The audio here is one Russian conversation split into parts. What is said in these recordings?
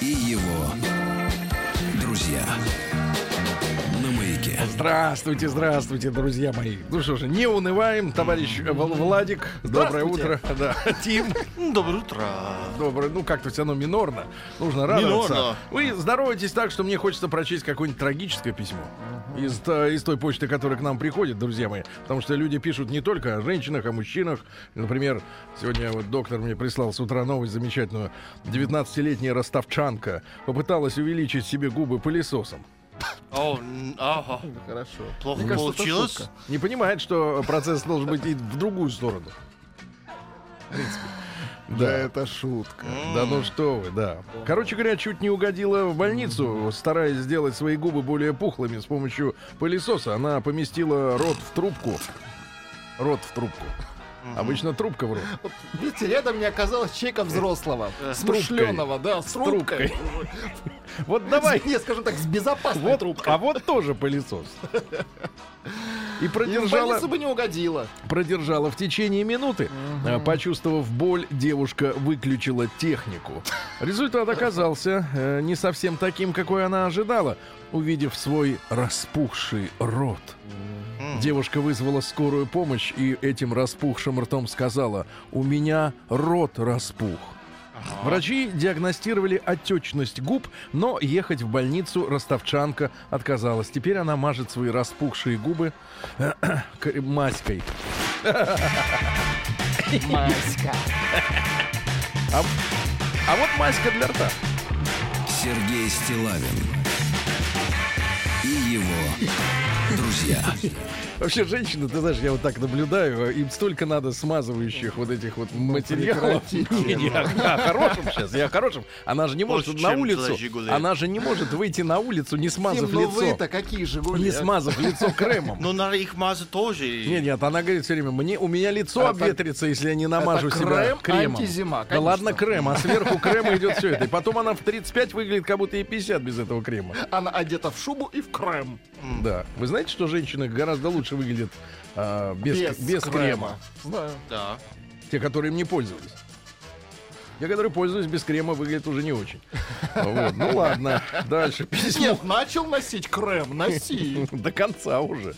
и его друзья. Здравствуйте, здравствуйте, друзья мои. Ну что же, не унываем, товарищ Владик. Доброе утро. Да. Тим. Доброе утро. Доброе. Ну как-то все равно минорно. Нужно радоваться. Минорно. Вы здороваетесь так, что мне хочется прочесть какое-нибудь трагическое письмо из той почты, которая к нам приходит, друзья мои. Потому что люди пишут не только о женщинах, о мужчинах. Например, сегодня вот доктор мне прислал с утра новость замечательную. 19-летняя ростовчанка попыталась увеличить себе губы пылесосом. Хорошо. Плохо получилось. Не понимает, что процесс должен быть и в другую сторону. В принципе. Да, это шутка. Да ну что вы, да. Короче говоря, чуть не угодила в больницу, стараясь сделать свои губы более пухлыми с помощью пылесоса. Она поместила рот в трубку. Обычно трубка в рот. Вот, видите, рядом не оказалось человека взрослого, смышленого, да, с трубкой. Вот давай. Не, скажем так, с безопасной трубкой. А вот тоже пылесос. И продержала в течение минуты. Почувствовав боль, девушка выключила технику. Результат оказался не совсем таким, какой она ожидала. Увидев свой распухший рот, девушка вызвала скорую помощь и этим распухшим ртом сказала: «У меня рот распух». Врачи диагностировали отечность губ, но ехать в больницу ростовчанка отказалась. Теперь она мажет свои распухшие губы маской. Маска. А вот маска для рта. Сергей Стиллавин и его друзья. Вообще, женщины, ты знаешь, я вот так наблюдаю, им столько надо смазывающих вот этих вот материалов. Я хорошим сейчас, Она же не может на улицу, выйти на улицу, не смазав лицо. Ну вы-то какие «Жигули»? Не смазав лицо кремом. Ну, надо их мазать тоже. Нет, она говорит все время, у меня лицо обветрится, если я не намажу себя кремом. Антизима, конечно. Да ладно крем, а сверху крема идет все это. И потом она в 35 выглядит, как будто ей 50 без этого крема. Она одета в шубу и в крем. Да. Вы знаете, что женщины гораздо лучше выглядит без крема. Да. Те, которые им не пользовались. Те, которые пользуюсь без крема, выглядят уже не очень. Вот. Ну ладно, дальше письмо. Нет, начал носить крем, носи. До конца уже.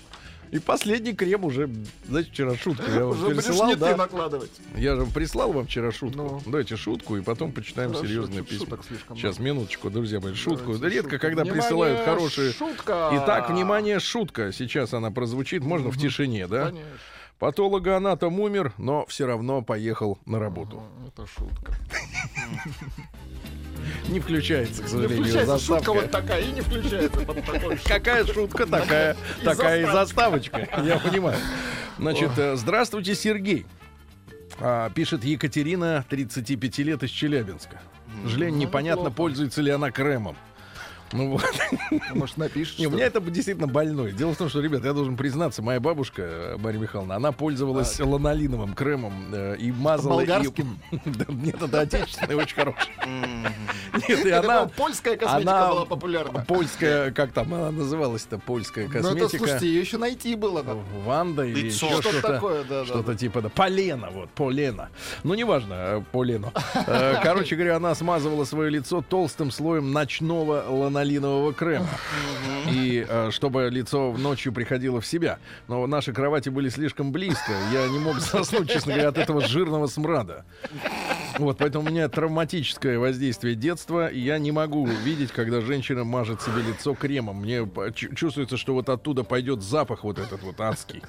И последний крем уже, знаете, вчера шутку я вам прислал, да? Накладывать. Я же прислал вам вчера шутку. Но. Дайте шутку, и потом почитаем серьезные письма. Сейчас, минуточку, друзья мои, шутку. Редко, когда внимание, присылают хорошие... Шутка! Итак, внимание, шутка. Сейчас она прозвучит, можно в тишине, да? Конечно. Патологоанатом умер, но все равно поехал на работу. Это шутка. Не включается, к сожалению, не включается заставка. Шутка вот такая и не включается под такой. Какая шутка, такая и заставочка. Я понимаю. Значит, здравствуйте, Сергей. Пишет Екатерина, 35 лет, из Челябинска. К сожалению, непонятно, пользуется ли она кремом. Ну вот. Может, напишешь. У меня это действительно больное. Дело в том, что, ребят, я должен признаться, моя бабушка, Мария Михайловна, она пользовалась ланолиновым кремом и мазала... Болгарским? Нет, это отечественное, очень хорошее. Нет, и она... Польская косметика была популярна. Польская, как там она называлась-то, польская косметика. Ну это, слушайте, ее еще найти было. Ванда или что-то такое, да. Что-то типа, да, полено, вот, полено. Ну, неважно, полено. Короче говоря, она смазывала свое лицо толстым слоем ночного ланолинового крема. И чтобы лицо ночью приходило в себя. Но наши кровати были слишком близко. Я не мог заснуть, честно говоря, от этого жирного смрада. Вот, поэтому у меня травматическое воздействие детства. И я не могу видеть, когда женщина мажет себе лицо кремом. Мне чувствуется, что вот оттуда пойдет запах вот этот вот адский.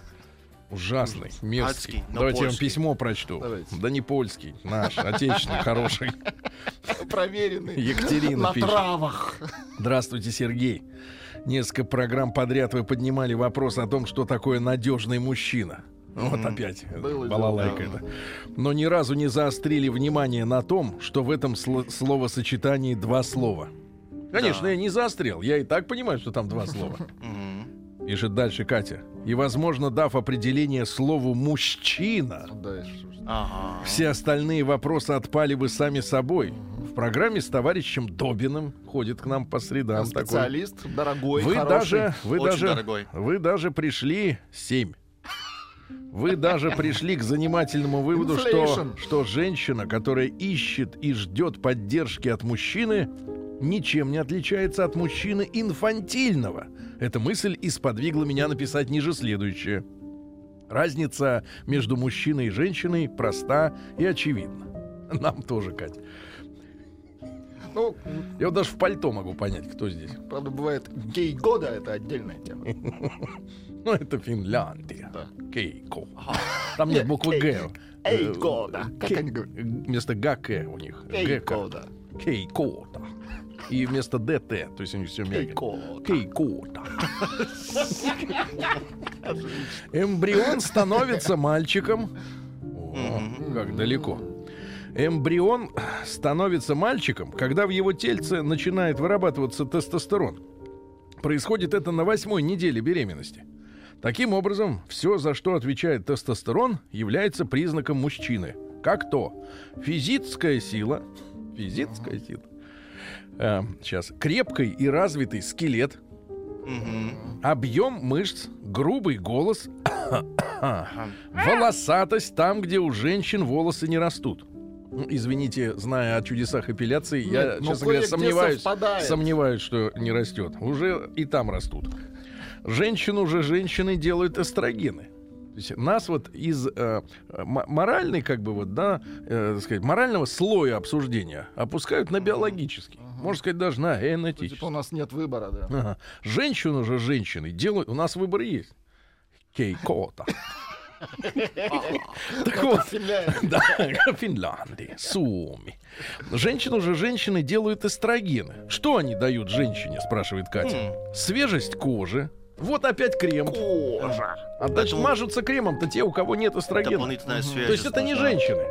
Ужасный, мерзкий. Давайте я вам письмо прочту. Давайте. Да не польский, наш, отечественный, хороший. Проверенный. Екатерина пишет. На травах. Здравствуйте, Сергей. Несколько программ подряд вы поднимали вопрос о том, что такое надежный мужчина. Вот опять балалайка это. Но ни разу не заострили внимание на том, что в этом словосочетании два слова. Конечно, я не заострил. Я и так понимаю, что там два слова. пишет дальше Катя. И, возможно, дав определение слову «мужчина», все остальные вопросы отпали бы сами собой. В программе с товарищем Добиным ходит к нам по средам. Специалист такой. Дорогой, вы хороший, очень дорогой. Вы даже пришли 7. Вы даже пришли к занимательному выводу, что женщина, которая ищет и ждет поддержки от мужчины, ничем не отличается от мужчины инфантильного. Эта мысль и сподвигла меня написать ниже следующее. Разница между мужчиной и женщиной проста и очевидна. Нам тоже, Катя. Ну, я вот даже в пальто могу понять, кто здесь. Правда, бывает гей-года, это отдельная тема. Ну, это Финляндия. Гей-го. Там нет буквы Г. Гей-года. Вместо ГК у них. Гей-года. Кей-кота. И вместо ДТ, то есть у них все мягкое. Кей-кота. Эмбрион становится мальчиком. О, как далеко. Эмбрион становится мальчиком, когда в его тельце начинает вырабатываться тестостерон. Происходит это на 8-й неделе беременности. Таким образом, все, за что отвечает тестостерон, является признаком мужчины. Как то физическая сила... Физическая сила. Сейчас. Крепкий и развитый скелет. Объем мышц. Грубый голос. Волосатость там, где у женщин волосы не растут. Ну, извините, зная о чудесах эпиляции, я, честно говоря, сомневаюсь, что не растет. Уже и там растут. Женщины делают эстрогены. То есть нас вот из моральной, морального слоя обсуждения опускают на биологический. Можно сказать, даже на генетический. Типа у нас нет выбора, да. Ага. Женщины делают... У нас выбор есть. Кейкота. Так вот, Финляндия, Суми. Женщины делают эстрогены. Что они дают женщине, спрашивает Катя. Свежесть кожи. Вот опять крем. Кожа. А дальше мажутся кремом-то те, у кого нет эстрогена. Дополнительная свежесть. То есть это не женщины.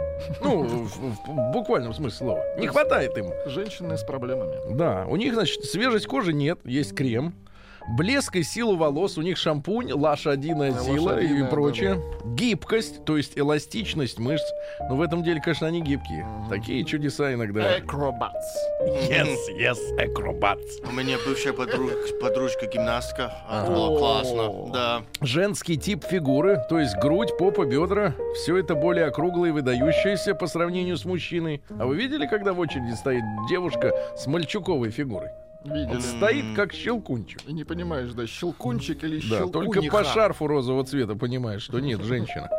Ну, в буквальном смысле слова. Не хватает им. Женщины с проблемами. Да, у них, значит, свежесть кожи нет, есть крем. Блеск и сила волос, у них шампунь, лошадиная сила и прочее. Да. Гибкость, то есть эластичность мышц. Но в этом деле, конечно, они гибкие. Такие чудеса иногда. Акробатс. Yes, акробатс. У меня бывшая подружка гимнастка. Было классно, да. Женский тип фигуры, то есть грудь, попа, бедра. Все это более округлое и выдающееся по сравнению с мужчиной. А вы видели, когда в очереди стоит девушка с мальчуковой фигурой? Видели. Он стоит как щелкунчик. И не понимаешь, да, щелкунчик или щелкуниха. Да, только по шарфу розового цвета понимаешь, что нет, женщина.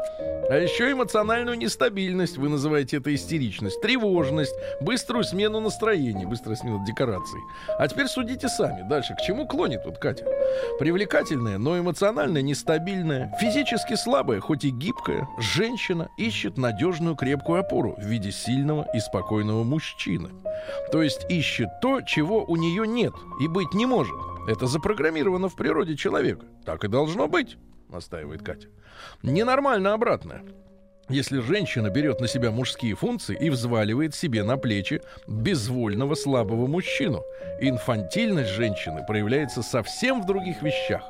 А еще эмоциональную нестабильность, вы называете это истеричность, тревожность, быструю смену настроений, быструю смену декораций. А теперь судите сами. Дальше, к чему клонит вот Катя? Привлекательная, но эмоционально нестабильная, физически слабая, хоть и гибкая, женщина ищет надежную крепкую опору в виде сильного и спокойного мужчины. То есть ищет то, чего у нее нет и быть не может. Это запрограммировано в природе человека. Так и должно быть, настаивает Катя. Ненормально обратное. Если женщина берет на себя мужские функции и взваливает себе на плечи безвольного слабого мужчину, инфантильность женщины проявляется совсем в других вещах.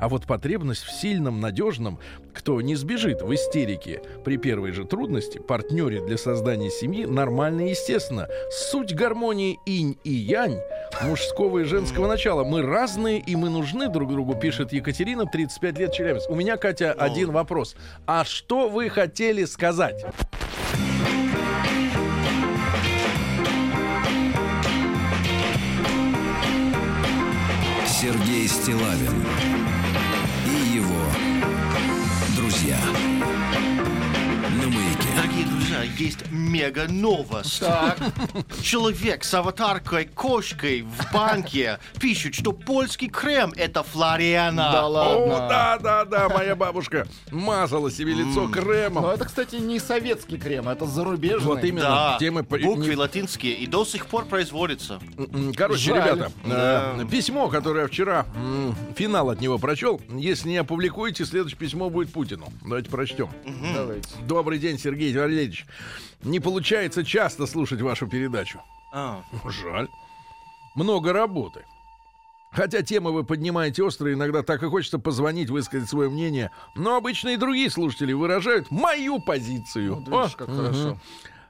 А вот потребность в сильном, надежном, кто не сбежит в истерике при первой же трудности, партнере для создания семьи, нормально и естественно. Суть гармонии инь и янь, мужского и женского начала. Мы разные, и мы нужны друг другу, пишет Екатерина, 35 лет, Челябинск. У меня, Катя, один вопрос. А что вы хотели сказать? Сергей Стиллавин. Дорогие друзья, есть мега-новость. Человек с аватаркой-кошкой в банке пишет, что польский крем — это флориана. Да ладно? О, да, моя бабушка мазала себе лицо кремом. Но это, кстати, не советский крем, это зарубежный. Вот именно. Да, темы... буквы латинские, и до сих пор производится. Короче, ребята, письмо, которое вчера, финал от него прочел, если не опубликуете, следующее письмо будет Путину. Давайте прочтем. Давайте. Добрый день, Сергей Валерьевич. Не получается часто слушать вашу передачу. Жаль. Много работы. Хотя темы вы поднимаете острые, иногда так и хочется позвонить, высказать свое мнение. Но обычно и другие слушатели выражают мою позицию. Вот, видишь, как хорошо.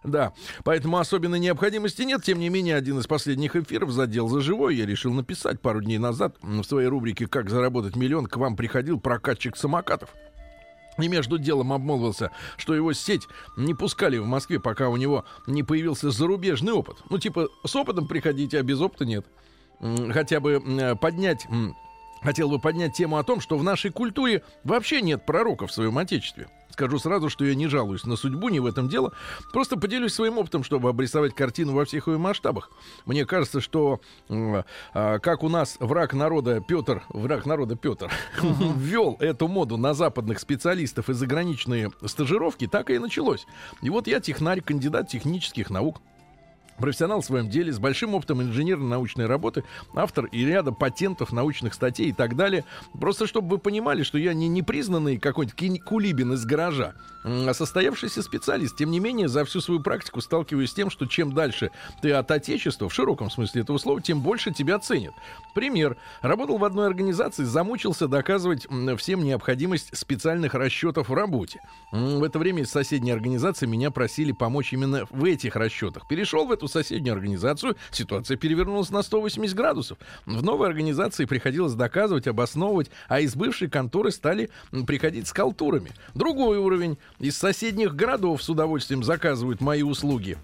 Да, поэтому особенной необходимости нет. Тем не менее, один из последних эфиров задел за живое. Я решил написать пару дней назад в своей рубрике «Как заработать миллион» к вам приходил прокатчик самокатов. И между делом обмолвился, что его сеть не пускали в Москве, пока у него не появился зарубежный опыт. Ну, типа, с опытом приходите, а без опыта нет. Хотя бы поднять... Хотел бы поднять тему о том, что в нашей культуре вообще нет пророков в своем отечестве. Скажу сразу, что я не жалуюсь на судьбу, не в этом дело. Просто поделюсь своим опытом, чтобы обрисовать картину во всех ее масштабах. Мне кажется, что как у нас враг народа Петр ввел эту моду на западных специалистов и заграничные стажировки, так и началось. И вот я технарь, кандидат технических наук. Профессионал в своем деле, с большим опытом инженерно-научной работы, автор и ряда патентов, научных статей и так далее. Просто чтобы вы понимали, что я не непризнанный какой-то Кулибин из гаража, а состоявшийся специалист. Тем не менее, за всю свою практику сталкиваюсь с тем, что чем дальше ты от отечества, в широком смысле этого слова, тем больше тебя ценят. Пример. Работал в одной организации, замучился доказывать всем необходимость специальных расчетов в работе. В это время из соседней организации меня просили помочь именно в этих расчетах. Перешел в эту соседнюю организацию, ситуация перевернулась на 180 градусов. В новой организации приходилось доказывать, обосновывать, а из бывшей конторы стали приходить с калтурами. Другой уровень. Из соседних городов с удовольствием заказывают мои услуги.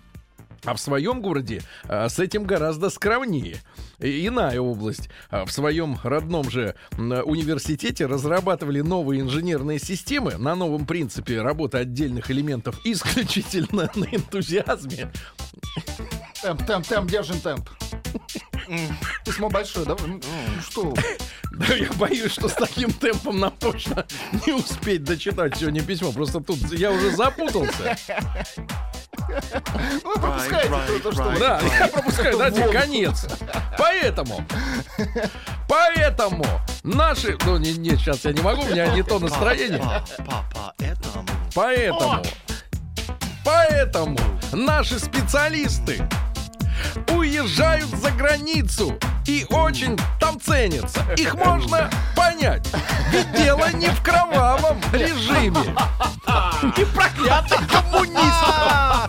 А в своем городе с этим гораздо скромнее. Иная область. В своем родном же университете разрабатывали новые инженерные системы на новом принципе работы отдельных элементов исключительно на энтузиазме. Темп, держим темп. Письмо большое, да? Что? Да я боюсь, что с таким темпом нам точно не успеть дочитать сегодня письмо. Просто тут я уже запутался. Ну, пропускайте то, что... Да, я пропускаю, дайте конец. Поэтому наши... Ну, нет, сейчас я не могу, у меня не то настроение. Поэтому наши специалисты уезжают за границу и очень там ценятся. Их можно понять. Ведь дело не в кровавом режиме и проклятых коммунистов.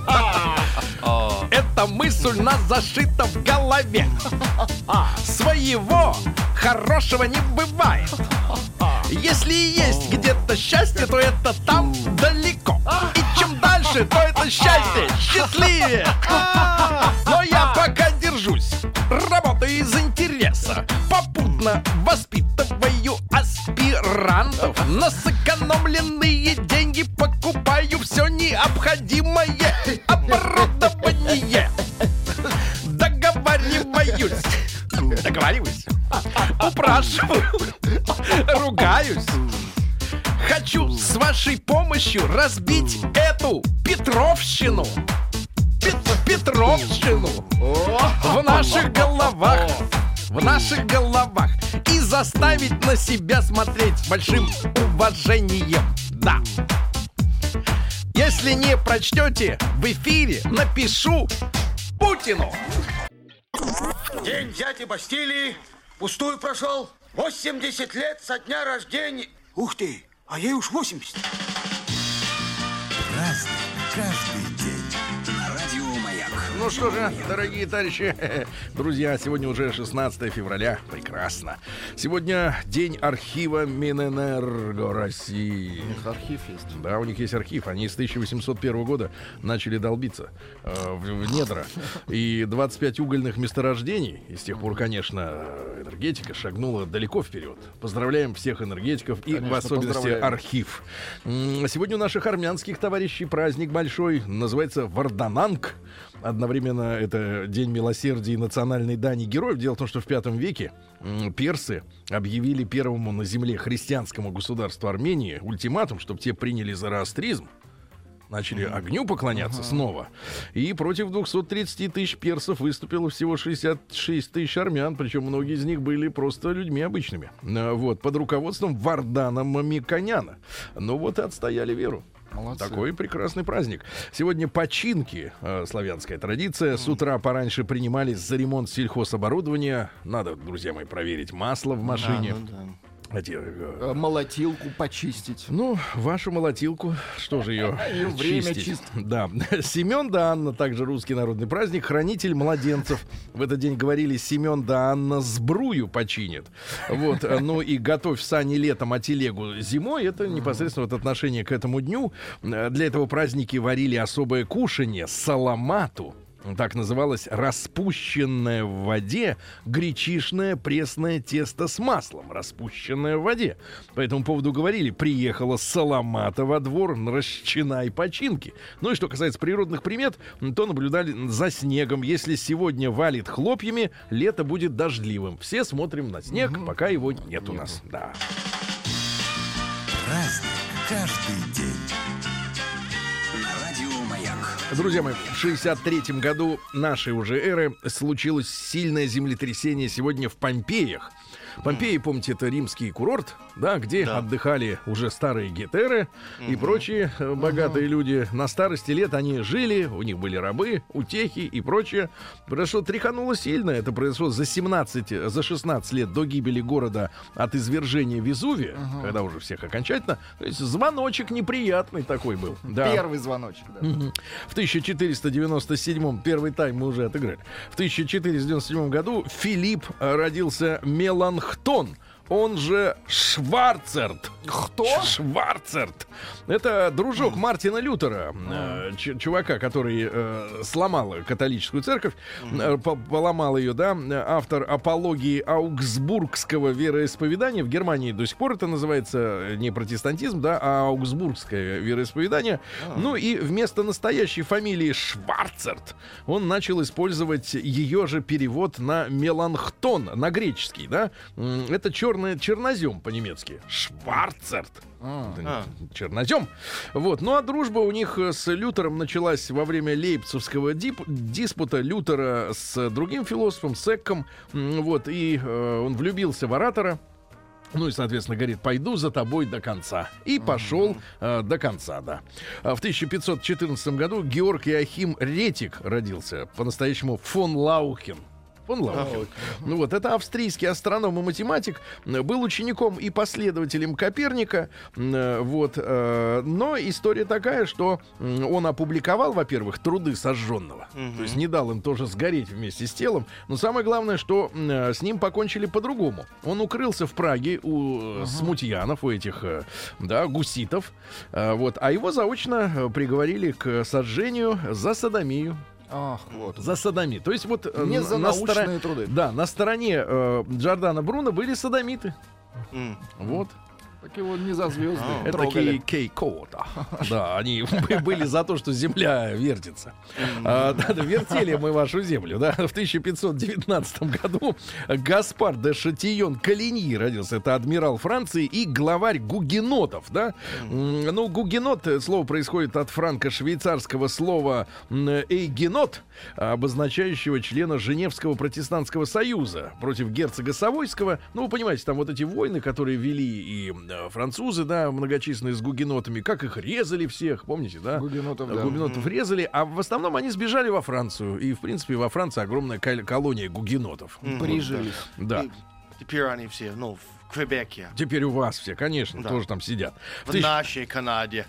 Эта мысль у нас зашита в голове. Своего хорошего не бывает. Если и есть где-то счастье, то это там далеко. И чем дальше, то это счастье счастливее. Но я пока держусь, работаю из интереса, попутно воспитываю аспирантов. На сэкономленные деньги покупаю все необходимое оборудование. Договариваюсь, упрашиваю, ругаюсь. Хочу с вашей помощью разбить эту Петровщину. Петровщину в наших головах и заставить на себя смотреть с большим уважением. Да. Если не прочтете в эфире, напишу Путину. День дяди Бастилии пустую прошел. 80 лет со дня рождения. Ух ты, а ей уж 80. Разный, каждый день. На радио «Маяк». Ну что же, дорогие товарищи, друзья, сегодня уже 16 февраля. Прекрасно. Сегодня день архива Минэнерго России. У них архив есть. Да, у них есть архив. Они с 1801 года начали долбиться в недра. И 25 угольных месторождений. И с тех пор, конечно, энергетика шагнула далеко вперед. Поздравляем всех энергетиков и, конечно, в особенности, архив. Сегодня у наших армянских товарищей праздник большой. Называется Вардананг. Одновременно это День милосердия и национальной дани героев. Дело в том, что в V веке персы объявили первому на земле христианскому государству Армении ультиматум, чтобы те приняли зороастризм. начали огню поклоняться снова. И против 230 тысяч персов выступило всего 66 тысяч армян, причем многие из них были просто людьми обычными. Вот, под руководством Вардана Мамиконяна. Ну вот и отстояли веру. Молодцы. Такой прекрасный праздник. Сегодня починки, славянская традиция. С утра пораньше принимались за ремонт сельхозоборудования. Надо, друзья мои, проверить масло в машине. Молотилку почистить. Ну, вашу молотилку, что же ее чистить? Да. Семен да Анна, также русский народный праздник, хранитель младенцев. В этот день говорили: Семен да Анна сбрую починит. Вот, ну и готовь сани летом, а телегу зимой. Это непосредственно вот отношение к этому дню. Для этого праздники варили особое кушанье — саламату. Так называлось распущенное в воде гречишное пресное тесто с маслом. Распущенное в воде. По этому поводу говорили: приехала саламата во двор, расчинай починки. Ну и что касается природных примет, то наблюдали за снегом. Если сегодня валит хлопьями, лето будет дождливым. Все смотрим на снег, пока его нет у нас. Да. Праздник каждый день. Друзья мои, в 63-м году нашей уже эры случилось сильное землетрясение сегодня в Помпеях. Помпеи, помните, это римский курорт, да, где отдыхали уже старые гетеры и прочие богатые люди. На старости лет они жили, у них были рабы, утехи и прочее. Произошло, тряхануло сильно. Это произошло за 16 лет до гибели города от извержения Везувия, когда уже всех окончательно. То есть звоночек неприятный такой был. Да. Первый звоночек, да. В 1497-м, первый тайм мы уже отыграли. В 1497 году Филипп родился Меланхтон. Он же Шварцерт. Кто? Шварцерт. Это дружок Мартина Лютера, чувака, который сломал католическую церковь, поломал ее, да, автор апологии аугсбургского вероисповедания. В Германии до сих пор это называется не протестантизм, да, а аугсбургское вероисповедание. Ну и вместо настоящей фамилии Шварцерт он начал использовать ее же перевод на Меланхтон, на греческий, да. Это чернозем по-немецки. Шварцерт. Чернозем. Вот. Ну а дружба у них с Лютером началась во время лейпцигского диспута Лютера с другим философом, с Экком. Вот. И он влюбился в оратора. Ну и, соответственно, говорит: пойду за тобой до конца. И пошел до конца, да. В 1514 году Георг Иоахим Ретик родился. По-настоящему фон Лаухен. Ну вот, это австрийский астроном и математик, был учеником и последователем Коперника. Вот, но история такая, что он опубликовал, во-первых, труды сожженного, то есть не дал им тоже сгореть вместе с телом. Но самое главное, что с ним покончили по-другому. Он укрылся в Праге у смутьянов, у этих, да, гуситов. Вот, а его заочно приговорили к сожжению за содомию. Ах, вот. За содомит. То есть вот не за научные труды. Да, на стороне Джордано Бруно были содомиты. Вот. Так его не за звезды. Это такие кейкота. Да, они были за то, что земля вертится. Вертели мы вашу землю. Да. В 1519 году Гаспар де Шатийон Калиньи родился. Это адмирал Франции и главарь гугенотов. Да? Ну, гугенот, слово происходит от франко-швейцарского слова «эйгенот», обозначающего члена Женевского протестантского союза против герцога Савойского. Ну, вы понимаете, там вот эти войны, которые вели и французы, да, многочисленные, с гугенотами, как их резали всех, помните, да? Гугенотов резали, а в основном они сбежали во Францию, и, в принципе, во Франции огромная колония гугенотов. Прижились. Да. И теперь они все, ну, в Квебеке. Теперь у вас все, конечно, тоже там сидят. В нашей Канаде.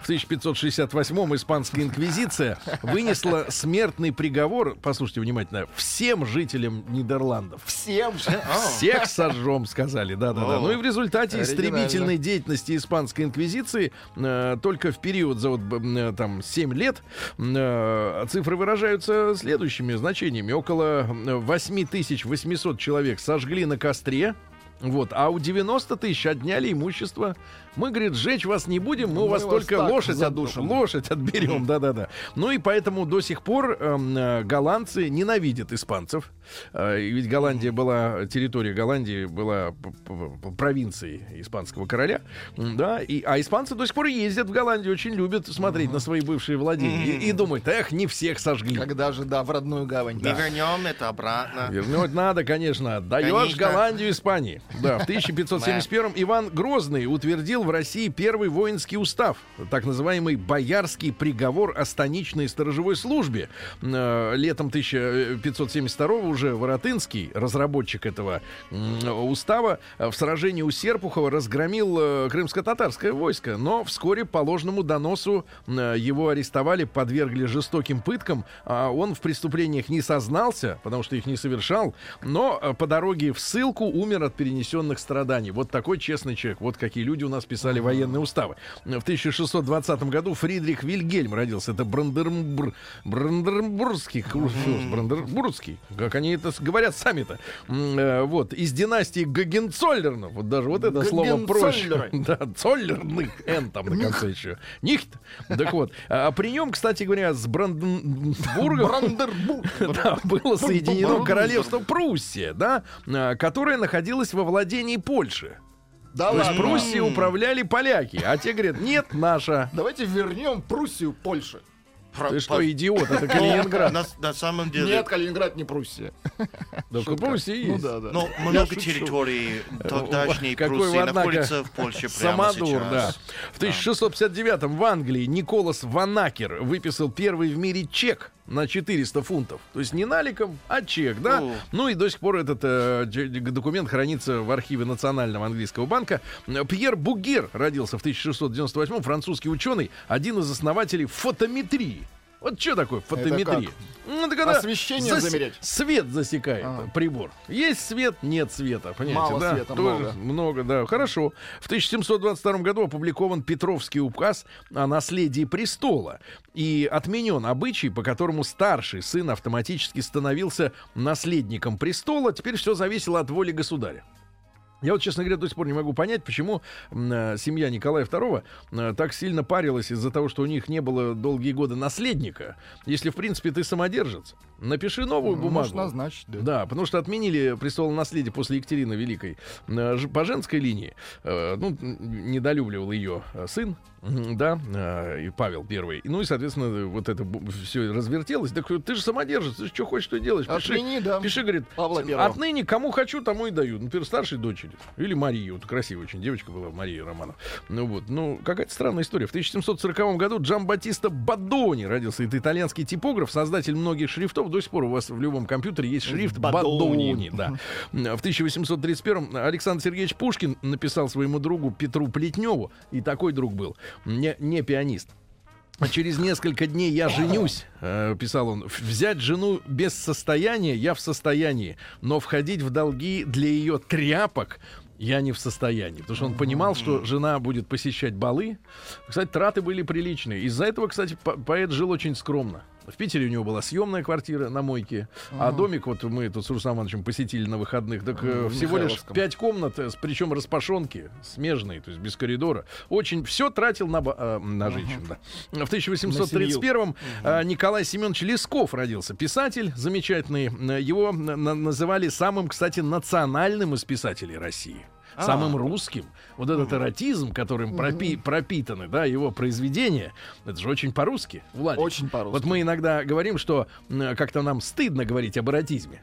В 1568-м испанская инквизиция вынесла смертный приговор, послушайте внимательно, всем жителям Нидерландов. Всем же? Всех сожжем, сказали, да-да-да. Ну и в результате истребительной деятельности испанской инквизиции только в период за вот там 7 лет цифры выражаются следующими значениями. Около 8800 человек сожгли на костре. Вот. А у 90 тысяч отняли имущество. Мы, говорит, сжечь вас не будем, мы у вас только лошадь отдушим, лошадь отберем. Да-да-да. Ну и поэтому до сих пор голландцы ненавидят испанцев. Ведь Голландия была, территория Голландии была провинцией испанского короля. Да? А испанцы до сих пор ездят в Голландию, очень любят смотреть на свои бывшие владения. И думают, эх, не всех сожгли. Когда же, да, в родную гавань. Да. И вернем это обратно. Вернуть надо, конечно. Даешь Голландию Испании. Да, в 1571 Иван Грозный утвердил в России первый воинский устав, так называемый боярский приговор о станичной сторожевой службе. Летом 1572 уже Воротынский, разработчик этого устава, в сражении у Серпухова разгромил крымско-татарское войско, но вскоре по ложному доносу его арестовали, подвергли жестоким пыткам, а он в преступлениях не сознался, потому что их не совершал, но по дороге в ссылку умер от перенесенных страданий. Вот такой честный человек. Вот какие люди у нас писали военные уставы. В 1620 году Фридрих Вильгельм родился. Это Бранденбургский. Как они это говорят сами-то. Вот. Из династии Гогенцоллернов. Вот даже вот это слово проще. Да, Цоллерных. Н там на конце еще. Нихт. Так вот. При нем, кстати говоря, с Бранденбургом было соединено королевство Пруссия, да, которое находилось во владении Польши. Да, то есть Пруссией управляли поляки, а те говорят, нет, наша. Давайте вернем Пруссию Польше. Ты что, идиот, это Калининград. На самом деле... Нет, Калининград не Пруссия. Да, Пруссия есть. Ну, да. Но много территорий тогдашней Пруссии находится в Польше прямо сейчас. Самодур, да. В 1659-м в Англии Николас Ванакер выписал первый в мире чек на 400 фунтов. То есть не наликом, а чек, да? Ну и до сих пор этот документ хранится в архиве Национального английского банка. Пьер Бугер родился в 1698-м, французский ученый, один из основателей фотометрии. Вот что такое фотометрия? Ну, это когда освещение замерять. Свет засекает прибор. Есть свет, нет света. Понимаете, мало, да? Света тоже много, да. Хорошо. В 1722 году опубликован Петровский указ о наследии престола. И отменен обычай, по которому старший сын автоматически становился наследником престола. Теперь все зависело от воли государя. Я вот, честно говоря, до сих пор не могу понять, почему семья Николая II так сильно парилась из-за того, что у них не было долгие годы наследника. Если, в принципе, ты самодержец, напиши новую бумагу. Может, назначить, да. Да, потому что отменили престолонаследие после Екатерины Великой по женской линии. Ну, недолюбливал ее сын, да, и Павел I. Ну и, соответственно, вот это все развертелось. Так ты же самодержец, ты что хочешь, что делаешь. Пиши, отмени, да. Пиши, говорит, отныне кому хочу, тому и даю. Например, старшей дочери. Или Марию, вот красивая очень девочка была, Мария Романова. Ну вот, ну какая-то странная история. В 1740 году Джамбаттиста Бадони родился. Это итальянский типограф, создатель многих шрифтов. До сих пор у вас в любом компьютере есть шрифт Бадони. Да. В 1831 Александр Сергеевич Пушкин написал своему другу Петру Плетневу, и такой друг был, не пианист. «Через несколько дней я женюсь», писал он. «Взять жену без состояния я в состоянии, но входить в долги для ее тряпок я не в состоянии». Потому что он понимал, что жена будет посещать балы. Кстати, траты были приличные. Из-за этого, кстати, поэт жил очень скромно. В Питере у него была съемная квартира на Мойке, а домик, вот мы тут с Русланом Ивановичем посетили на выходных, так всего лишь 5 комнат, причем распашонки, смежные, то есть без коридора. Очень все тратил на женщин. Да. В 1831-м Николай Семенович Лесков родился. Писатель замечательный. Его называли самым, кстати, национальным из писателей России. Самым русским. Вот этот эротизм, которым пропитаны, да, его произведения, это же очень по-русски, Владик. Очень по-русски. Вот мы иногда говорим, что как-то нам стыдно говорить об эротизме.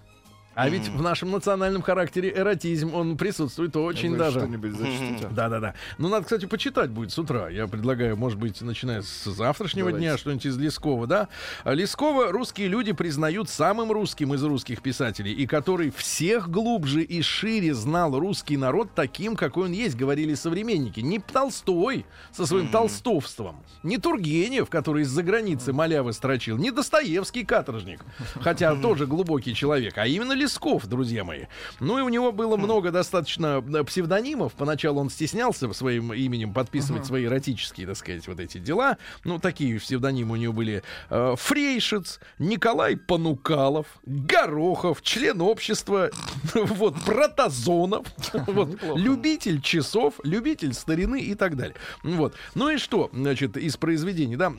А ведь в нашем национальном характере эротизм, он присутствует очень. Вы даже... что-нибудь зачтите. Да-да-да. Ну, надо, кстати, почитать будет с утра. Я предлагаю, может быть, начиная с завтрашнего дня, что-нибудь из Лескова, да? Лескова русские люди признают самым русским из русских писателей, и который всех глубже и шире знал русский народ таким, какой он есть, говорили современники. Не Толстой со своим толстовством, не Тургенев, который из-за границы малявы строчил, не Достоевский каторжник, хотя тоже глубокий человек, а именно Лескова. Лесков, друзья мои. Ну и у него было много достаточно псевдонимов. Поначалу он стеснялся своим именем подписывать свои эротические, так сказать, вот эти дела. Ну, такие псевдонимы у него были. Фрейшиц, Николай Понукалов, Горохов, член общества, вот, Протазонов, вот, любитель часов, любитель старины и так далее. Вот. Ну и что, значит, из произведений, да,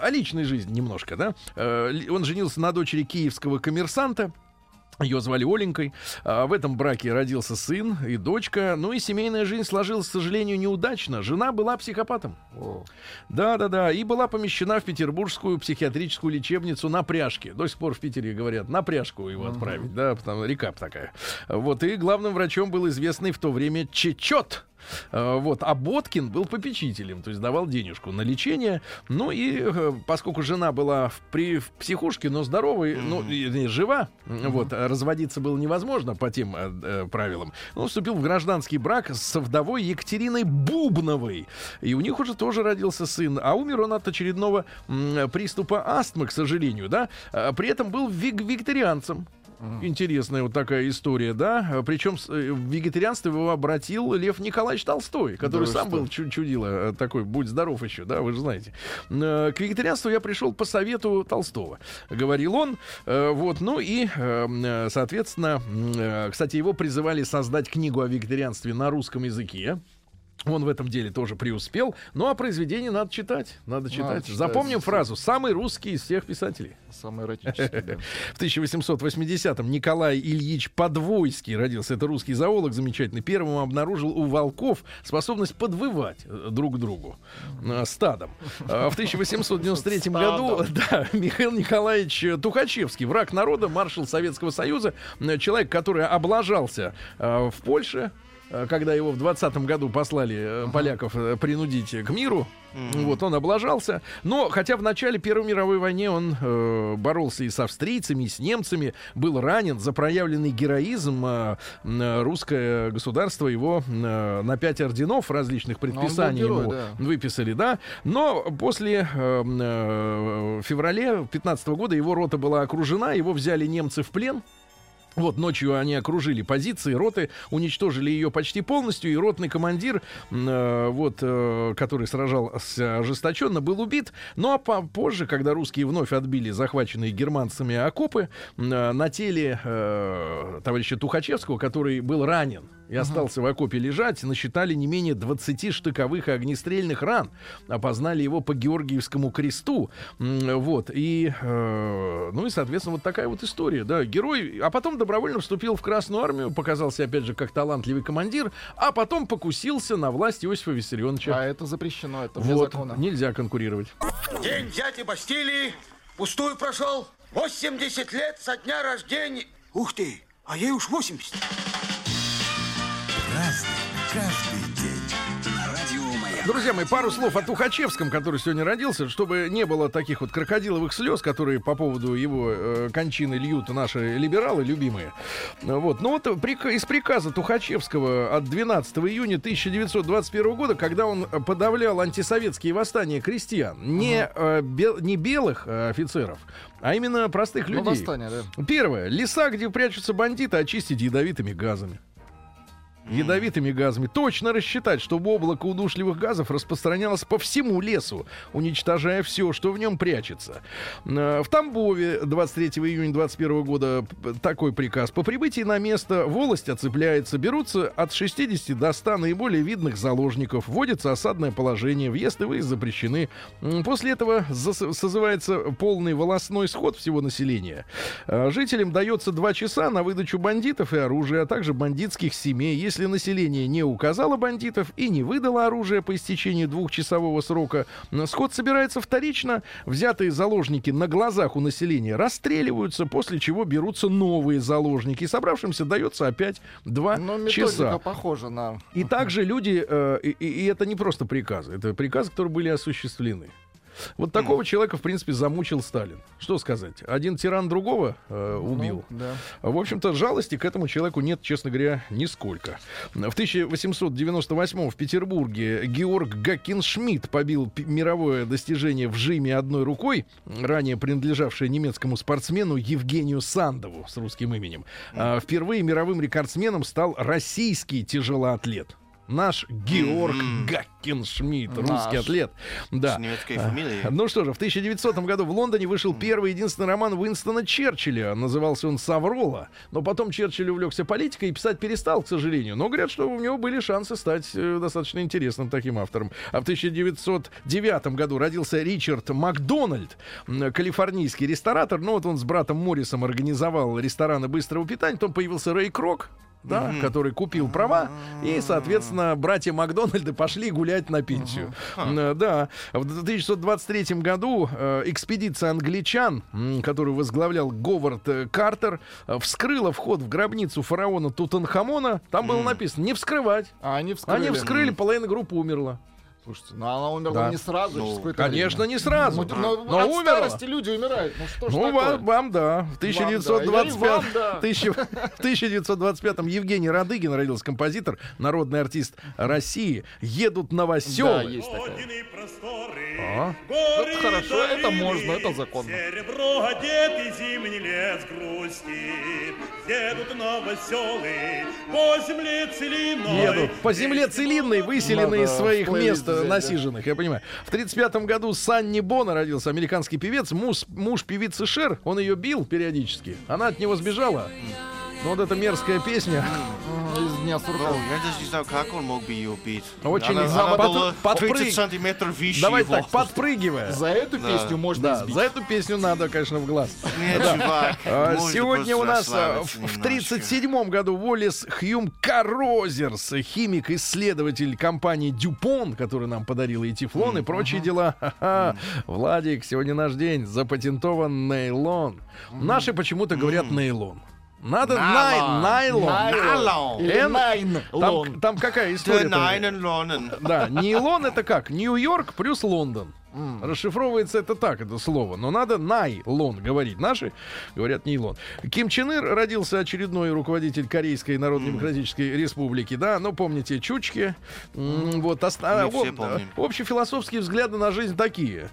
о личной жизни немножко, да. Он женился на дочери киевского коммерсанта. Ее звали Оленькой. В этом браке родился сын и дочка. Ну и семейная жизнь сложилась, к сожалению, неудачно. Жена была психопатом. Да-да-да. И была помещена в петербургскую психиатрическую лечебницу на Пряжке. До сих пор в Питере говорят, на Пряжку его отправить. Да, там река такая. Вот. И главным врачом был известный в то время Чечет. Вот, а Боткин был попечителем, то есть давал денежку на лечение. Ну и поскольку жена была в психушке, но здоровой, ну, не жива, вот, разводиться было невозможно по тем правилам. Он вступил в гражданский брак со вдовой Екатериной Бубновой. И у них уже тоже родился сын. А умер он от очередного приступа астмы, к сожалению, да. При этом был вегетарианцем. Интересная вот такая история, да. Причем в вегетарианство его обратил Лев Николаевич Толстой, который да сам был чудило такой, будь здоров еще, да, вы же знаете. К вегетарианству я пришел по совету Толстого, говорил он. Вот, ну и, соответственно, кстати, его призывали создать книгу о вегетарианстве на русском языке. Он в этом деле тоже преуспел. Ну, а произведение надо читать. Надо читать. Запомним фразу. Самый русский из всех писателей. Самый эротический. Да. В 1880-м Николай Ильич Подвойский родился. Это русский зоолог замечательный. Первым обнаружил у волков способность подвывать друг к другу стадом. В 1893 году Михаил Николаевич Тухачевский, враг народа, маршал Советского Союза, человек, который облажался в Польше, когда его в 20-м году послали поляков принудить к миру. Вот, он облажался. Но хотя в начале Первой мировой войны он боролся и с австрийцами, и с немцами, был ранен за проявленный героизм. Русское государство его на 5 орденов различных предписаний герой, ему выписали, да. Но после февраля 15-го года его рота была окружена, его взяли немцы в плен. Вот, ночью они окружили позиции роты, уничтожили ее почти полностью, и ротный командир, который сражался ожесточенно, был убит. Ну, а позже, когда русские вновь отбили захваченные германцами окопы, на теле товарища Тухачевского, который был ранен и остался в окопе лежать, насчитали не менее 20 штыковых и огнестрельных ран. Опознали его по Георгиевскому кресту. Вот, и, ну и, соответственно, вот такая вот история, да, герой. А потом добровольно вступил в Красную армию, показался, опять же, как талантливый командир, а потом покусился на власть Иосифа Виссарионовича. А это запрещено, это вне закона. Нельзя конкурировать. День взятия Бастилии пустую прошел. 80 лет со дня рождения. Ух ты, а ей уж 80. Друзья мои, пару слов о Тухачевском, который сегодня родился, чтобы не было таких вот крокодиловых слез, которые по поводу его кончины льют наши либералы любимые. Вот. Ну вот из приказа Тухачевского от 12 июня 1921 года, когда он подавлял антисоветские восстания крестьян, не белых офицеров, а именно простых людей. Восстание, да. Первое. Леса, где прячутся бандиты, очистить ядовитыми газами. Ядовитыми газами. Точно рассчитать, чтобы облако удушливых газов распространялось по всему лесу, уничтожая все, что в нем прячется. В Тамбове 23 июня 2021 года такой приказ. По прибытии на место волость оцепляется, берутся от 60 до 100 наиболее видных заложников, вводится осадное положение, въезд и выезд запрещены. После этого созывается полный волостной сход всего населения. Жителям дается 2 часа на выдачу бандитов и оружия, а также бандитских семей. Если население не указало бандитов и не выдало оружие по истечении 2-часового срока, сход собирается вторично, взятые заложники на глазах у населения расстреливаются, после чего берутся новые заложники, и собравшимся дается опять 2 часа. Похожа на... И также люди, и это не просто приказы, это приказы, которые были осуществлены. Вот такого человека, в принципе, замучил Сталин. Что сказать? Один тиран другого убил. Ну, да. В общем-то, жалости к этому человеку нет, честно говоря, нисколько. В 1898 в Петербурге Георг Гаккеншмидт побил мировое достижение в жиме одной рукой, ранее принадлежавшее немецкому спортсмену Евгению Сандову с русским именем. Впервые мировым рекордсменом стал российский тяжелоатлет. Наш Георг Гаккеншмидт, русский атлет. Да. С немецкой фамилией. Ну что же, в 1900 году в Лондоне вышел первый и единственный роман Уинстона Черчилля. Назывался он «Саврола». Но потом Черчилль увлекся политикой и писать перестал, к сожалению. Но говорят, что у него были шансы стать достаточно интересным таким автором. А в 1909 году родился Ричард Макдональд, калифорнийский ресторатор. Ну вот он с братом Моррисом организовал рестораны быстрого питания. Потом появился Рэй Крок. Да, который купил права, и, соответственно, братья Макдональды пошли гулять на пенсию. Да. В 1923 году экспедиция англичан, которую возглавлял Говард Картер, вскрыла вход в гробницу фараона Тутанхамона. Там было написано «не вскрывать». А они вскрыли. Половина группы умерла. Слушайте, ну она умерла не сразу. Ну, конечно, не сразу. Но от умерла. Старости люди умирают. Ну, что ж такое? Вам да. В 1925-м Евгений Радыгин родился, композитор, народный артист России. «Едут новоселы». Да, есть такая. Это хорошо, это можно, это законно. Серебро одет и зимний лес грустит. Едут новоселы по земле целинной. Едут по земле целинной, выселенные из своих мест насиженных, я понимаю. В 1935 году Санни Бонно родился, американский певец, муж певицы Шер. Он ее бил периодически. Она от него сбежала. Но вот эта мерзкая песня... из дня сурка. Я даже не знаю, как он мог бы ее убить. Очень забавно. 30 сантиметров вещи. Давай так, подпрыгивая. За эту песню можно избить. За эту песню надо, конечно, в глаз. Нет, чувак. Сегодня у нас в 1937 году Уоллес Хьюм Карозерс, химик-исследователь компании Дюпон, которая нам подарила и тефлон, и прочие дела. Владик, сегодня наш день. Запатентован нейлон. Наши почему-то говорят нейлон. Надо найлон. Там какая история? Да, нейлон это как? Нью-Йорк плюс Лондон. Расшифровывается это так, это слово. Но надо найлон говорить. Наши говорят нейлон. Ким Чен Ир родился, очередной руководитель Корейской Народно-Демократической Республики. Да, но помните, чучки. Вот, общефилософские взгляды на жизнь такие.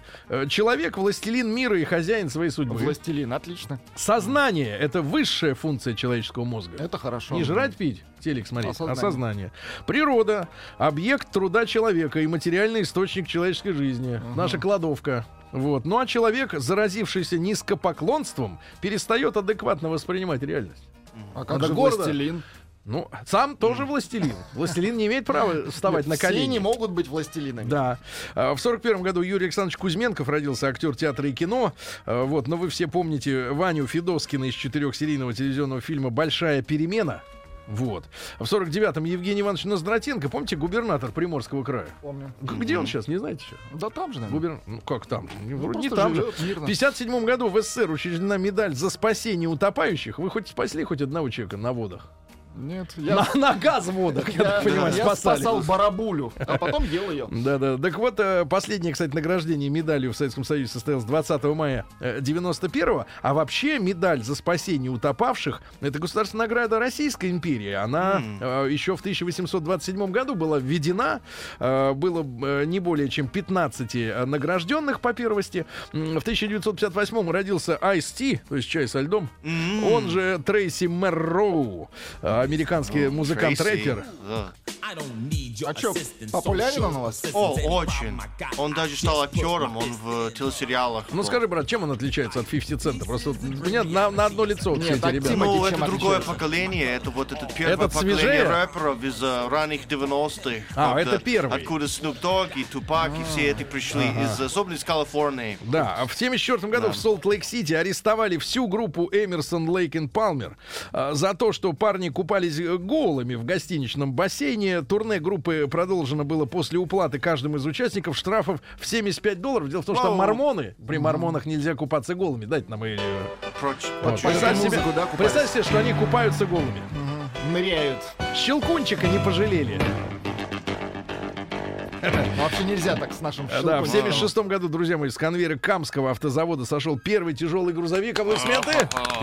Человек, властелин мира и хозяин своей судьбы. Властелин, отлично. Сознание — это высшая функция человеческого мозга. Это хорошо. Не жрать, пить, телек смотреть, осознание. Природа — объект труда человека и материальный источник человеческой жизни. Наша кладовка. Вот. Ну а человек, заразившийся низкопоклонством, перестает адекватно воспринимать реальность. А как же властелин? Ну, сам тоже властелин. Властелин не имеет права вставать на колени. Все не могут быть властелинами. Да. В 1941 году Юрий Александрович Кузьменков родился, актер театра и кино. Вот. Но вы все помните Ваню Федоскина из 4-серийного телевизионного фильма «Большая перемена». Вот. В 49-м Евгений Иванович Ноздратенко, помните, губернатор Приморского края? Помню. Где он сейчас, не знаете еще? Да там же, наверное. Ну как там? Вроде не там же. Мирно. В 57-м году в СССР учреждена медаль за спасение утопающих. Вы хоть спасли хоть одного человека на водах? Нет, на газводах, я так понимаю, спасал барабулю, а потом ел ее. Да. Так вот, последнее, кстати, награждение медалью в Советском Союзе состоялось 20 мая 91-го. А вообще медаль за спасение утопавших — это государственная награда Российской империи. Она еще в 1827 году была введена. Было не более чем 15 награжденных по первости. В 1958-м родился Ice-T, то есть чай со льдом. Он же Трейси Мэрроу, американский музыкант-рэпер. А чё, популярен он у вас? О, очень. Он даже стал актером, он в телесериалах. Ну скажи, брат, чем он отличается от 50 Цента? Просто у меня на одно лицо. Нет, так, ребята. Ну, это другое поколение, это вот это первое поколение рэперов из ранних 90-х. Это первый. Откуда Snoop Dogg и Tupac и все эти пришли, особенно из Калифорнии. Да, в 1974 году в Солт-Лейк-Сити арестовали всю группу Эмерсон, Лейк и Палмер за то, что парни купались голыми в гостиничном бассейне. Турне группы продолжено было после уплаты каждым из участников штрафов в $75. Дело в том, что там мормоны. При мормонах нельзя купаться голыми. Дайте нам или... Представь себе, что они купаются голыми. Ныряют. Щелкунчика не пожалели. Вообще нельзя так с нашим щелком. Да, в 76-м году, друзья мои, с конвейера Камского автозавода сошел первый тяжелый грузовик. Аплодисменты!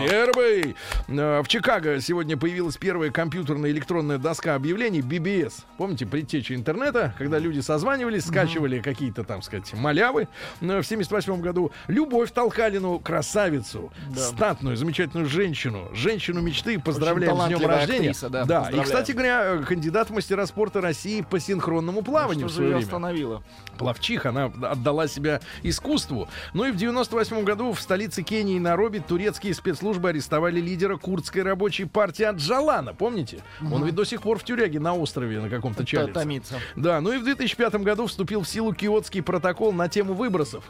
Первый! В Чикаго сегодня появилась первая компьютерная электронная доска объявлений BBS. Помните, предтеча интернета, когда люди созванивались, скачивали какие-то, там сказать, малявы. В 78-м году Любовь Толкалину, красавицу, статную, замечательную женщину, женщину мечты, поздравляем с днем рождения. Актриса, да. И, кстати говоря, кандидат в мастера спорта России по синхронному плаванию. Ну, что же ее остановило? Пловчиха, она отдала себя искусству. Ну и в 98-м году в столице Кении Найроби турецкие спецслужбы арестовали лидера курдской рабочей партии Аджалана. Помните? Он ведь до сих пор в тюряге на острове на каком-то чалится. Да, ну и в 2005 году вступил в силу Киотский протокол на тему выбросов.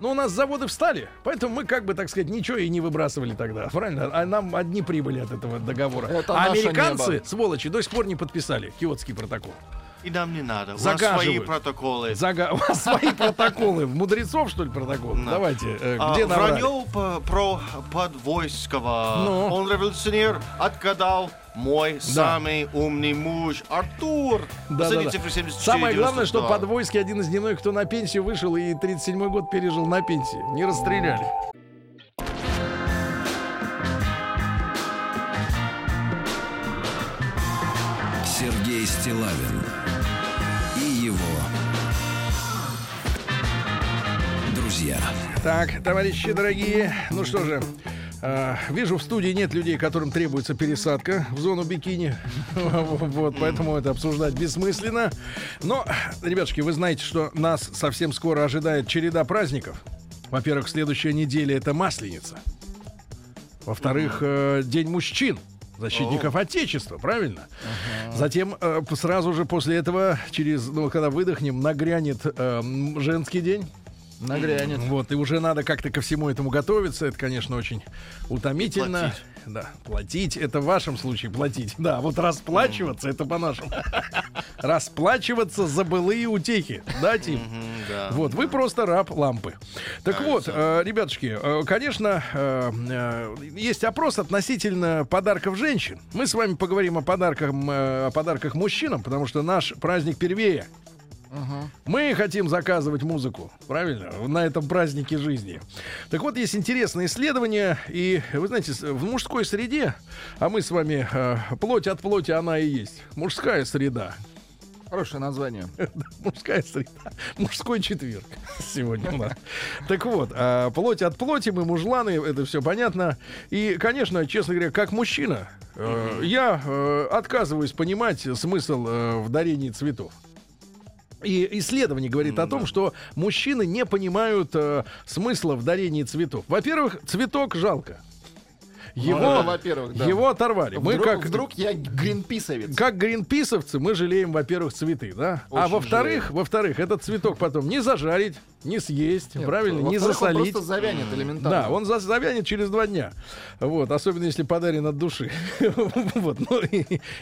Но у нас заводы встали, поэтому мы, как бы, так сказать, ничего и не выбрасывали тогда. Правильно? А нам одни прибыли от этого договора. Это американцы, небо. Сволочи, до сих пор не подписали Киотский протокол. И нам не надо. У нас свои протоколы. У вас свои протоколы. Мудрецов, что ли, протоколы? Давайте. Где набрали? Вранье про Подвойского. Он революционер, отгадал. Мой самый умный муж Артур. Самое главное, что Подвойский один из немногих, кто на пенсию вышел и 37-й год пережил на пенсии. Не расстреляли. Сергей Стиллавин и его друзья. Так, товарищи дорогие, ну что же. Вижу, в студии нет людей, которым требуется пересадка в зону бикини. Вот, поэтому это обсуждать бессмысленно. Но, ребятушки, вы знаете, что нас совсем скоро ожидает череда праздников. Во-первых, следующая неделя — это Масленица. Во-вторых, День мужчин, защитников Отечества, правильно? Затем, сразу же после этого, через, ну, когда выдохнем, нагрянет женский день. Нагрянет. Вот, и уже надо как-то ко всему этому готовиться. Это, конечно, очень утомительно. Платить. Да, платить, это в вашем случае платить. Да, вот расплачиваться, это по-нашему. Расплачиваться за былые утехи. Да, Тим? Вот, вы просто раб лампы. Так вот, ребятушки, конечно, есть опрос относительно подарков женщин. Мы с вами поговорим о подарках мужчинам, потому что наш праздник первее. Мы хотим заказывать музыку, правильно, на этом празднике жизни. Так вот, есть интересное исследование. И, вы знаете, в мужской среде, а мы с вами плоть от плоти она и есть, мужская среда. Хорошее название. Мужская среда. Мужской четверг сегодня у нас. Так вот, плоть от плоти, мы мужланы, это все понятно. И, конечно, честно говоря, как мужчина, я отказываюсь понимать смысл в дарении цветов. И исследование говорит о том, что мужчины не понимают смысла в дарении цветов. Во-первых, цветок жалко. Его оторвали. Вдруг я гринписовец. Как гринписовцы мы жалеем, во-первых, цветы, да? Очень во-вторых, этот цветок потом не зажарить, не съесть, правильно, не засолить. Он просто завянет элементарно. Да, он завянет через 2 дня. Вот, особенно если подарен от души. Вот, ну,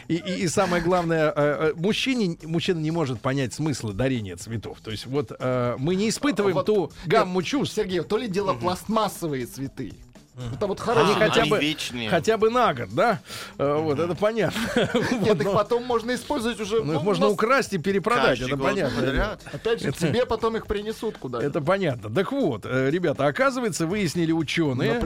и самое главное, мужчина не может понять смысла дарения цветов. То есть вот мы не испытываем ту гамму чувств. Сергей, то ли дело пластмассовые цветы. Это вот хорошие, хотя бы на год, да? Вот, это понятно. Нет, их потом можно использовать уже. Ну, их можно украсть и перепродать, это понятно. Опять же, тебе потом их принесут куда-то. Это понятно. Так вот, ребята, оказывается, выяснили ученые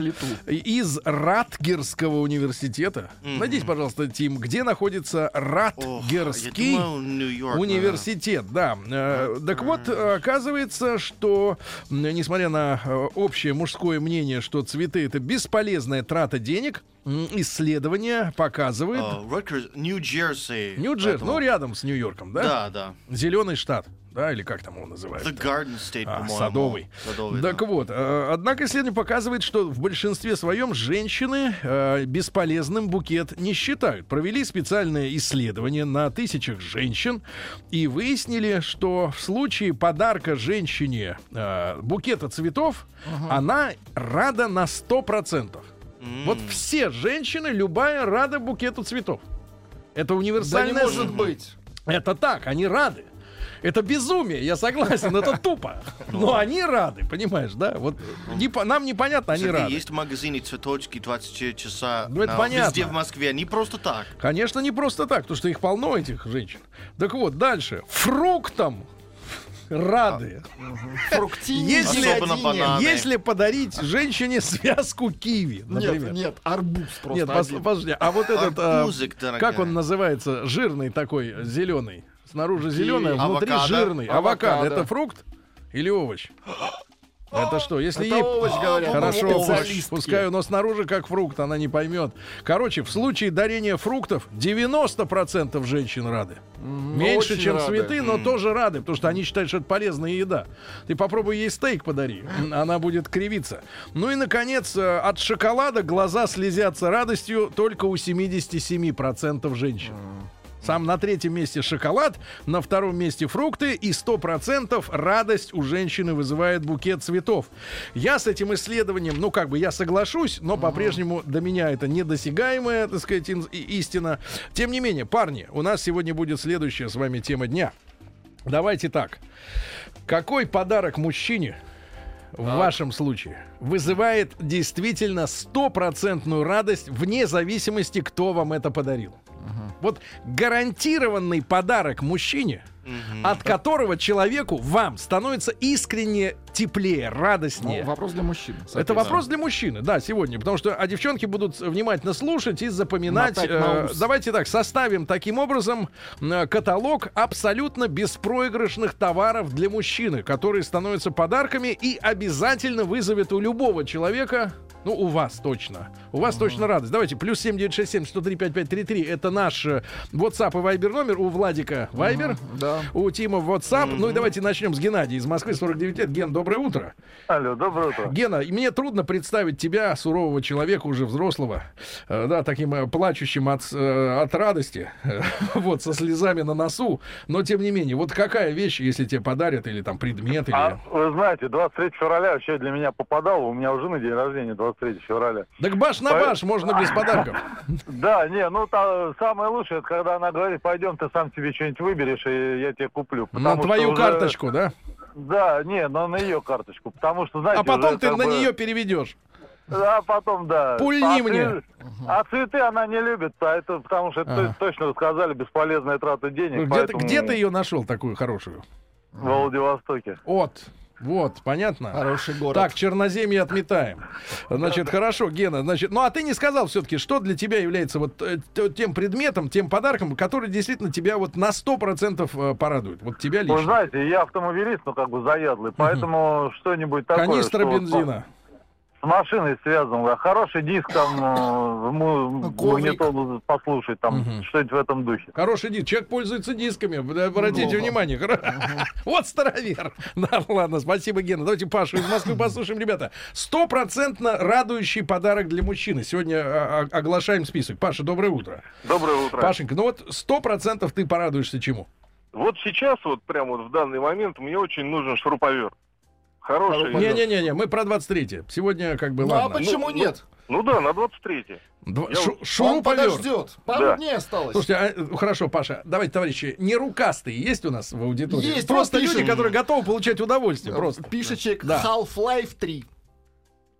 из Ратгерского университета. Найдите, пожалуйста, Тим, где находится Ратгерский университет. Да. Так вот, оказывается, что, несмотря на общее мужское мнение, что цветы — это бесполезная трата денег, исследование показывает... Нью-Джерси. Ну, рядом с Нью-Йорком, да? Да, да. Зеленый штат, да, или как там его называют? The Garden State, по-моему. Садовый. Так вот, однако исследование показывает, что в большинстве своем женщины бесполезным букет не считают. Провели специальное исследование на тысячах женщин и выяснили, что в случае подарка женщине букета цветов, она рада на 100%. Вот все женщины, любая, рада букету цветов. Это универсальное... Да не может быть. Это так, они рады. Это безумие, я согласен, это тупо. Но они рады, понимаешь, да? Вот нам непонятно, они рады. Есть в магазине цветочки 24 часа везде в Москве, не просто так. Конечно, не просто так, потому что их полно, этих женщин. Так вот, дальше. Фруктом рады. Если подарить женщине связку киви, например. Нет, арбуз просто. Нет, подожди. А вот этот, как он называется, жирный такой, зеленый. Снаружи зеленый, внутри жирный. Авокадо. Это фрукт или овощ? Это что? Если это ей овощ, говорят, хорошо, овощ, пускай, но снаружи как фрукт, она не поймет. Короче, в случае дарения фруктов 90% женщин рады. Меньше, чем рады. Цветы, но тоже рады, потому что они считают, что это полезная еда. Ты попробуй ей стейк подари, она будет кривиться. Ну и, наконец, от шоколада глаза слезятся радостью только у 77% женщин. Сам на третьем месте шоколад, на втором месте фрукты, и 100% радость у женщины вызывает букет цветов. Я с этим исследованием, ну как бы я соглашусь, но по-прежнему до меня это недосягаемая, так сказать, истина. Тем не менее, парни, у нас сегодня будет следующая с вами тема дня. Давайте так. Какой подарок мужчине в вашем случае вызывает действительно 100% радость вне зависимости, кто вам это подарил? Вот гарантированный подарок мужчине, от которого человеку, вам, становится искренне теплее, радостнее. Ну, вопрос для мужчин. Это вопрос для мужчины, да, сегодня. Потому что девчонки будут внимательно слушать и запоминать. Давайте так, составим таким образом каталог абсолютно беспроигрышных товаров для мужчины, которые становятся подарками и обязательно вызовет у любого человека... Ну, у вас точно. У вас точно радость. Давайте, плюс 7967-103-5533. Это наш WhatsApp и Viber номер. У Владика Viber, у Тима WhatsApp. Ну и давайте начнем с Геннадия из Москвы, 49 лет. Ген, доброе утро. Алло, доброе утро. Гена, мне трудно представить тебя, сурового человека, уже взрослого, да, таким плачущим от радости, вот, со слезами на носу. Но, тем не менее, вот какая вещь, если тебе подарят, или там предмет, или... вы знаете, 23 февраля вообще для меня попадало. У меня уже на день рождения 23 февраля. Так баш на баш, можно без подарков. Да, не, ну самое лучшее, это когда она говорит: пойдем, ты сам себе что-нибудь выберешь, и я тебе куплю. На твою карточку, да? Да, не, но на ее карточку, потому что, знаете... А потом ты на нее переведешь. А потом, да. Пульни мне. А цветы она не любит, потому что это точно рассказали, бесполезная трата денег. Где ты ее нашел, такую хорошую? В Владивостоке. Вот, понятно? Хороший город. Так, черноземье отметаем. Значит, хорошо, Гена. Значит, ну а ты не сказал все-таки, что для тебя является вот тем предметом, тем подарком, который действительно тебя вот на 100% порадует. Вот тебя лично. Вы знаете, я автомобилист, ну как бы заядлый, поэтому что-нибудь такое. Канистра бензина. С машиной связан, да, хороший диск там, магнитолу послушать, там, что-нибудь в этом духе. Хороший диск, человек пользуется дисками, обратите внимание. Вот старовер. Да, ладно, спасибо, Гена. Давайте Пашу из Москвы послушаем, ребята. 100% радующий подарок для мужчины. Сегодня оглашаем список. Паша, доброе утро. Доброе утро. Пашенька, ну вот 100% ты порадуешься чему? Вот сейчас, вот прямо вот в данный момент, мне очень нужен шуруповерт. Хороший. Не-не-не, мы про 23-е. Сегодня как бы ладно. А почему нет? Ну да, на 23-е. Он подождет. Пару дней осталось. Слушайте, хорошо, Паша, давайте, товарищи, не рукастые есть у нас в аудитории? Есть. Просто люди, которые готовы получать удовольствие. Просто. Пишечек Half-Life 3.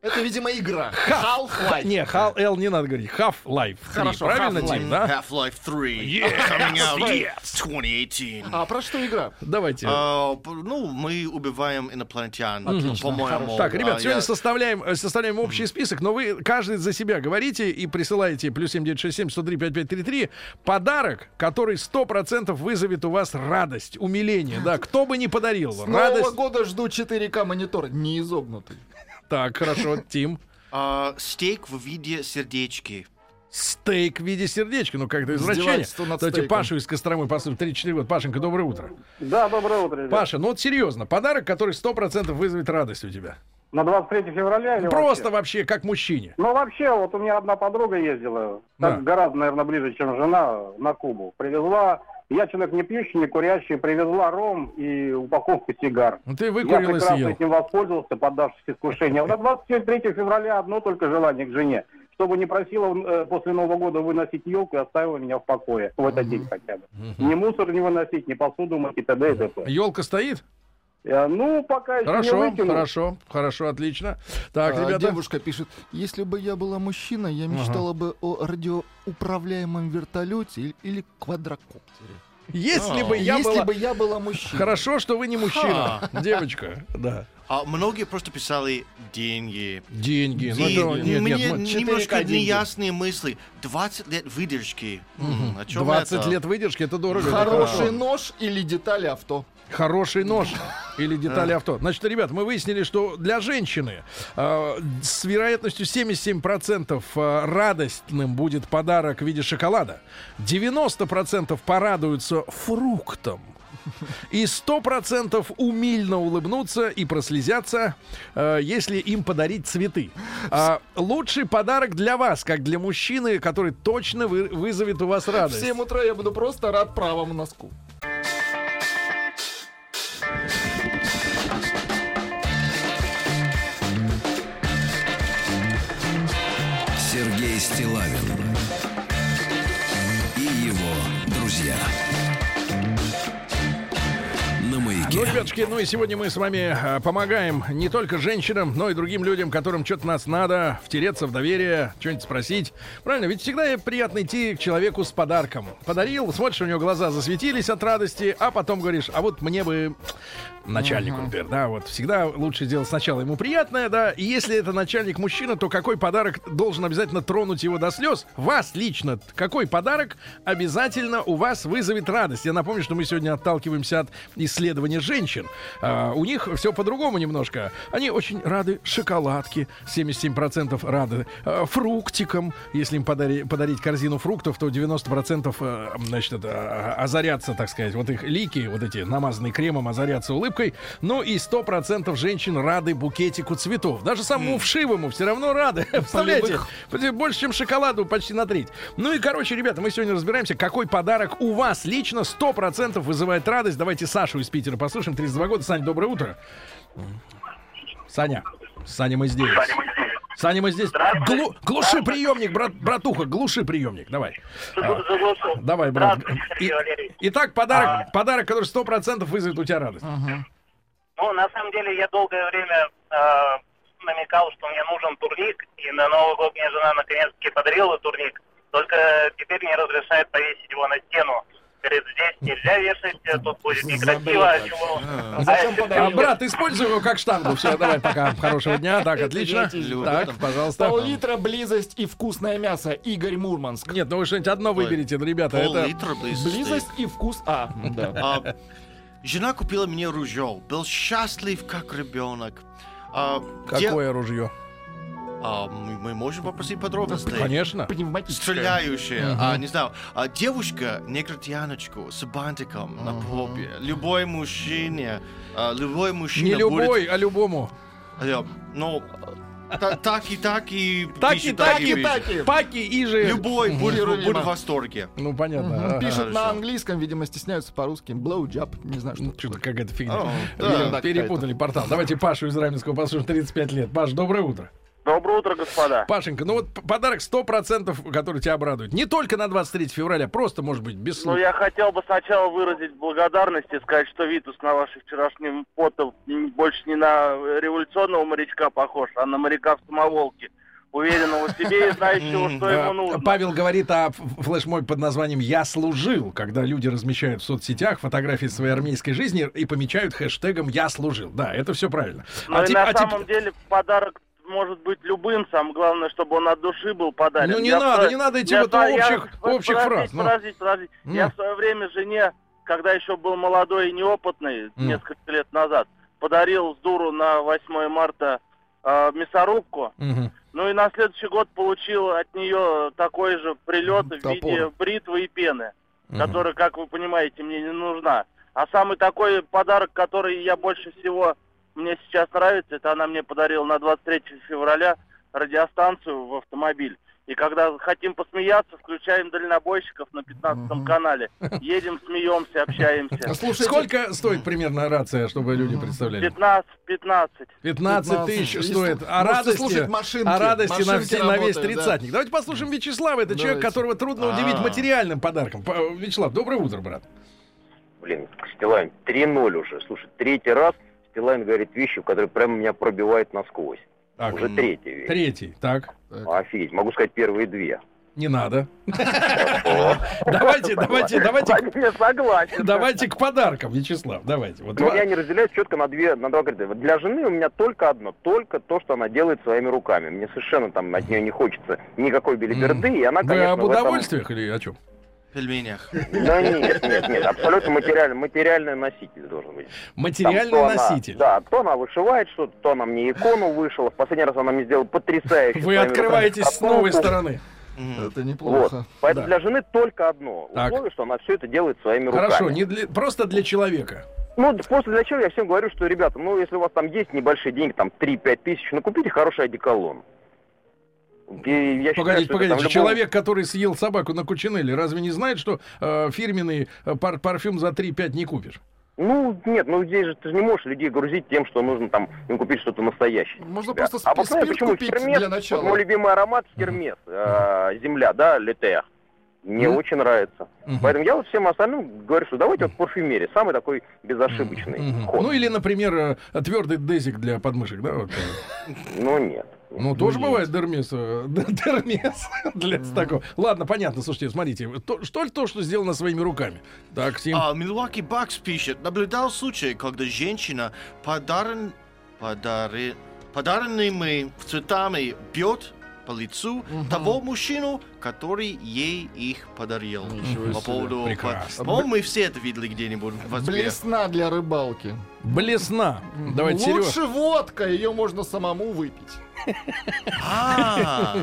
Это, видимо, игра. Half-Life. Не, Half-L не надо говорить. Half-Life 3. Хорошо, правильно, Тим, да? Half-Life 3. Coming out 2018. А про что игра? Давайте. Ну, мы убиваем инопланетян. По-моему. Так, ребят, сегодня составляем общий список, но вы каждый за себя говорите и присылаете плюс 7967-103-5533 подарок, который 100% вызовет у вас радость, умиление. Да, кто бы ни подарил. С Нового года жду 4К монитор, не изогнутый. Так, хорошо, Тим. Стейк в виде сердечки. Стейк в виде сердечки, ну как-то извращение. Кстати, Пашу из Костромы послушаем, 34 года. Пашенька, доброе утро. Да, доброе утро. Паша, ну вот серьезно, подарок, который 100% вызовет радость у тебя. На 23 февраля или просто вообще, как мужчине? Ну вообще, вот у меня одна подруга ездила, так, гораздо, наверное, ближе, чем жена, на Кубу. Привезла... Я человек не пьющий, не курящий, привезла ром и упаковку сигар. Ты выкурил и съел. Я прекрасно этим воспользовался, поддавшись искушению. На 23 февраля одно только желание к жене. Чтобы не просила после Нового года выносить елку и оставила меня в покое. В этот день хотя бы. Ни мусор не выносить, ни посуду мыть и т.д. и т.п. Елка стоит? Ну, пока еще не выкину. Хорошо, отлично. Так, ребята. Девушка пишет: если бы я была мужчиной, я мечтала бы о радиоуправляемом вертолете или квадрокоптере. Если бы я была мужчиной. Хорошо, что вы не мужчина, девочка. Да. А многие просто писали деньги. Деньги. Мне немножко неясные мысли. 20 лет выдержки. 20 лет выдержки — это дорого. Хороший нож или детали авто? Хороший нож или детали авто. Значит, ребят, мы выяснили, что для женщины с вероятностью 77% радостным будет подарок в виде шоколада. 90% порадуются фруктом. И 100% умильно улыбнутся и прослезятся, если им подарить цветы. Лучший подарок для вас, как для мужчины, который точно вызовет у вас радость. В 7 утра я буду просто рад правому носку. Сергей Стиллавин и его друзья. Ну, ребятушки, ну и сегодня мы с вами помогаем не только женщинам, но и другим людям, которым что-то нас надо, втереться в доверие, что-нибудь спросить. Правильно, ведь всегда приятно идти к человеку с подарком. Подарил, смотришь, у него глаза засветились от радости, а потом говоришь, а вот мне бы начальнику, например, да, вот всегда лучше сделать сначала ему приятное, да, и если это начальник-мужчина, то какой подарок должен обязательно тронуть его до слез? Вас лично, какой подарок обязательно у вас вызовет радость? Я напомню, что мы сегодня отталкиваемся от исследования женщин. У них все по-другому немножко. Они очень рады шоколадке, 77% рады фруктикам. Если им подарить корзину фруктов, то 90% значит, озарятся, так сказать, вот их лики, вот эти намазанные кремом, озарятся улыбкой. Ну и 100% женщин рады букетику цветов. Даже самому вшивому все равно рады. Представляете? Больше, чем шоколаду почти на треть. Ну и, короче, ребята, мы сегодня разбираемся, какой подарок у вас лично 100% вызывает радость. Давайте Сашу из Питера послушаем. Слушаем, 32 года. Сань, доброе утро. Саня, мы здесь. Глуши приемник, братуха, глуши приемник. Давай. Давай, брат. Итак, подарок, который 100% вызовет у тебя радость. Угу. Ну, на самом деле, я долгое время намекал, что мне нужен турник. И на Новый год мне жена наконец-таки подарила турник. Только теперь не разрешает повесить его на стену. Говорит, здесь нельзя вешать, тут будет некрасиво. Брат, используй его как штангу. Все, давай, пока. Хорошего дня. Так, отлично. Так, пожалуйста. Пол-литра, близость и вкусное мясо. Игорь Мурманск. Нет, ну вы что-нибудь одно выберите, ребята. Пол-литра, близость. Близость и вкус. Жена купила мне ружье. Был счастлив, как ребенок. Какое ружье? Мы можем попросить подробности. Конечно. Стреляющие. Не знаю. Девушка негритяночку с бантиком на попе. Любой мужчина. Не любой, будет... а любому. Ну, так и. Паки и же. Любой будет в восторге. Ну, понятно. Пишут на английском, видимо, стесняются по-русски. Blowjob. Не знаю, что. Что-то какая-то фигня. Перепутали портал. Давайте Пашу из Раменского послушаем, 35 лет. Паш, доброе утро. Доброе утро, господа. Пашенька, ну вот подарок 100%, который тебя обрадует. Не только на 23 февраля, просто, может быть, без слов. Ну, я хотел бы сначала выразить благодарность и сказать, что Витус на ваших вчерашних фото больше не на революционного морячка похож, а на моряка в самоволке. Уверенного в себе и знающего, что ему нужно. Павел говорит о флешмобе под названием «Я служил», когда люди размещают в соцсетях фотографии своей армейской жизни и помечают хэштегом «Я служил». Да, это все правильно. Но на самом деле подарок может быть любым, самое главное, чтобы он от души был подарен. Не надо идти в общих фраз. Подождите. Я в свое время жене, когда еще был молодой и неопытный, несколько лет назад, подарил с дуру на 8 марта мясорубку. Ну и на следующий год получил от нее такой же прилет в виде бритвы и пены, которая, как вы понимаете, мне не нужна. А самый такой подарок, который я больше всего... Мне сейчас нравится, это она мне подарила на 23 февраля радиостанцию в автомобиль. И когда хотим посмеяться, включаем дальнобойщиков на 15-м канале. Едем, смеемся, общаемся. Слушайте, сколько стоит примерно рация, чтобы люди представляли? 15 тысяч стоит. А радости на весь тридцатник. Да. Давайте послушаем Вячеслава. Это человек, которого трудно удивить материальным подарком. Вячеслав, доброе утро, брат. Блин, Стиллавин, 3-0 уже. Слушай, третий раз Стиллавин говорит вещи, которые прямо меня пробивают насквозь. Так, уже третья вещь. Офигеть. Могу сказать первые две. Не надо. Давайте к подаркам, Вячеслав. Давайте. Я не разделяюсь четко на два критерия. Для жены у меня только одно, только то, что она делает своими руками. Мне совершенно там от нее не хочется никакой белиберды, и она, конечно, вы об удовольствиях или о чем? Пельменях. Да нет, абсолютно материальный носитель должен быть. Материальный носитель. Да, то она вышивает что-то, то она мне икону вышила. В последний раз она мне сделала потрясающе. Вы открываетесь с новой стороны. Это неплохо. Вот. Поэтому для жены только одно условие, что она все это делает своими руками. Хорошо, не для... просто для человека. Ну, просто для человека я всем говорю, что, ребята, ну, если у вас там есть небольшие деньги, там 3-5 тысяч, ну, купите хороший одеколон. Погодите, человек, который съел собаку на Кучинелле, разве не знает, что фирменный парфюм за 3-5 не купишь? Ну, нет, ну здесь же ты же не можешь людей грузить тем, что нужно там им купить что-то настоящее. Можно просто спирт купить для начала. Мой любимый аромат Хермес, земля, да, Летер. Мне очень нравится. Поэтому я вот всем остальным говорю, что давайте вот парфюмерия, самый такой безошибочный ход. Ну или, например, твердый дезик для подмышек, да? Вот. Ну нет. Ну, тоже бывает дермес для такого. Ладно, понятно, слушайте, смотрите, то, что сделано своими руками. Так, Сим. Milwaukee Bucks пишет, наблюдал случай, когда женщина подаренными цветами бьет по лицу того мужчину, который ей их подарил. По поводу... По-моему, мы все это видели где-нибудь. Блесна для рыбалки. Блесна. Давайте, лучше водка, ее можно самому выпить.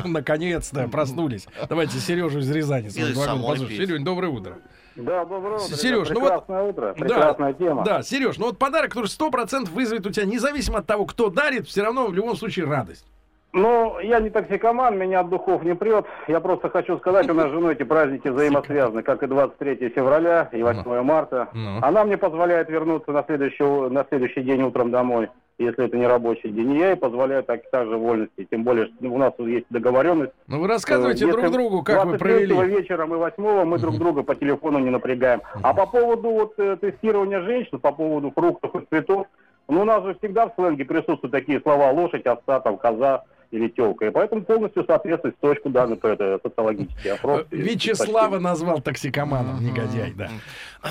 Наконец-то проснулись. Давайте Сережу из Рязани. Серёнь, доброе утро. Да, доброе утро. Серёж, прекрасное утро. Прекрасная тема. Да, Серёж, ну вот подарок, который 100% вызовет у тебя, независимо от того, кто дарит, все равно в любом случае радость. Ну, я не токсикоман, меня от духов не прет. Я просто хочу сказать, у нас с женой эти праздники взаимосвязаны, как и 23 февраля, и 8 марта. Она мне позволяет вернуться на следующий день утром домой, если это не рабочий день. И я ей позволяю также вольности, тем более, что у нас есть договоренность. Ну, вы рассказывайте друг другу, как вы провели. 23 вечером и 8 мы друг друга по телефону не напрягаем. А по поводу вот тестирования женщин, по поводу фруктов и цветов, ну, у нас же всегда в сленге присутствуют такие слова лошадь, овца, там, коза или тёлка. И поэтому полностью соответствует точку данной социологический опрос. Вячеслава назвал токсикоманом, негодяй, да.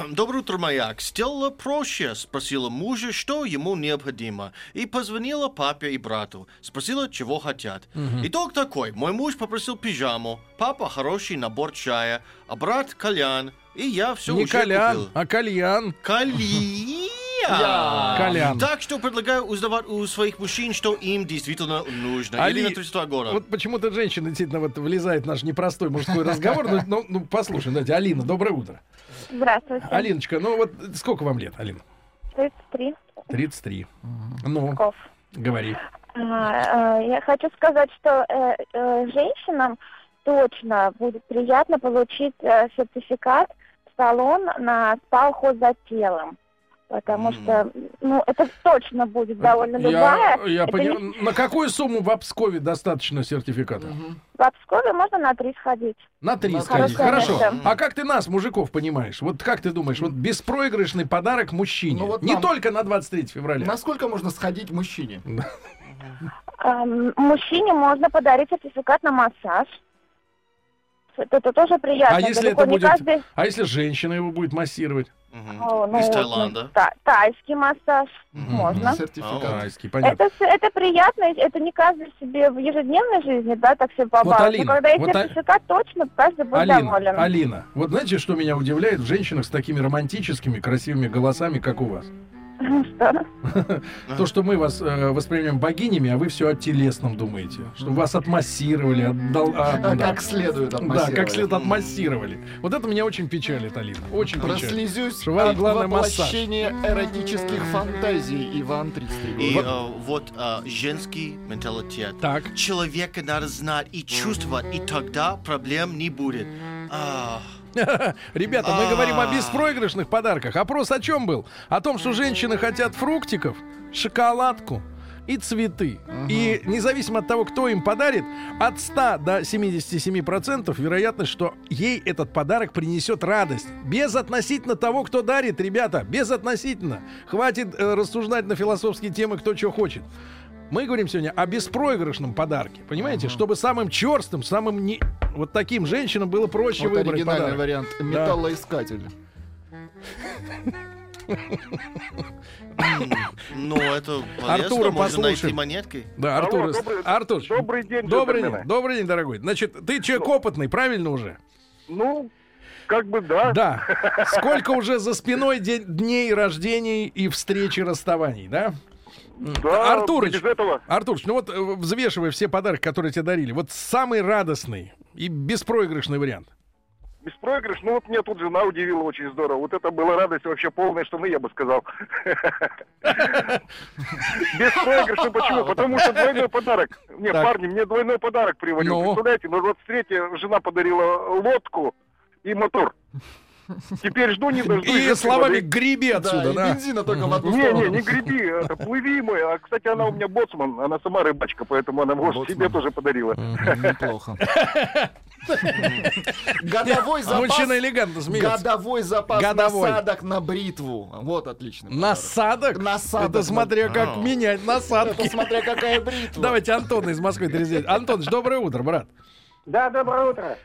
Доброе утро, Маяк. Сделала проще. Спросила мужа, что ему необходимо. И позвонила папе и брату. Спросила, чего хотят. Итог такой. Мой муж попросил пижаму. Папа хороший набор чая. А брат кальян. И я все уже купил. Не кальян, а кальян. Кальян. Так что предлагаю узнавать у своих мужчин, что им действительно нужно. Или на 32 года. Вот почему-то женщина действительно вот влезает в наш непростой мужской разговор. Ну, послушай, давайте. Алина, доброе утро. Здравствуйте. Алиночка, ну вот сколько вам лет, Алина? 33. 33. Ну, говори. Я хочу сказать, что женщинам точно будет приятно получить сертификат в салон на спа-уход за телом. Потому что, ну, это точно будет довольно любая. Я понимаю. Не... На какую сумму в Обскове достаточно сертификата? В Обскове можно на 3 сходить. На 3 сходить. Хорошо. А как ты нас, мужиков, понимаешь? Вот как ты думаешь, вот беспроигрышный подарок мужчине? Ну, вот не только на 23 февраля. Насколько можно сходить мужчине? Мужчине можно подарить сертификат на массаж. Это тоже приятно. А если это будет... каждый... а если женщина его будет массировать? Из Таиланда. Тайский массаж можно. Тайский, понятно. Это приятно, это не каждый себе в ежедневной жизни, да, так себе побаловать. Вот, но когда есть сертификат, точно каждый будет доволен. Алина, вот знаете, что меня удивляет в женщинах с такими романтическими, красивыми голосами, как у вас? Что? То, что мы вас воспринимаем богинями, а вы все о телесном думаете. Что вас отмассировали, как следует отмассировали. Да, как следует отмассировали. Вот это меня очень печалит, Алина. Очень печалит. Прослезюсь от воплощения эротических фантазий, Иван 33. И вот женский менталитет. Человека надо знать и чувствовать, и тогда проблем не будет. Ребята, мы говорим о беспроигрышных подарках. Опрос о чем был? О том, что женщины хотят фруктиков, шоколадку и цветы. И независимо от того, кто им подарит, от 100 до 77% вероятность, что ей этот подарок принесет радость. Безотносительно того, кто дарит, ребята, безотносительно. Хватит рассуждать на философские темы, кто чего хочет. Мы говорим сегодня о беспроигрышном подарке. Понимаете, чтобы самым чёрстым, самым не... Вот таким женщинам было проще вот выбрать оригинальный подарок. Вариант. Металлоискатель. Ну, это Артура послушаем. Да, Артур. Артур. Добрый день, джентльмены. Добрый день, дорогой. Значит, ты человек опытный, правильно уже? Ну, как бы да. Да. Сколько уже за спиной дней рождений и встречи расставаний, да? Да, Артурыч, ну вот взвешивая все подарки, которые тебе дарили, вот самый радостный и беспроигрышный вариант. Беспроигрыш, ну вот меня тут жена удивила очень здорово. Вот это была радость вообще полная штаны, я бы сказал. Беспроигрыш, ну почему? Потому что двойной подарок. Не, парни, мне двойной подарок привалил. Представляете, ну вот встретила, жена подарила лодку и мотор. Теперь жду, не дождусь. И словами греби отсюда, да? Бензина только в одну сторону. Не, не греби, это плыви мой. А, кстати, она у меня боцман, она сама рыбачка, поэтому она, может, тебе тоже подарила. Неплохо. Годовой запас. Годовой запас насадок на бритву. Вот отлично. Насадок? Насадок. Это смотря как менять насадки. Это смотря какая бритва. Давайте Антона из Москвы перезвонить. Антоныч, доброе утро, брат. Да, доброе утро.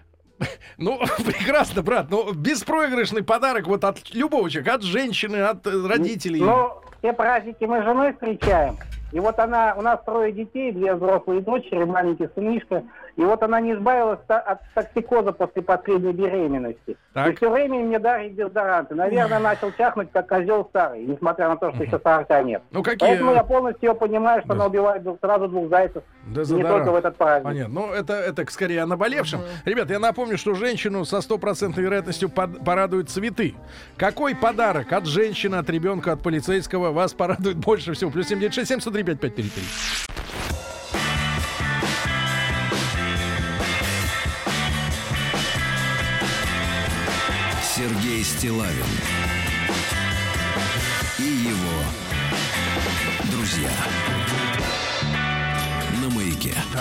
Ну, прекрасно, брат. Ну, беспроигрышный подарок вот от любого человека, от женщины, от родителей. Но все праздники мы с женой встречаем. И вот она, у нас 3 детей, 2 взрослые дочери, маленький сынишка. И вот она не избавилась от токсикоза после последней беременности. Так. И все время мне дарит дезодоранты. Наверное, начал чахнуть, как козел старый, несмотря на то, что еще сорта нет. Ну, какие... Поэтому я полностью ее понимаю, что она убивает сразу 2 зайцев. Не только в этот праздник. Понятно. Ну, это скорее о наболевшем. Ребят, я напомню, что женщину со 100% вероятностью порадуют цветы. Какой подарок от женщины, от ребенка, от полицейского вас порадует больше всего? Плюс 7 9 6 7 103 5 5 3 3. Сергей Стиллавин и его друзья.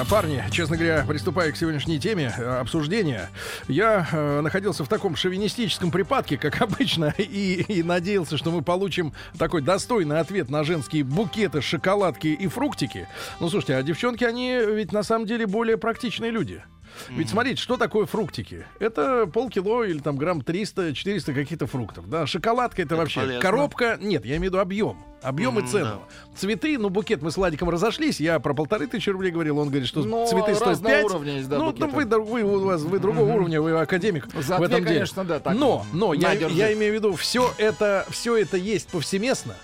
Парни, честно говоря, приступая к сегодняшней теме обсуждения, я находился в таком шовинистическом припадке, как обычно, и надеялся, что мы получим такой достойный ответ на женские букеты, шоколадки и фруктики. Ну, слушайте, а девчонки, они ведь на самом деле более практичные люди. Ведь смотрите, что такое фруктики? Это полкило или там грамм 300-400 каких-то фруктов, да? Шоколадка это вообще полезно. Коробка, нет, я имею в виду объем и цену. Да. Цветы, ну букет мы с Владиком разошлись, я про 1500 рублей говорил, он говорит, что но цветы стоят 5. Есть, да, ну там вы другого уровня, вы академик за в этом 2, деле. Конечно, да, так. Но я имею в виду, все это есть повсеместно.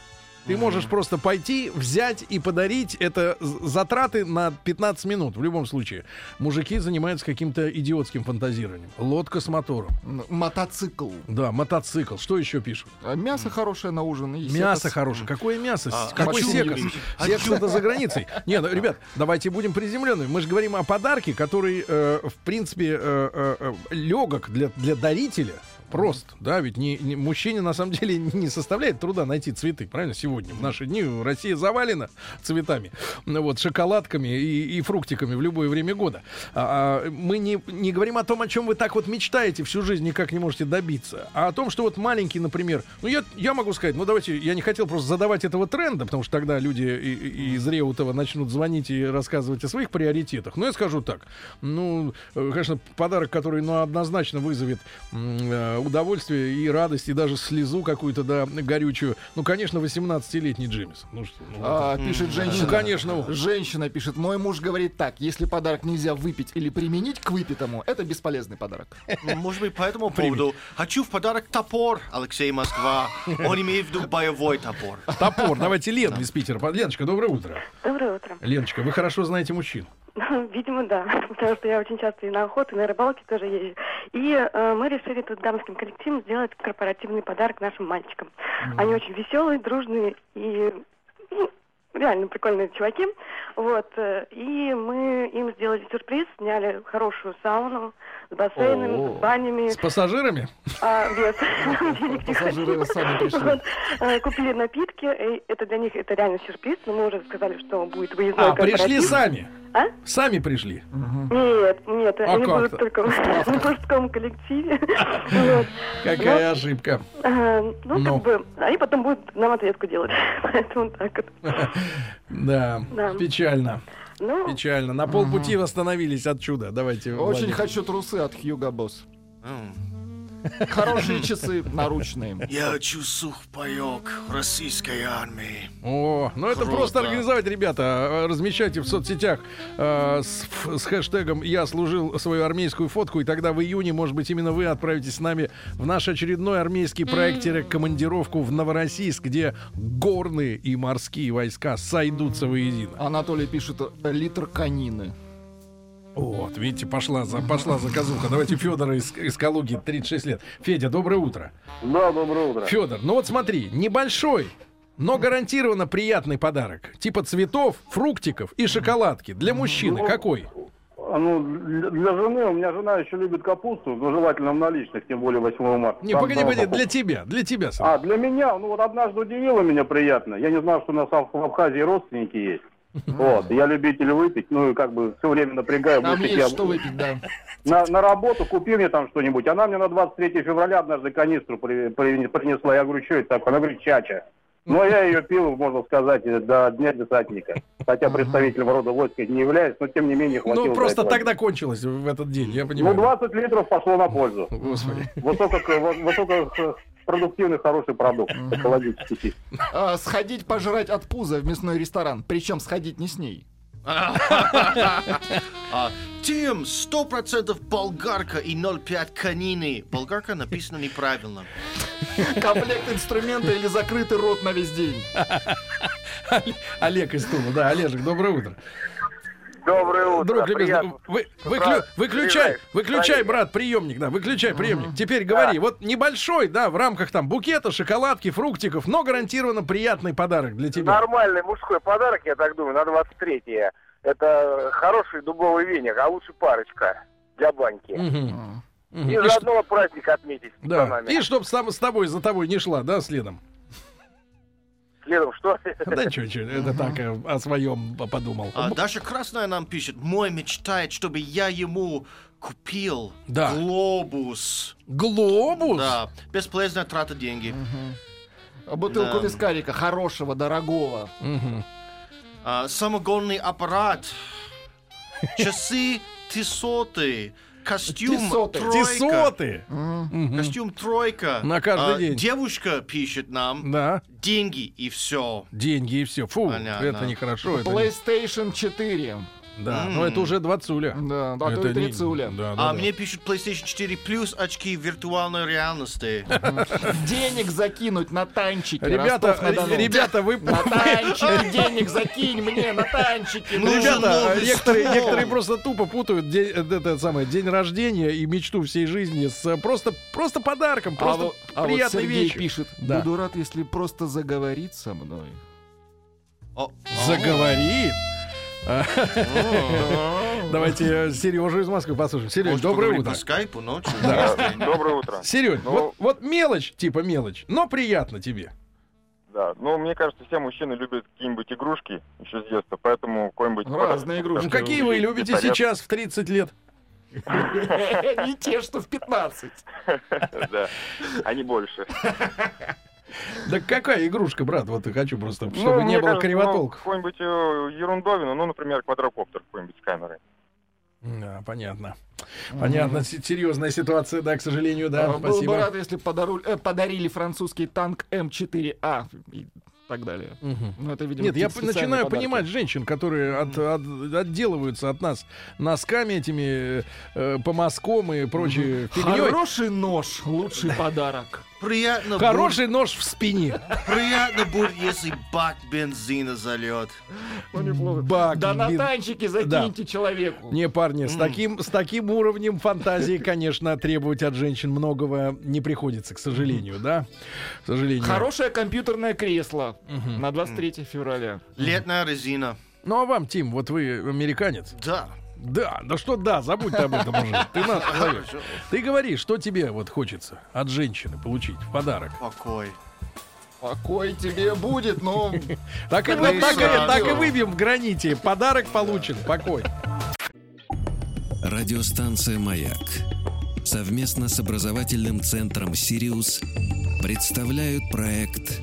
Ты можешь просто пойти, взять и подарить. Это затраты на 15 минут. В любом случае. Мужики занимаются каким-то идиотским фантазированием. Лодка с мотором. Мотоцикл. Да, мотоцикл. Что еще пишут? А мясо хорошее на ужин. Мясо хорошее. Какое мясо? Какой секас? Секс-то за границей. Нет, ребят, давайте будем приземленными. Мы же говорим о подарке, который, в принципе, легок для дарителя. Прост, да, ведь мужчине на самом деле не составляет труда найти цветы, правильно, сегодня, в наши дни Россия завалена цветами, вот, шоколадками и фруктиками в любое время года. Мы не говорим о том, о чем вы так вот мечтаете всю жизнь, никак не можете добиться, а о том, что вот маленький, например, ну, я могу сказать, ну, давайте, я не хотел просто задавать этого тренда, потому что тогда люди из Реутова начнут звонить и рассказывать о своих приоритетах, но я скажу так, ну, конечно, подарок, который, ну, однозначно вызовет удовольствие и радость, и даже слезу какую-то, да, горючую. Ну, конечно, 18-летний Джеймс. Ну, что, ну, пишет женщина. Ну, конечно. Женщина пишет, мой муж говорит так, если подарок нельзя выпить или применить к выпитому, это бесполезный подарок. Может быть, по этому поводу. Хочу в подарок топор, Алексей Москва. Он имеет в виду боевой топор. Топор. Давайте Лену из Питера. Леночка, доброе утро. Доброе утро. Леночка, вы хорошо знаете мужчин. Видимо, да, потому что я очень часто и на охоту, и на рыбалке тоже езжу. И мы решили тут дамским коллективом сделать корпоративный подарок нашим мальчикам. Они очень веселые, дружные и реально прикольные чуваки. Вот. И мы им сделали сюрприз, сняли хорошую сауну с бассейнами, с банями. С пассажирами? Нет. Пассажиры сами пришли. Купили напитки. Это для них это реально сюрприз, но мы уже сказали, что будет выездной корпоратив. Пришли сами? А? Сами пришли? Нет, они будут только в мужском коллективе. Какая ошибка. Ну, как бы, они потом будут нам ответку делать. Поэтому так вот. Да, печально. Ну, печально. На полпути восстановились от чуда. Давайте. Очень хочу трусы от Хьюго Босс. Хорошие часы наручные. Я хочу сухпайок российской армии. О, ну это просто организовать, ребята. Размещайте в соцсетях с хэштегом «Я служил свою армейскую фотку», и тогда в июне, может быть, именно вы отправитесь с нами в наш очередной армейский проект-командировку в Новороссийск, где горные и морские войска сойдутся воедино. Анатолий пишет: литр конины. Вот, видите, пошла заказуха. Давайте Федора из Калуги, 36 лет. Федя, доброе утро. Да, доброе утро. Федор, ну вот смотри, небольшой, но гарантированно приятный подарок. Типа цветов, фруктиков и шоколадки. Для мужчины какой? Ну, для жены, у меня жена еще любит капусту, но желательно в наличных, тем более 8 марта. Не, погоди, для тебя. Сам. А, для меня, ну вот однажды удивило меня приятно. Я не знал, что у нас в Абхазии родственники есть. Вот, я любитель выпить, ну и как бы все время напрягаю. Нам есть что выпить, да. На работу купи мне там что-нибудь. Она мне на 23 февраля однажды канистру принесла. Я говорю, что это такое? Она говорит, чача. Но я ее пил, можно сказать, до дня десантника. Хотя представителем рода войска не являюсь, но тем не менее хватило. Ну, просто тогда кончилось в этот день, я понимаю. Ну, 20 литров пошло на пользу. Господи. Высоко продуктивный, хороший продукт. Экологический. Сходить пожрать от пуза в мясной ресторан. Причем сходить не с ней. Тим, 100% болгарка и 0,5 конины. Болгарка написано неправильно. Комплект инструмента или закрытый рот на весь день. Олег из Тула, да, Олежек, доброе утро. Доброе утро. Друг, любезный, выключай, брат, приемник, да, выключай приемник. Теперь говори, вот небольшой, да, в рамках там букета, шоколадки, фруктиков, но гарантированно приятный подарок для тебя. Нормальный мужской подарок, я так думаю, на 23-е. Это хороший дубовый веник, а лучше парочка для баньки. И заодно праздник отметить. Да. И чтоб с тобой за тобой не шла, да, следом. Что? Да чуть-чуть, это так о своем подумал. Даша Красная нам пишет: мой мечтает, чтобы я ему купил глобус. Глобус? Да, бесполезная трата деньги. Бутылку вискарика, хорошего, дорогого. Самогонный аппарат. Часы Тесоты. Костюм тройка. На каждый день. Девушка пишет нам. Да. Деньги и все. Фу, понятно. Это нехорошо. PlayStation 4. Да, но это уже 20-уля. Да, а то и 30-уля. Мне пишут PlayStation 4 плюс очки виртуальной реальности. Денег закинуть на танчики. Ребята, вы... На танчики денег закинь мне, на танчики. Ребята, некоторые просто тупо путают день рождения и мечту всей жизни с просто подарком, просто приятной вещью. Сергей пишет: буду рад, если просто заговорит со мной. Заговорит? Давайте Сережу из Москвы послушаем. Сереж, доброе утро. По скайпу ночью. Доброе утро. Сереж, вот мелочь, но приятно тебе. Да, ну мне кажется, все мужчины любят какие-нибудь игрушки еще с детства, поэтому какой-нибудь... Разные игрушки. Ну какие вы любите сейчас в 30 лет? Не те, что в 15. Да, они больше. Да какая игрушка, брат? Вот я хочу просто, чтобы не было кривотолков. Какой-нибудь ерундовину, например, квадрокоптер какой-нибудь с камерой. Да, понятно. Понятно, серьезная ситуация, да, к сожалению, да. Был бы рад, если подарили французский танк М4А. Так далее. Ну, это, видимо, нет, я начинаю понимать женщин, которые отделываются от нас носками этими по мазкам и прочей фигней. Хороший нож, лучший подарок. Хороший нож в спине. Приятно будет, если бак бензина зальет. Да на танчики закиньте человеку. Не, парни, с таким уровнем фантазии, конечно, требовать от женщин многого не приходится, к сожалению, да? К сожалению. Хорошее компьютерное кресло на 23 февраля. Летная резина. Ну а вам, Тим, вот вы американец. Да. Да, что да, забудь об этом уже. Ты говори, что тебе вот хочется от женщины получить в подарок. Покой. Покой тебе будет, но... Так и выбьем в граните. Подарок получен. Покой. Радиостанция «Маяк» совместно с образовательным центром «Сириус» представляют проект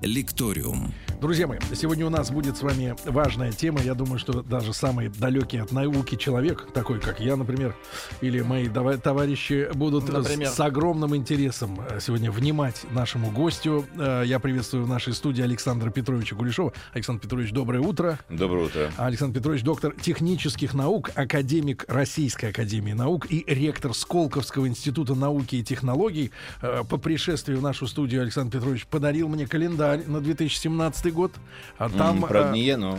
«Лекториум». Друзья мои, сегодня у нас будет с вами важная тема. Я думаю, что даже самый далекий от науки человек, такой как я, например, или мои товарищи, будут с огромным интересом сегодня внимать нашему гостю. Я приветствую в нашей студии Александра Петровича Кулешова. Александр Петрович, доброе утро. Доброе утро. Александр Петрович, доктор технических наук, академик Российской академии наук и ректор Сколковского института науки и технологий. По пришествии в нашу студию Александр Петрович подарил мне календарь на 2017 год. А там, правда, не я, но...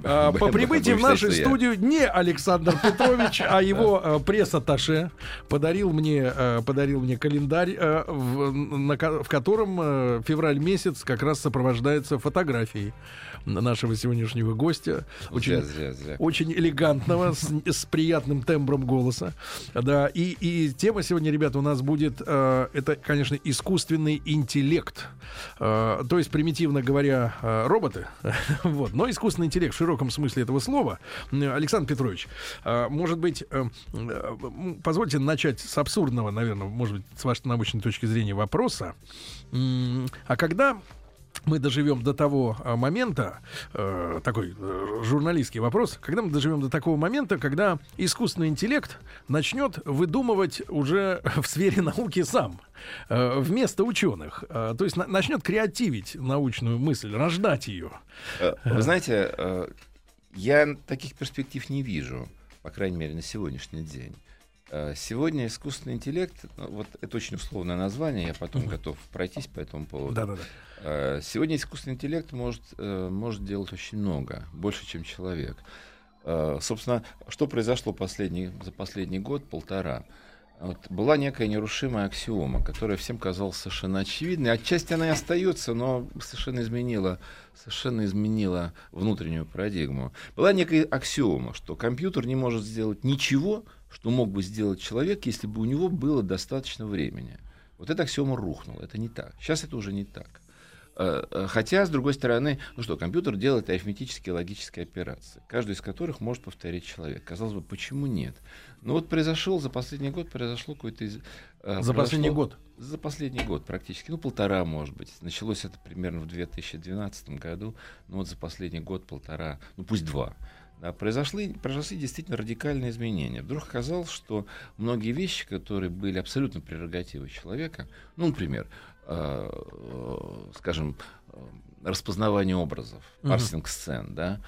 По прибытии в нашу студию не Александр Петрович, а его пресс-атташе подарил мне календарь, в котором февраль месяц как раз сопровождается фотографией нашего сегодняшнего гостя. Очень элегантного, с приятным тембром голоса. Да, и тема сегодня, ребята, у нас будет, это, конечно, искусственный интеллект. То есть, примитивно говоря, роботы. Вот. Но искусственный интеллект в широком смысле этого слова. Александр Петрович, может быть, позвольте начать с абсурдного, наверное, может быть, с вашей научной точки зрения вопроса. А когда... мы доживем до того момента, такой журналистский вопрос, когда мы доживем до такого момента, когда искусственный интеллект начнет выдумывать уже в сфере науки сам, вместо ученых, то есть начнет креативить научную мысль, рождать ее. Вы знаете, я таких перспектив не вижу, по крайней мере, на сегодняшний день. Сегодня искусственный интеллект, вот это очень условное название, я потом готов пройтись по этому поводу. Да. Сегодня искусственный интеллект может делать очень много, больше, чем человек. Собственно, что произошло за последний год-полтора? Вот, была некая нерушимая аксиома, которая всем казалась совершенно очевидной. Отчасти она и остается, но совершенно изменила внутреннюю парадигму. Была некая аксиома, что компьютер не может сделать ничего, что мог бы сделать человек, если бы у него было достаточно времени. Вот эта аксиома рухнула. Это не так. Сейчас это уже не так. Хотя, с другой стороны, компьютер делает арифметические и логические операции, каждую из которых может повторить человек. Казалось бы, почему нет? Но вот за последний год практически, полтора, может быть. Началось это примерно в 2012 году, но вот за последний год-полтора, пусть два. Произошли действительно радикальные изменения. Вдруг оказалось, что многие вещи, которые были абсолютно прерогативой человека, например, распознавание образов, парсинг сцен, да?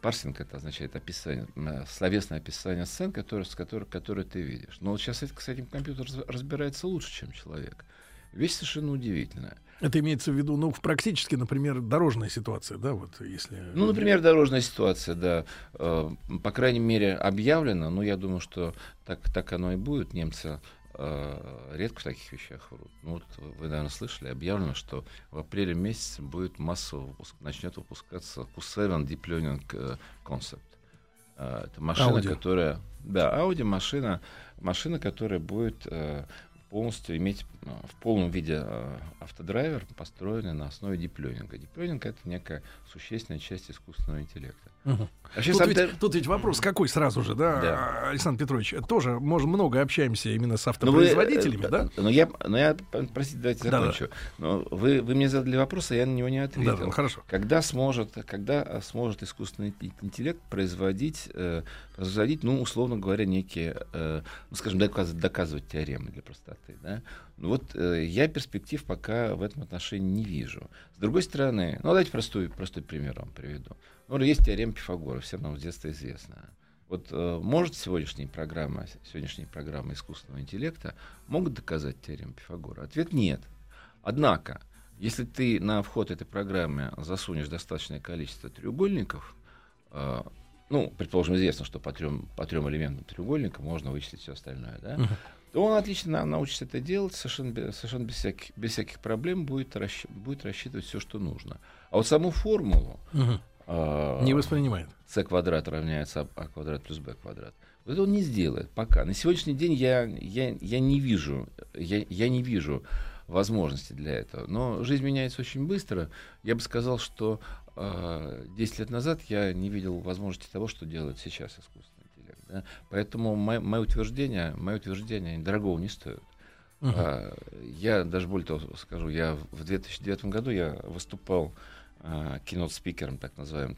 Парсинг — это означает описание, словесное описание сцен, которые ты видишь. Но вот сейчас с этим компьютер разбирается лучше, чем человек. Вещь совершенно удивительная. Это имеется в виду, практически, например, дорожная ситуация, да, вот если... например, дорожная ситуация, да. По крайней мере, объявлено, я думаю, что так оно и будет. Немцы редко в таких вещах врут. Вы, наверное, слышали, объявлено, что в апреле месяце будет массовый выпуск, начнет выпускаться Q7 Deep Learning Concept. Это машина, Audi. Которая... Да, Audi машина, которая будет... полностью иметь в полном виде автодрайвер, построенный на основе диплёнинга. Диплёнинг — это некая существенная часть искусственного интеллекта. Угу. Тут ведь вопрос какой сразу же, да, Александр Петрович? Тоже, много общаемся именно с автопроизводителями, да? Простите, давайте закончу. Да. Вы мне задали вопрос, а я на него не ответил. Да, хорошо. Когда сможет искусственный интеллект производить, условно говоря, некие, доказывать теоремы для простоты? Да? Я перспектив пока в этом отношении не вижу. С другой стороны, давайте простой пример вам приведу. Есть теорема Пифагора, всем нам с детства известна. Может сегодняшние программы искусственного интеллекта могут доказать теорему Пифагора? Ответ — нет. Однако, если ты на вход этой программы засунешь достаточное количество треугольников, предположим, известно, что по трем элементам треугольника можно вычислить все остальное, да? Он отлично научится это делать, совершенно без всяких проблем будет рассчитывать все, что нужно. А вот саму формулу не воспринимает. С квадрат равняется А квадрат плюс Б квадрат. Это он не сделает пока. На сегодняшний день я не вижу возможности для этого. Но жизнь меняется очень быстро. Я бы сказал, что 10 лет назад я не видел возможности того, что делает сейчас искусство. Поэтому мои утверждения дорогого не стоят. Я даже более того скажу, я в 2009 году я выступал keynote-спикером, так называемым,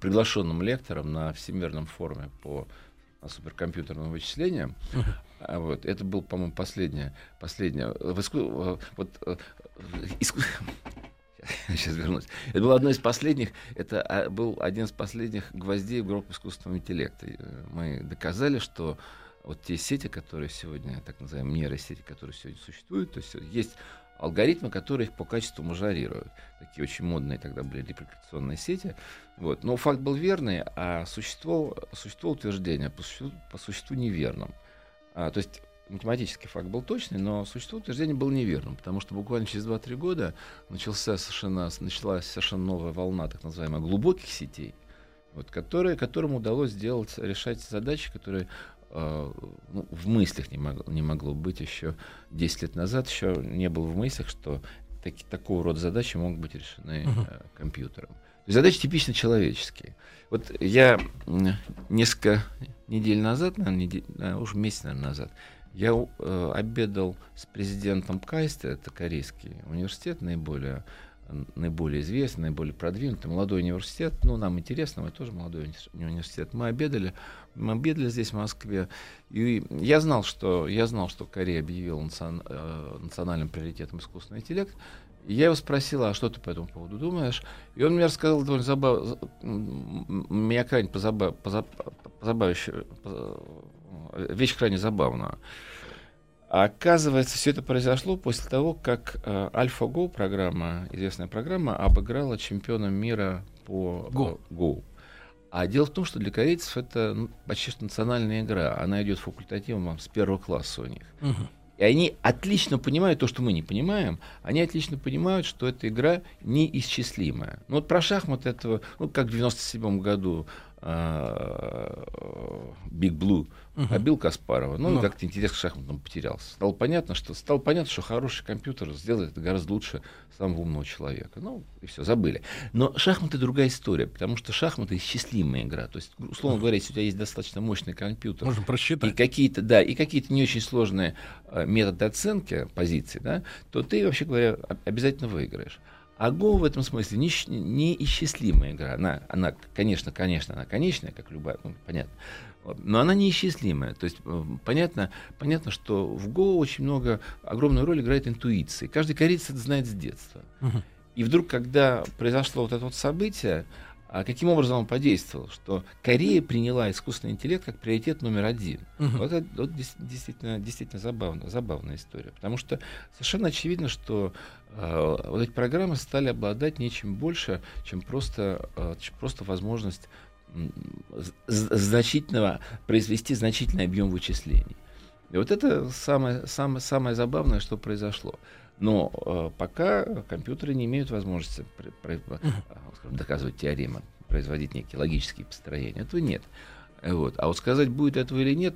приглашенным лектором на Всемирном форуме по суперкомпьютерным вычислениям. Вот. Это был, по-моему, последнее. Сейчас вернусь. Это было одно из последних. Это был один из последних гвоздей в гроб искусственного интеллекта. Мы доказали, что вот те сети, которые сегодня, так называемые нейросети, которые сегодня существуют, то есть есть алгоритмы, которые их по качеству мажорируют. Такие очень модные тогда были репликационные сети. Вот. Но факт был верный, а существо утверждения по существу неверным. То есть математический факт был точный, но существо утверждения было неверным, потому что буквально через 2-3 года началась совершенно новая волна так называемых глубоких сетей, вот, которым удалось решать задачи, которые в мыслях не могло быть еще 10 лет назад, еще не было в мыслях, что такого рода задачи могут быть решены компьютером. То есть задачи типично человеческие. Вот я несколько недель назад, месяц назад, я обедал с президентом КАИСТа, это корейский университет, наиболее известный, наиболее продвинутый, молодой университет. Ну, нам интересно, мы тоже молодой университет. Мы обедали здесь, в Москве. И я знал, что Корея объявила национальным приоритетом искусственный интеллект. И я его спросил, а что ты по этому поводу думаешь? И он мне рассказал довольно крайне забавную. А оказывается, все это произошло после того, как AlphaGo программа, известная программа, обыграла чемпиона мира по Go. А дело в том, что для корейцев это почти что национальная игра. Она идет факультативом с первого класса у них. И они отлично понимают то, что мы не понимаем. Они отлично понимают, что эта игра неисчислимая. Ну вот про шахматы этого, как в 1997 году Big Blue побил Каспарова. Ну, как-то интерес к шахматам потерялся. Стало понятно, что хороший компьютер сделает это гораздо лучше самого умного человека. Ну, и все, забыли. Но шахматы другая история, потому что шахматы исчислимая игра. То есть, условно говоря, если у тебя есть достаточно мощный компьютер, можно просчитать. И какие-то не очень сложные методы оценки позиций, да, то ты, вообще говоря, обязательно выиграешь. А Go в этом смысле неисчислимая игра. Она конечно, она конечная, как любая, понятно. Но она неисчислимая. То есть понятно, что в Go очень огромную роль играет интуиция. Каждый кореец это знает с детства. И вдруг, когда произошло вот это вот событие, каким образом он подействовал? Что Корея приняла искусственный интеллект как приоритет номер один. Вот это действительно забавная история. Потому что совершенно очевидно, что вот эти программы стали обладать нечем больше, чем просто возможность произвести значительный объем вычислений. И вот это самое забавное, что произошло. Но пока компьютеры не имеют возможности доказывать теоремы, производить некие логические построения. Этого нет. Вот. А вот сказать, будет этого или нет,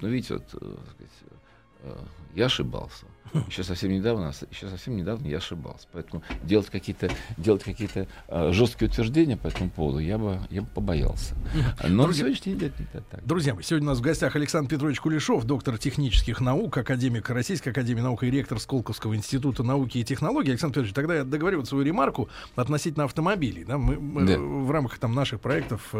я ошибался. Еще совсем недавно я ошибался. Поэтому делать какие-то жесткие утверждения по этому поводу я бы побоялся. Но на сегодняшний день это так. Друзья мои, сегодня у нас в гостях Александр Петрович Кулешов, доктор технических наук, академик Российской академии наук и ректор Сколковского института науки и технологий. Александр Петрович, тогда я договорю вот свою ремарку относительно автомобилей. Да? Мы в рамках наших проектов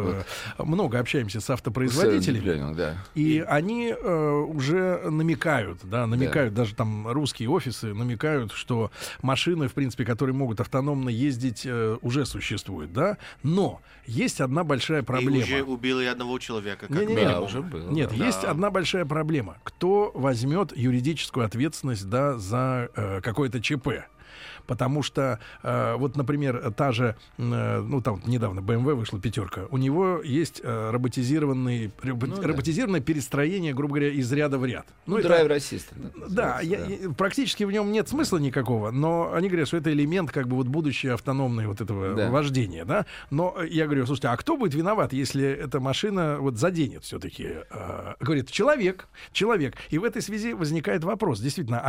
много общаемся с автопроизводителями. И они уже намекают, даже там русские офисы намекают, что машины, в принципе, которые могут автономно ездить, уже существуют, да? Но есть одна большая проблема. И уже убили одного человека. Есть одна большая проблема. Кто возьмет юридическую ответственность, да, за какое-то ЧП? Потому что, например, та же, там недавно BMW вышла пятерка, у него есть роботизированное перестроение, грубо говоря, из ряда в ряд. Драйвер-ассист. Практически в нем нет смысла никакого, но они говорят, что это элемент будущего автономного вождения. Да? Но я говорю, слушайте, а кто будет виноват, если эта машина заденет все-таки? Говорит, человек. И в этой связи возникает вопрос, действительно,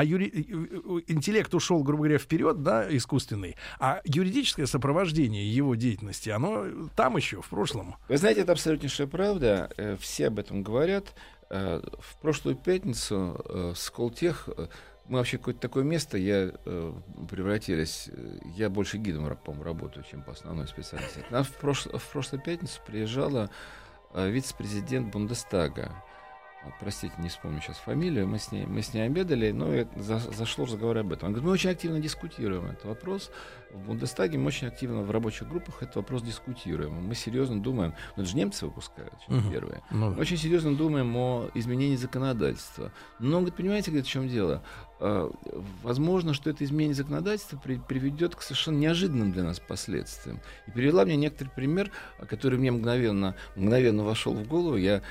интеллект ушел, грубо говоря, вперед, да, искусственный, а юридическое сопровождение его деятельности, оно там еще, в прошлом. Вы знаете, это абсолютнейшая правда, все об этом говорят. В прошлую пятницу Сколтех мы вообще какое-то такое место превратились. Я больше гидом, по-моему, работаю, чем по основной специальности. К нам в прошлую пятницу приезжала вице-президент Бундестага. Простите, не вспомню сейчас фамилию. Мы с ней обедали, но зашло разговор об этом. Он говорит, мы очень активно дискутируем этот вопрос. В Бундестаге мы очень активно в рабочих группах этот вопрос дискутируем. Мы серьезно думаем, ну это же немцы выпускают, первые. Мы очень серьезно думаем о изменении законодательства. Но, говорит, понимаете, в чем дело? Возможно, что это изменение законодательства приведет к совершенно неожиданным для нас последствиям. И привела мне некоторый пример, который мне мгновенно вошел в голову. Я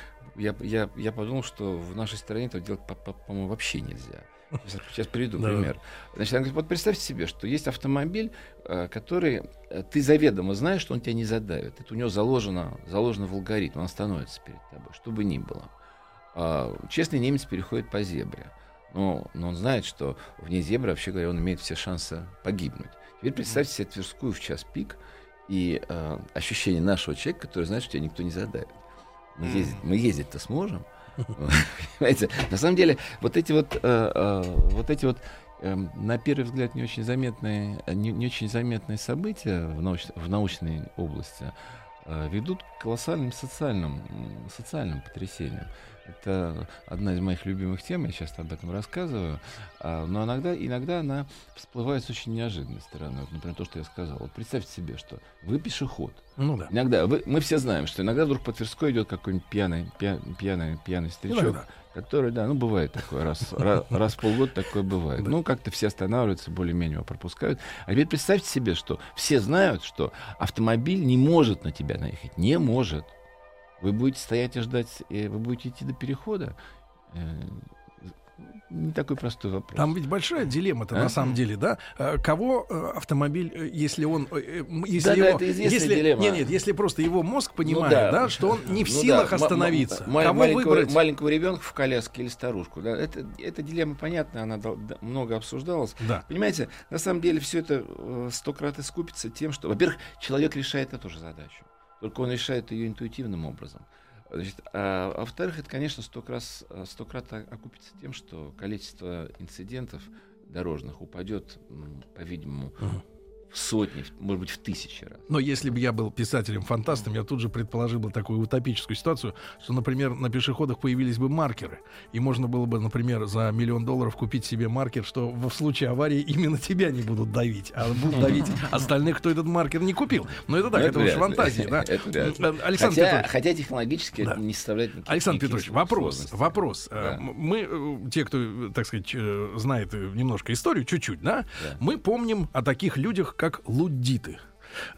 подумал, что в нашей стране этого делать, по-моему, вообще нельзя. Сейчас приведу пример. Значит, она говорит, вот представьте себе, что есть автомобиль, который ты заведомо знаешь, что он тебя не задавит. Это у него заложено в алгоритм, он остановится перед тобой, что бы ни было. Честный немец переходит по зебре. Но он знает, что вне зебры, вообще говоря, он имеет все шансы погибнуть. Теперь представьте себе Тверскую в час пик и ощущение нашего человека, который знает, что тебя никто не задавит. Мы ездить-то сможем. Понимаете? На самом деле, вот эти на первый взгляд не очень заметные события в научной области ведут к колоссальным социальным потрясениям. Это одна из моих любимых тем, я часто об этом рассказываю, но иногда она всплывает с очень неожиданной стороны. Вот, например, то, что я сказал. Вот представьте себе, что вы пешеход. Ну да. Иногда мы все знаем, что иногда вдруг по Тверской идет какой-нибудь пьяный старичок, который, бывает такое, раз в полгода такое бывает. Да. Ну, как-то все останавливаются, более-менее его пропускают. А теперь представьте себе, что все знают, что автомобиль не может на тебя наехать, не может. Вы будете стоять и ждать, вы будете идти до перехода? Не такой простой вопрос. Там ведь большая дилемма-то, на самом деле, да? Кого автомобиль, если он... Если просто его мозг понимает, что он не в силах остановиться. Кого выбрать? Маленького ребенка в коляске или старушку. Да? Эта дилемма понятна, она много обсуждалась. Да. Понимаете, на самом деле все это 100 раз искупится тем, что, во-первых, человек решает эту же задачу. Только он решает ее интуитивным образом. Значит, а во-вторых, это, конечно, 100 раз окупится тем, что количество инцидентов дорожных упадет, по-видимому, в сотни, может быть, в тысячи раз. Но если бы я был писателем-фантастом, я тут же предположил бы такую утопическую ситуацию, что, например, на пешеходах появились бы маркеры, и можно было бы, например, за $1 миллион купить себе маркер, что в случае аварии именно тебя не будут давить, а будут давить остальных, кто этот маркер не купил. Но это так, это уж фантазия, да? Александр Петрович. Хотя технологически это не составляет никаких сложностей. Александр Петрович, вопрос. Мы, те, кто, так сказать, знает немножко историю, чуть-чуть, да, мы помним о таких людях, как луддиты.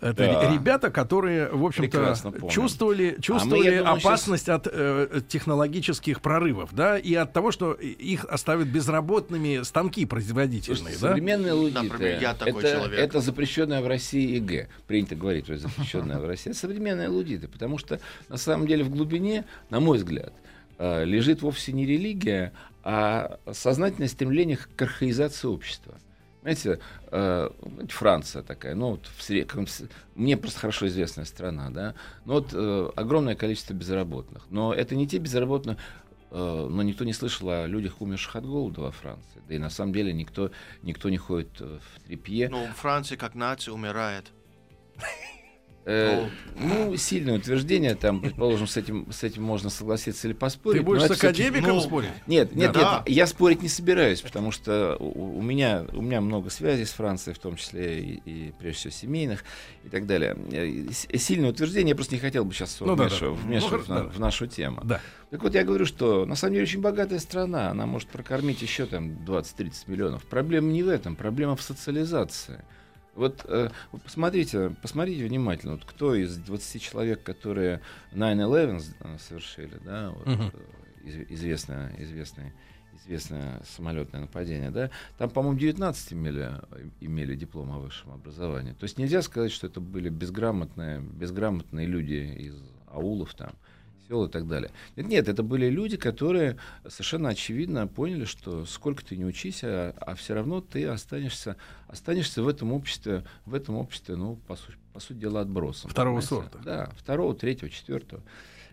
Это ребята, которые, в общем-то, чувствовали опасность от технологических прорывов, да, и от того, что их оставят безработными станки производительные. Слушайте, да? Современные лудиты. Например, я такой человек. Это запрещенное в России ЕГЭ. Принято говорить, что запрещенное в России. Это современные лудиты, потому что, на самом деле, в глубине, на мой взгляд, лежит вовсе не религия, а сознательное стремление к архаизации общества. Знаете, Франция такая, мне просто хорошо известная страна, да, огромное количество безработных, но это не те безработные, но никто не слышал о людях, умерших от голода во Франции, да и на самом деле никто не ходит в тряпье. Но Франция как нация умирает. Сильное утверждение, там, предположим, с этим можно согласиться или поспорить. Ты будешь с академиком спорить? Нет, я спорить не собираюсь, потому что у меня много связей с Францией, в том числе и прежде всего семейных и так далее. Сильное утверждение, я просто не хотел бы сейчас вмешиваться в нашу тему. Да. Так вот, я говорю, что на самом деле очень богатая страна, она может прокормить еще там 20-30 миллионов. Проблема не в этом, проблема в социализации. Вот посмотрите внимательно, вот кто из 20 человек, которые 9/11 совершили, да, известное самолетное нападение, да, там, по-моему, 19 имели диплом о высшем образовании. То есть нельзя сказать, что это были безграмотные люди из аулов там, сел и так далее. Нет, это были люди, которые совершенно очевидно поняли, что сколько ты не учись, а все равно ты останешься в этом обществе, по сути дела, отбросом. Второго сорта. Да, второго, третьего, четвертого.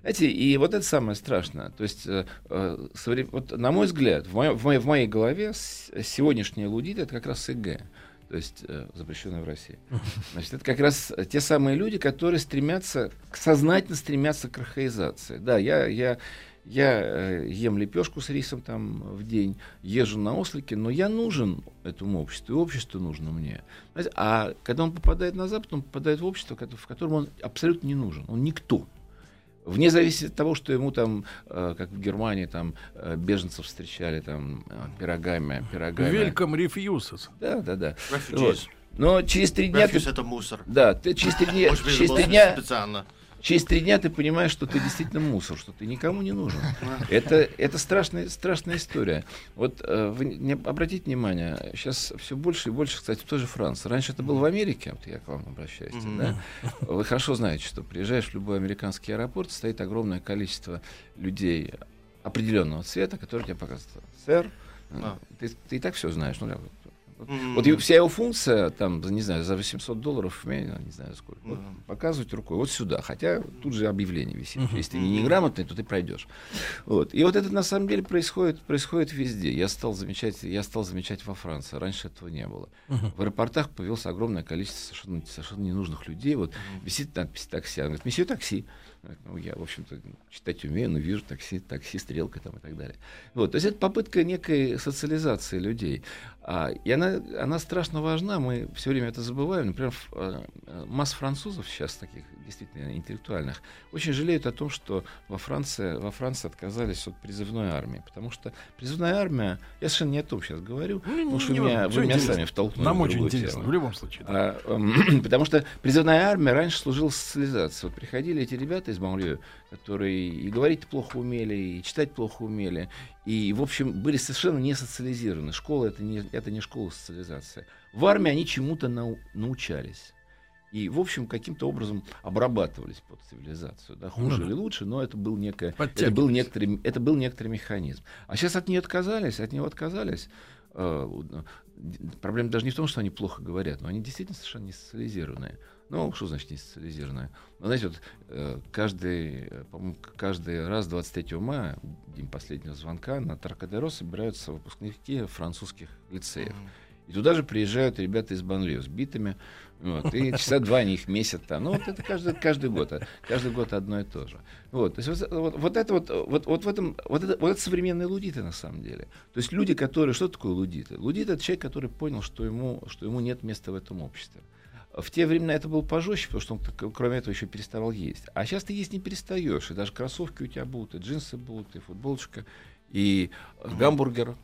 Знаете, и вот это самое страшное. То есть, вот, на мой взгляд, в моей голове сегодняшние лудиты — это как раз ИГ. То есть запрещенная в России. Значит, это как раз те самые люди, которые сознательно стремятся к архаизации. Да, я ем лепешку с рисом там в день, езжу на ослике, но я нужен этому обществу, и общество нужно мне. Знаете, а когда он попадает на Запад, он попадает в общество, в котором он абсолютно не нужен, он никто. Вне зависимости от того, что ему там, как в Германии, там беженцев встречали там пирогами. Вельком рефьюз. Да. Вот. Но через 3 дня... Рефьюз — это мусор. Да, ты через три дня ты понимаешь, что ты действительно мусор, что ты никому не нужен. Это страшная история. Вот обратите внимание, сейчас все больше и больше, кстати, в той же Франции. Раньше это было в Америке, вот я к вам обращаюсь. Да? Вы хорошо знаете, что приезжаешь в любой американский аэропорт, стоит огромное количество людей определенного цвета, которые тебе показывают: сэр, ты и так все знаешь. Ну, вот вся его функция, там, не знаю, за $800 в месяц, не знаю сколько, вот, показывать рукой, вот сюда, хотя тут же объявление висит. Если ты неграмотный, то ты пройдешь. Вот. И вот это на самом деле происходит везде. Я стал замечать во Франции, раньше этого не было. В аэропортах появилось огромное количество совершенно ненужных людей. Вот висит надпись «такси», она говорит: «Месье, такси». Ну, я, в общем-то, читать умею, но вижу такси, стрелка там и так далее. Вот. То есть это попытка некой социализации людей. И она страшно важна, мы все время это забываем. Например, масса французов сейчас, таких действительно интеллектуальных, очень жалеют о том, что во Франции отказались от призывной армии. Потому что призывная армия, я совершенно не о том сейчас говорю, потому что вы меня сами втолкнули. Нам очень интересно, в любом случае. Да. Потому что призывная армия раньше служила социализации. Вот приходили эти ребята из банлиё, которые и говорить плохо умели, и читать плохо умели, и, в общем, были совершенно не социализированы. Школа — это не школа социализации. В армии они чему-то научались. И, в общем, каким-то образом обрабатывались под цивилизацию. Да? Хуже или лучше, но это был некоторый механизм. А сейчас от него отказались. Проблема даже не в том, что они плохо говорят, но они действительно совершенно не социализированные. Ну, что значит не социализированная? Ну, знаете, вот каждый раз 23 мая, день последнего звонка, на Трокадеро собираются выпускники французских лицеев. И туда же приезжают ребята из банлио с битами. Вот, и часа 2 они их месят там. Ну, вот это каждый год одно и то же. Вот, то есть это современные лудиты на самом деле. То есть люди, которые... Что такое лудиты? Лудиты — это человек, который понял, что ему нет места в этом обществе. В те времена это было пожестче, потому что он, кроме этого, еще переставал есть. А сейчас ты есть не перестаешь. И даже кроссовки у тебя будут, и джинсы будут, и футболочка, и гамбургер.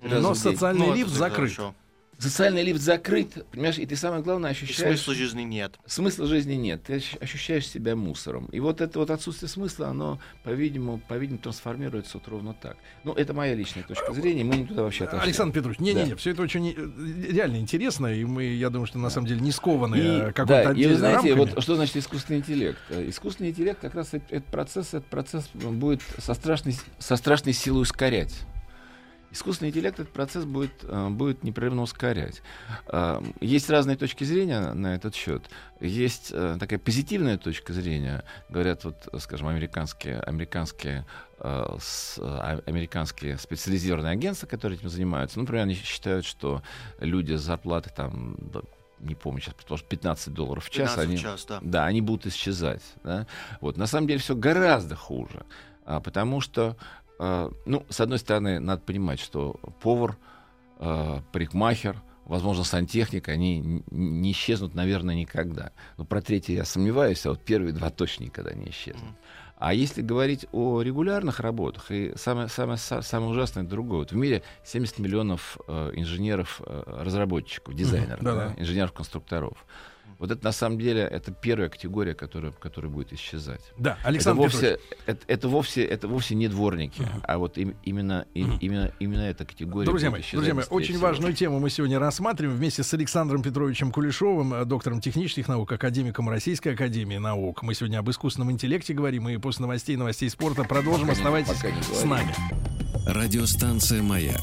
Но социальный лифт закрыт. Хорошо. Социальный лифт закрыт, понимаешь, и ты, самое главное, ощущаешь... И смысла жизни нет. Смысла жизни нет. Ты ощущаешь себя мусором. И вот это вот отсутствие смысла, оно, по-видимому, трансформируется вот ровно так. Ну, это моя личная точка зрения, мы не туда вообще отошли. Александр Петрович, не-не-не, да. Все это очень реально интересно, и мы, я думаю, что на самом деле не скованы какой-то отдельной рамками. И вы знаете, вот что значит искусственный интеллект? Искусственный интеллект как раз этот процесс будет со страшной силой ускорять. Искусственный интеллект этот процесс будет непрерывно ускорять. Есть разные точки зрения на этот счет. Есть такая позитивная точка зрения. Говорят, вот, скажем, американские специализированные агентства, которые этим занимаются. Ну, например, они считают, что люди с зарплаты там... не помню сейчас, потому что $15 в час, они будут исчезать. Да? Вот. На самом деле все гораздо хуже. Потому что с одной стороны, надо понимать, что повар, парикмахер, возможно, сантехник, они не исчезнут, наверное, никогда. Но про третий я сомневаюсь, а вот первые 2 точно никогда не исчезнут. А если говорить о регулярных работах, и самое ужасное — другое. Вот в мире 70 миллионов инженеров-разработчиков, дизайнеров, инженеров-конструкторов. Вот это, на самом деле, это первая категория, которая будет исчезать. Да, Александр Петрович. Это вовсе не дворники, а вот именно эта категория. Друзья мои, очень важную тему мы сегодня рассматриваем вместе с Александром Петровичем Кулешовым, доктором технических наук, академиком Российской академии наук. Мы сегодня об искусственном интеллекте говорим, и после новостей спорта продолжим. Оставайтесь с нами. Радиостанция «Маяк»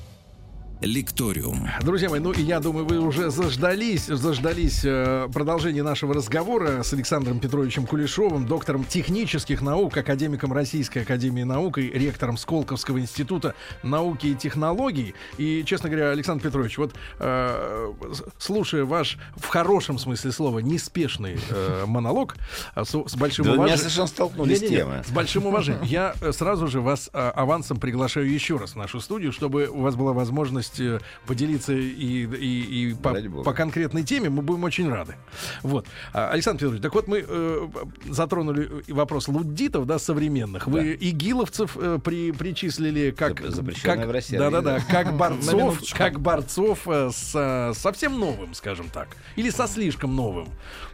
Лекториум. Друзья мои, ну и я думаю, вы уже заждались продолжения нашего разговора с Александром Петровичем Кулешовым, доктором технических наук, академиком Российской академии наук и ректором Сколковского института науки и технологий. И, честно говоря, Александр Петрович, вот слушая ваш, в хорошем смысле слова, неспешный монолог, с большим уважением... Да, совершенно столкнулись с темой. С большим уважением. Я сразу же вас авансом приглашаю еще раз в нашу студию, чтобы у вас была возможность поделиться и по конкретной теме, мы будем очень рады. Вот. Александр Петрович, так вот мы затронули вопрос луддитов, да, современных. Да. Вы игиловцев причислили как... Запрещенная в России. Да-да-да, как борцов с совсем новым, скажем так, или со слишком новым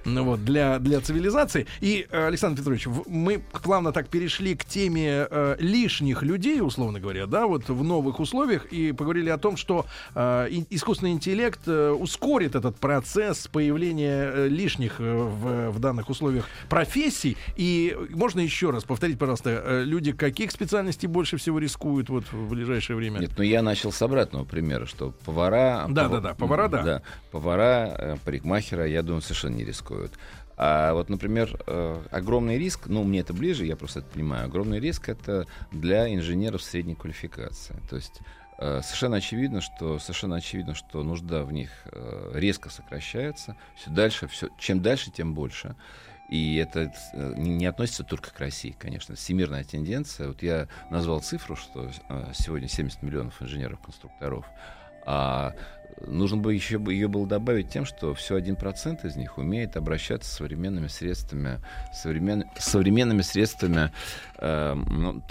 вот, для цивилизации. И, Александр Петрович, мы плавно так перешли к теме лишних людей, условно говоря, да, вот в новых условиях, и поговорили о том, что искусственный интеллект ускорит этот процесс появления лишних в данных условиях профессий. И можно еще раз повторить, пожалуйста, люди каких специальностей больше всего рискуют вот, в ближайшее время? Нет, ну я начал с обратного примера, что повара, парикмахера, я думаю, совершенно не рискуют. А вот, например, огромный риск, ну, мне это ближе, я просто это понимаю, огромный риск — это для инженеров средней квалификации. То есть совершенно очевидно, что нужда в них резко сокращается. Чем дальше, тем больше. И это не относится только к России, конечно. Всемирная тенденция. Вот я назвал цифру, что сегодня 70 миллионов инженеров-конструкторов. А нужно бы еще ее было добавить тем, что всего 1% из них умеет обращаться современными средствами то,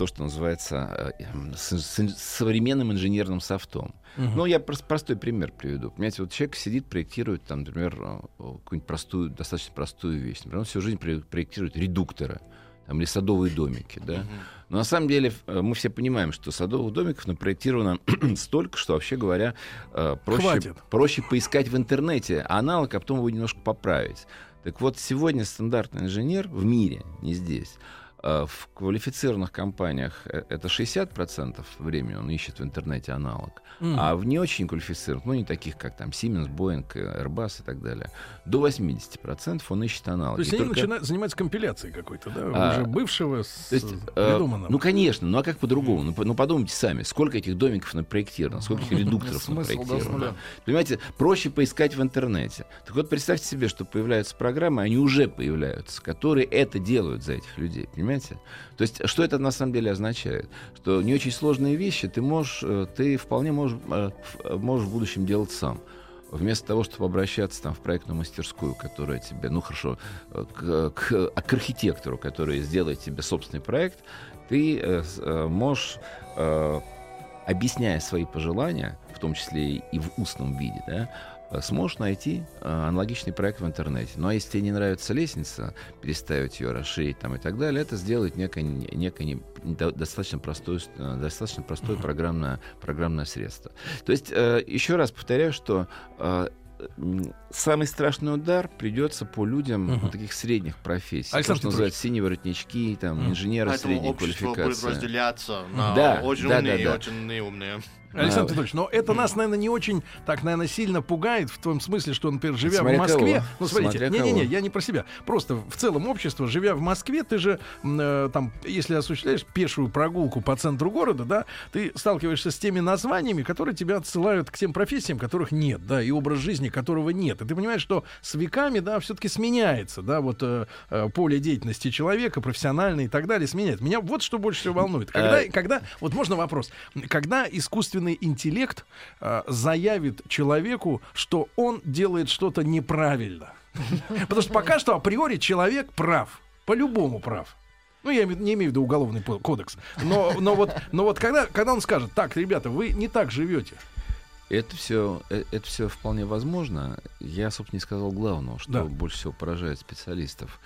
что называется современным инженерным софтом. Uh-huh. Ну, я простой пример приведу. Понимаете, вот человек сидит, проектирует, там, например, какую-нибудь достаточно простую вещь. Например, он всю жизнь проектирует редукторы там, или садовые домики, да? Uh-huh. Но на самом деле мы все понимаем, что садовых домиков напроектировано столько, что, вообще говоря, проще поискать в интернете аналог, а потом его немножко поправить. Так вот, сегодня стандартный инженер в мире, не здесь, в квалифицированных компаниях это 60% времени он ищет в интернете аналог, а в не очень квалифицированных, ну, не таких, как там Siemens, Boeing, Airbus и так далее, до 80% он ищет аналог. То есть они начинают заниматься компиляцией какой-то, да, уже бывшего, придуманного. Ну, конечно, ну а как по-другому? Ну, подумайте сами, сколько этих домиков напроектировано, сколько этих редукторов напроектировано. Понимаете, проще поискать в интернете. Так вот, представьте себе, что появляются программы, они уже появляются, которые это делают за этих людей, понимаете? То есть, что это на самом деле означает? Что не очень сложные вещи ты вполне можешь в будущем делать сам. Вместо того, чтобы обращаться там, в проектную мастерскую, которая тебе, ну хорошо, к архитектору, который сделает тебе собственный проект, ты можешь, объясняя свои пожелания, в том числе и в устном виде, да, сможешь найти аналогичный проект в интернете. Ну, а если тебе не нравится лестница, переставить ее, расширить там, и так далее, это сделает некое достаточно простое программное средство. То есть, еще раз повторяю, что самый страшный удар придется по людям таких средних профессий. Александр, что называют синие воротнички, там, инженеры средней квалификации. Поэтому общество будет разделяться на очень умные и очень неумные. Александр Петрович, но это нас, наверное, не очень так, наверное, сильно пугает в том смысле, что, например, живя в Москве... Кого? Ну, смотрите, не-не-не, я не про себя. Просто в целом общество, живя в Москве, ты же, там, если осуществляешь пешую прогулку по центру города, да, ты сталкиваешься с теми названиями, которые тебя отсылают к тем профессиям, которых нет, да, и образ жизни, которого нет. И ты понимаешь, что с веками, да, все-таки сменяется, да, вот поле деятельности человека, профессиональное и так далее, сменяется. Меня вот что больше всего волнует. Когда, вот можно вопрос, когда искусственный интеллект заявит человеку, что он делает что-то неправильно. Потому что пока что априори человек прав. По-любому прав. Ну, я не имею в виду уголовный кодекс. Но вот когда он скажет: так, ребята, вы не так живете. Это все вполне возможно. Я, собственно, не сказал главного, что больше всего поражает специалистов.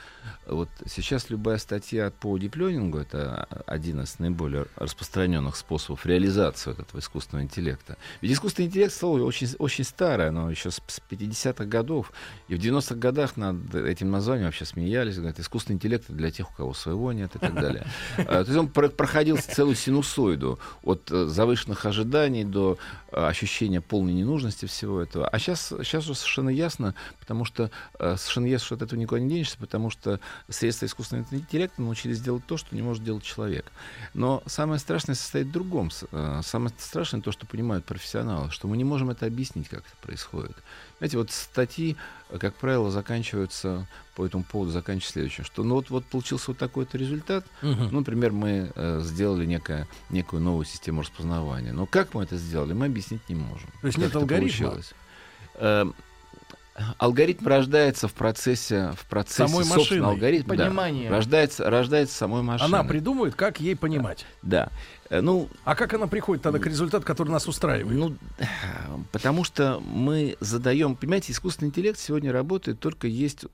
Вот сейчас любая статья по дипленингу — это один из наиболее распространенных способов реализации этого искусственного интеллекта. Ведь искусственный интеллект слово очень, очень старое, оно еще с 50-х годов. И в 90-х годах над этим названием вообще смеялись. Говорят, искусственный интеллект для тех, у кого своего нет, и так далее. То есть он проходил целую синусоиду от завышенных ожиданий до ощущение полной ненужности всего этого. А сейчас уже совершенно ясно, потому что совершенно ясно, что от этого никуда не денешься, потому что средства искусственного интеллекта научились делать то, что не может делать человек. Но самое страшное состоит в другом. Самое страшное то, что понимают профессионалы, что мы не можем это объяснить, как это происходит. Знаете, вот статьи, как правило, заканчиваются по этому поводу, заканчиваются следующим, что ну вот получился вот такой-то результат. Ну, например, мы сделали некую новую систему распознавания. Но как мы это сделали, мы объяснить не можем. То есть нет алгоритма? Алгоритм рождается в процессе самой машины, алгоритма. Понимание. Да, рождается самой машиной. Она придумывает, как ей понимать. Да. Ну, а как она приходит тогда к результату, который нас устраивает? Ну, потому что мы задаем... Понимаете, искусственный интеллект сегодня работает только если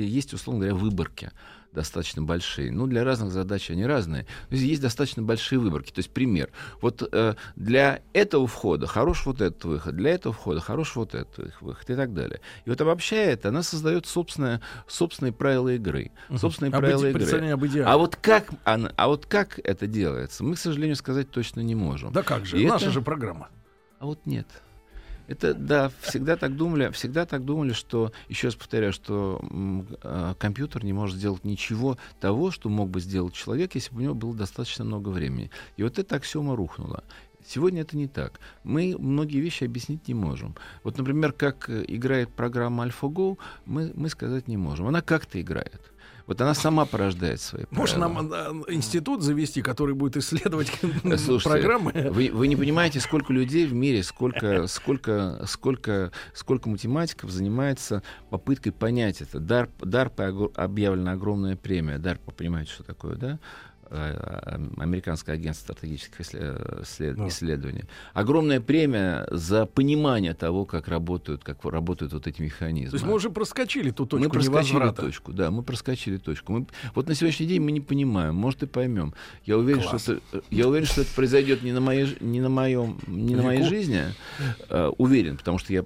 есть, условно говоря, выборки достаточно большие. Ну, для разных задач они разные. То есть достаточно большие выборки. То есть, пример. Вот для этого входа хорош вот этот выход, для этого входа хорош вот этот выход и так далее. И вот обобщая это, она создает собственные правила игры. А вот как это делается? Мы, к сожалению, сказать точно не можем. Да как же? Наша же программа. А вот нет. Это, да, всегда так думали, что, еще раз повторяю, что компьютер не может сделать ничего того, что мог бы сделать человек, если бы у него было достаточно много времени. И вот эта аксиома рухнула. Сегодня это не так. Мы многие вещи объяснить не можем. Вот, например, как играет программа AlphaGo, мы сказать не можем. Она как-то играет. Вот она сама порождает свои правила. Может, нам институт завести, который будет исследовать программы? Вы не понимаете, сколько людей в мире, сколько математиков занимается попыткой понять это. DARPA объявлена огромная премия. DARPA, понимаете, что такое, да? Американское агентство стратегических исследований. Огромная премия за понимание того, как работают вот эти механизмы. То есть мы уже проскочили ту точку невозврата. Мы проскочили точку. Вот на сегодняшний день мы не понимаем, может, и поймем. Я уверен, что это произойдет не на моей жизни. Уверен, потому что я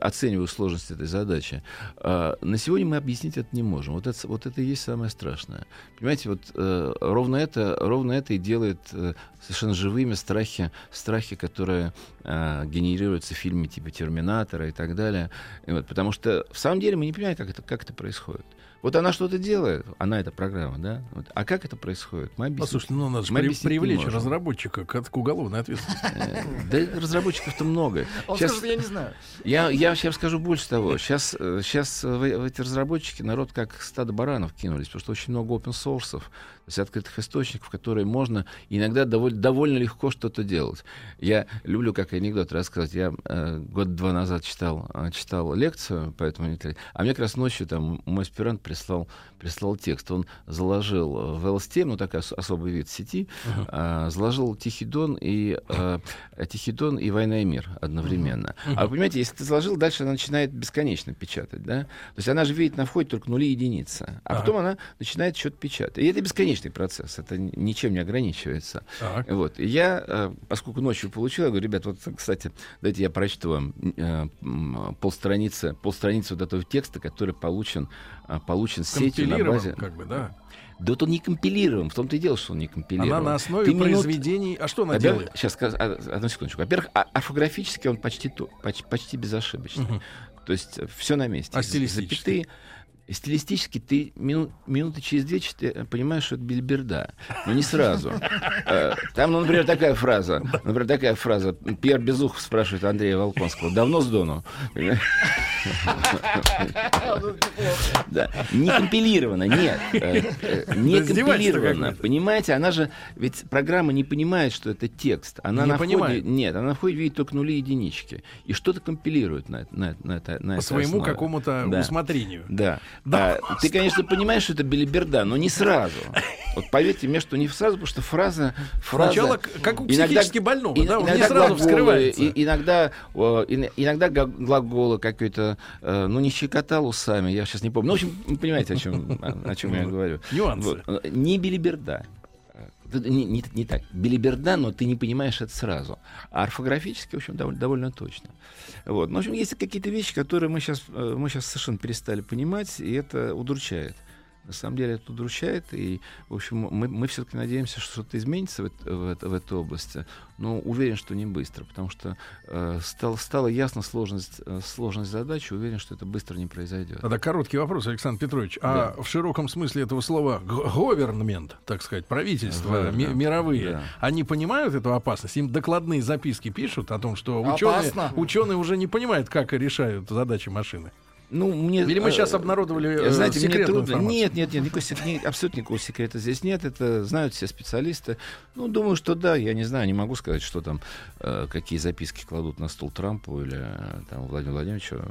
оцениваю сложность этой задачи. На сегодня мы объяснить это не можем. Вот это и есть самое страшное. Понимаете, вот ровно это и делает совершенно живыми страхи, которые генерируются в фильме типа «Терминатора» и так далее. И вот, потому что в самом деле мы не понимаем, как это происходит. Вот она что-то делает, она эта программа, да? Вот. А как это происходит? Мы объясним. Послушайте, надо же привлечь разработчика к уголовной ответственности. Да разработчиков-то много. Он скажет, я не знаю. Я вообще расскажу больше того. Сейчас эти разработчики, народ как стадо баранов кинулись, потому что очень много open-source'ов, то есть открытых источников, которые можно иногда довольно легко что-то делать. Я люблю, как анекдот рассказать. Я год-два назад читал лекцию по этому интеллекту, а мне как раз ночью там мой аспирант прислал текст. Он заложил в LSTM, такой особый вид сети, заложил Тихий Дон и «Война и мир» одновременно. А вы понимаете, если ты заложил, дальше она начинает бесконечно печатать, да? То есть она же видит на входе только нули и единицы, а потом она начинает что-то печатать. И это бесконечный процесс, это ничем не ограничивается. Вот. И я, поскольку ночью получил, я говорю, ребят, вот, кстати, дайте я прочту вам полстраницы вот этого текста, который получен сетью на базе... Компилирован, как бы, да? Да вот он не компилирован, в том-то и дело, что он не компилирован. Она на основе произведений... А что она делает? Сейчас, одну секундочку. Во-первых, орфографически он почти безошибочный. То есть все на месте. А стилистически? Стилистически ты минуты через две понимаешь, что это бельберда. Но не сразу. Там, например, такая фраза. Пьер Безухов спрашивает Андрея Волконского. Давно с Дону? Не компилировано, нет. Не компилировано. Понимаете, она же... Ведь программа не понимает, что это текст. Она на входе... Нет, она на входе видит только нули и единички. И что-то компилирует на это. По своему какому-то усмотрению. Да. Да, ты, конечно, понимаешь, что это белиберда, но не сразу. Вот поверьте мне, что не сразу, потому что фраза сначала, как у психически больного, да, он не сразу вскрывается. Иногда глаголы какие-то, не щекотал усами, я сейчас не помню. Ну, в общем, вы понимаете, о чем я говорю. Нюансы. Вот. Не белиберда. Не так. Белиберда, но ты не понимаешь это сразу. А орфографически, в общем, довольно точно. Вот. Но, в общем, есть какие-то вещи, которые мы сейчас совершенно перестали понимать, и это удручает. на самом деле это удручает, и, в общем, мы все-таки надеемся, что что-то изменится в этой области, но уверен, что не быстро, потому что стала ясна сложность задачи, уверен, что это быстро не произойдет. Тогда короткий вопрос, Александр Петрович. Да. А в широком смысле этого слова говернмент, так сказать, правительства мировые, да, они понимают эту опасность? Им докладные записки пишут о том, что ученые уже не понимают, как решают задачи машины. Ну, мне, или мы сейчас обнародовали, знаете, секретную информацию? Нет, абсолютно никакого секрета здесь нет. Это знают все специалисты. Ну, думаю, что да, я не знаю, не могу сказать, что там, какие записки кладут на стол Трампу или там Владимиру Владимировичу.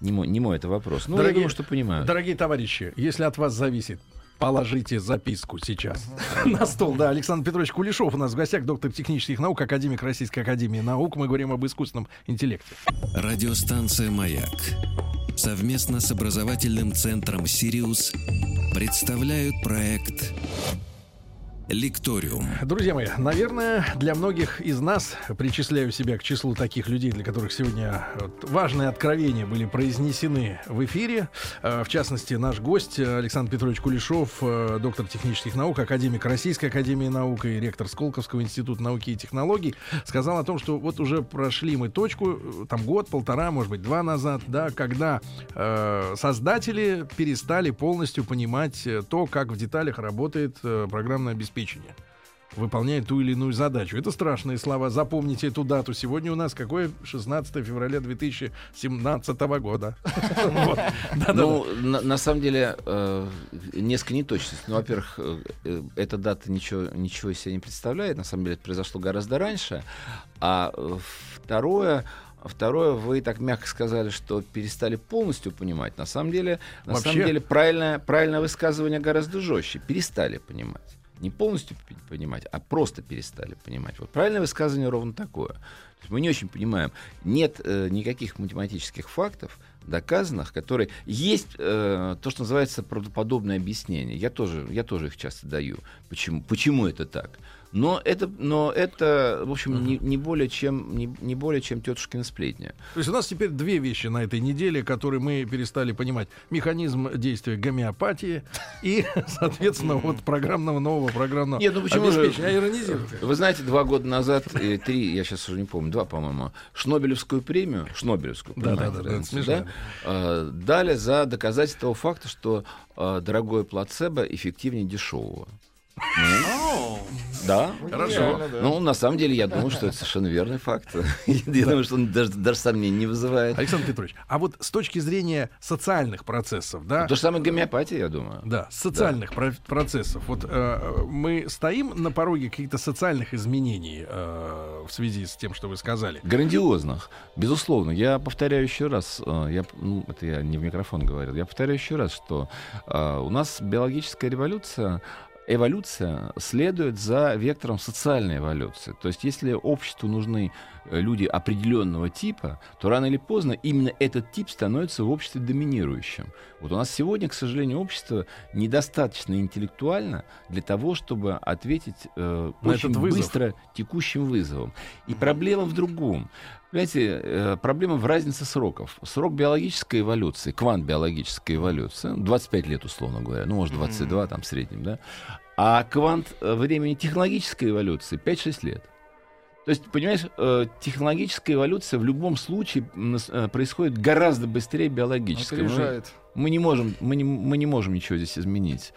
Не мой это вопрос. Ну, я думаю, что понимаю. Дорогие товарищи, если от вас зависит, положите записку сейчас на стол. Да, Александр Петрович Кулешов у нас в гостях, доктор технических наук, академик Российской академии наук. Мы говорим об искусственном интеллекте. Радиостанция «Маяк» совместно с образовательным центром «Сириус» представляют проект «Лекториум». Друзья мои, наверное, для многих из нас, причисляю себя к числу таких людей, для которых сегодня важные откровения были произнесены в эфире. В частности, наш гость Александр Петрович Кулешов, доктор технических наук, академик Российской академии наук и ректор Сколковского института науки и технологий, сказал о том, что вот уже прошли мы точку, там год, полтора, может быть, два назад, да, когда создатели перестали полностью понимать то, как в деталях работает программное обеспечение, выполняет ту или иную задачу. Это страшные слова. Запомните эту дату. Сегодня у нас какое? 16 февраля 2017 года. Ну, на самом деле, несколько неточностей. Ну, во-первых, эта дата ничего из себя не представляет. На самом деле, это произошло гораздо раньше. А второе, вы так мягко сказали, что перестали полностью понимать. На самом деле правильное высказывание гораздо жестче. Перестали понимать. Не полностью понимать, а просто перестали понимать. Вот правильное высказывание ровно такое. Мы не очень понимаем. Нет никаких математических фактов, доказанных, которые... Есть то, что называется правдоподобное объяснение. Я тоже их часто даю. Почему это так? Но это, в общем, не более чем тетушкина сплетня. То есть у нас теперь две вещи на этой неделе, которые мы перестали понимать: механизм действия гомеопатии и, соответственно, вот нового программного. Нет, ну почему же? Я иронизирую. Вы знаете, 2 года назад, 3, я сейчас уже не помню, 2, по-моему, Шнобелевскую премию, да, дали за доказательство того факта, что дорогое плацебо эффективнее дешевого. Да, хорошо. Ну, на самом деле, я думаю, что это совершенно верный факт. Я думаю, что он даже сомнений не вызывает. Александр Петрович, а вот с точки зрения социальных процессов, да? То же самое гомеопатия, я думаю. Да, социальных процессов. Вот мы стоим на пороге каких-то социальных изменений в связи с тем, что вы сказали. Грандиозных, безусловно. Я повторяю еще раз, это я не в микрофон говорил, я повторяю еще раз, что у нас биологическая эволюция следует за вектором социальной эволюции. То есть, если обществу нужны люди определенного типа, то рано или поздно именно этот тип становится в обществе доминирующим. Вот у нас сегодня, к сожалению, общество недостаточно интеллектуально для того, чтобы ответить очень быстро текущим вызовам. И проблема в другом. Понимаете, проблема в разнице сроков. Срок биологической эволюции, квант биологической эволюции, 25 лет, условно говоря, ну, может, 22 там в среднем, да. А квант времени технологической эволюции 5-6 лет. То есть, понимаешь, технологическая эволюция в любом случае происходит гораздо быстрее биологической. Опережает. Мы не можем ничего здесь изменить.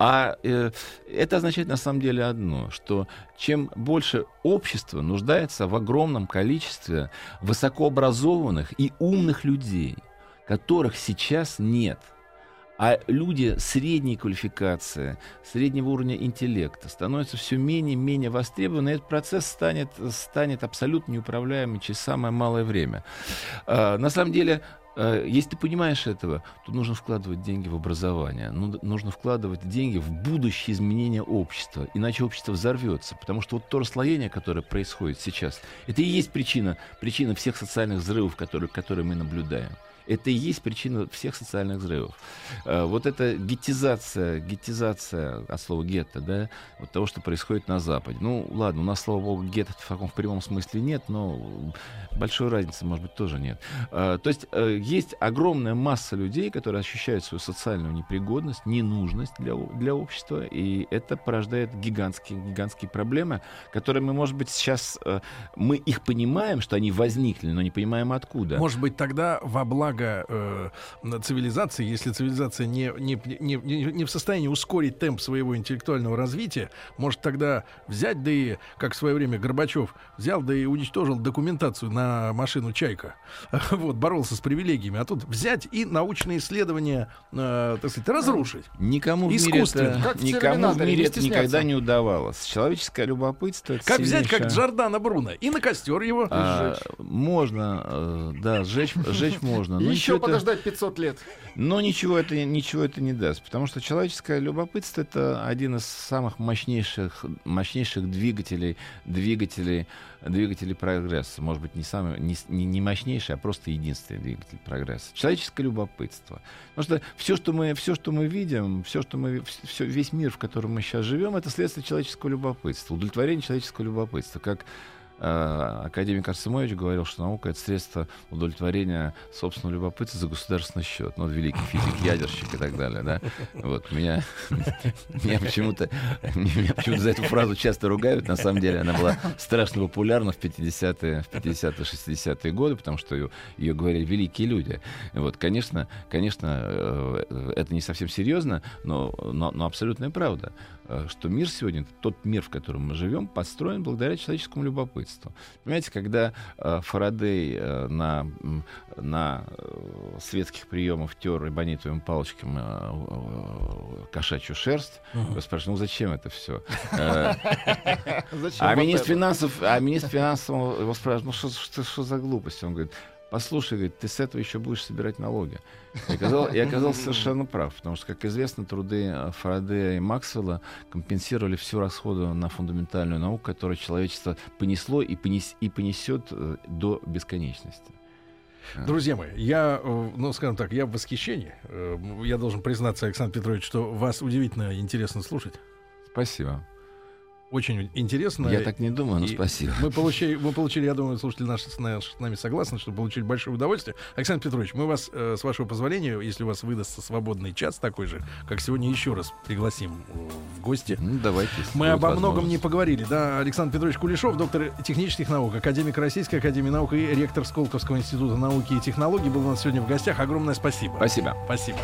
А это означает на самом деле одно, что чем больше общество нуждается в огромном количестве высокообразованных и умных людей, которых сейчас нет. А люди средней квалификации, среднего уровня интеллекта становятся все менее и менее востребованы, и этот процесс станет абсолютно неуправляемым через самое малое время. На самом деле, если ты понимаешь этого, то нужно вкладывать деньги в образование, нужно вкладывать деньги в будущее изменения общества, иначе общество взорвется, потому что вот то расслоение, которое происходит сейчас, это и есть причина всех социальных взрывов, которые мы наблюдаем. Это и есть причина всех социальных взрывов. Вот эта геттизация от слова гетто, да, вот того, что происходит на Западе. Ну, ладно, у нас, слава богу, гетто в таком прямом смысле нет, но большой разницы, может быть, тоже нет. То есть есть огромная масса людей, которые ощущают свою социальную непригодность, ненужность для общества, и это порождает гигантские проблемы, которые мы, может быть, сейчас мы их понимаем, что они возникли, но не понимаем откуда. Может быть, тогда во благо цивилизации, если цивилизация не в состоянии ускорить темп своего интеллектуального развития, может тогда взять, да и, как в свое время Горбачев взял, да и уничтожил документацию на машину «Чайка». Вот, боролся с привилегиями, а тут взять и научные исследования, так сказать, разрушить. Никому в мире это никогда не удавалось. Человеческое любопытство... Как взять, как Джордано Бруно, и на костер его сжечь. Можно, да, сжечь можно. Еще подождать 500 лет. Но ничего это не даст, потому что человеческое любопытство — это один из самых мощнейших двигателей прогресса. Может быть, не мощнейший, а просто единственный двигатель прогресса. Человеческое любопытство. Потому что все, что мы видим, весь мир, в котором мы сейчас живем, это следствие человеческого любопытства, удовлетворение человеческого любопытства. Как академик Арсемович говорил, что наука — это средство удовлетворения собственного любопытства за государственный счет. Ну, великий физик, ядерщик и так далее, да? Вот, меня почему-то за эту фразу часто ругают. На самом деле она была страшно популярна в 50-60-е годы, потому что ее говорили великие люди. Вот, конечно, это не совсем серьезно, но абсолютная правда, что мир сегодня, тот мир, в котором мы живем, построен благодаря человеческому любопытству. Понимаете, когда Фарадей на светских приемах тер эбонитовым палочком кошачью шерсть, я спрашиваю, зачем это все? А министр финансов его спрашивает, что за глупость? Он говорит: послушай, говорит, ты с этого еще будешь собирать налоги. Я оказался совершенно прав, потому что, как известно, труды Фарадея и Максвелла компенсировали всю расходы на фундаментальную науку, которую человечество понесло и понесет до бесконечности. Друзья мои, я в восхищении. Я должен признаться, Александр Петрович, что вас удивительно интересно слушать. Спасибо. Очень интересно. Я так не думаю, но спасибо. Мы получили, я думаю, слушатели наши с нами согласны, что получили большое удовольствие. Александр Петрович, мы вас, с вашего позволения, если у вас выдастся свободный час такой же, как сегодня, еще раз пригласим в гости. Ну, давайте. Мы обо многом не поговорили. Да, Александр Петрович Кулешов, доктор технических наук, академик Российской академии наук и ректор Сколковского института науки и технологий, был у нас сегодня в гостях. Огромное спасибо. Спасибо. Спасибо.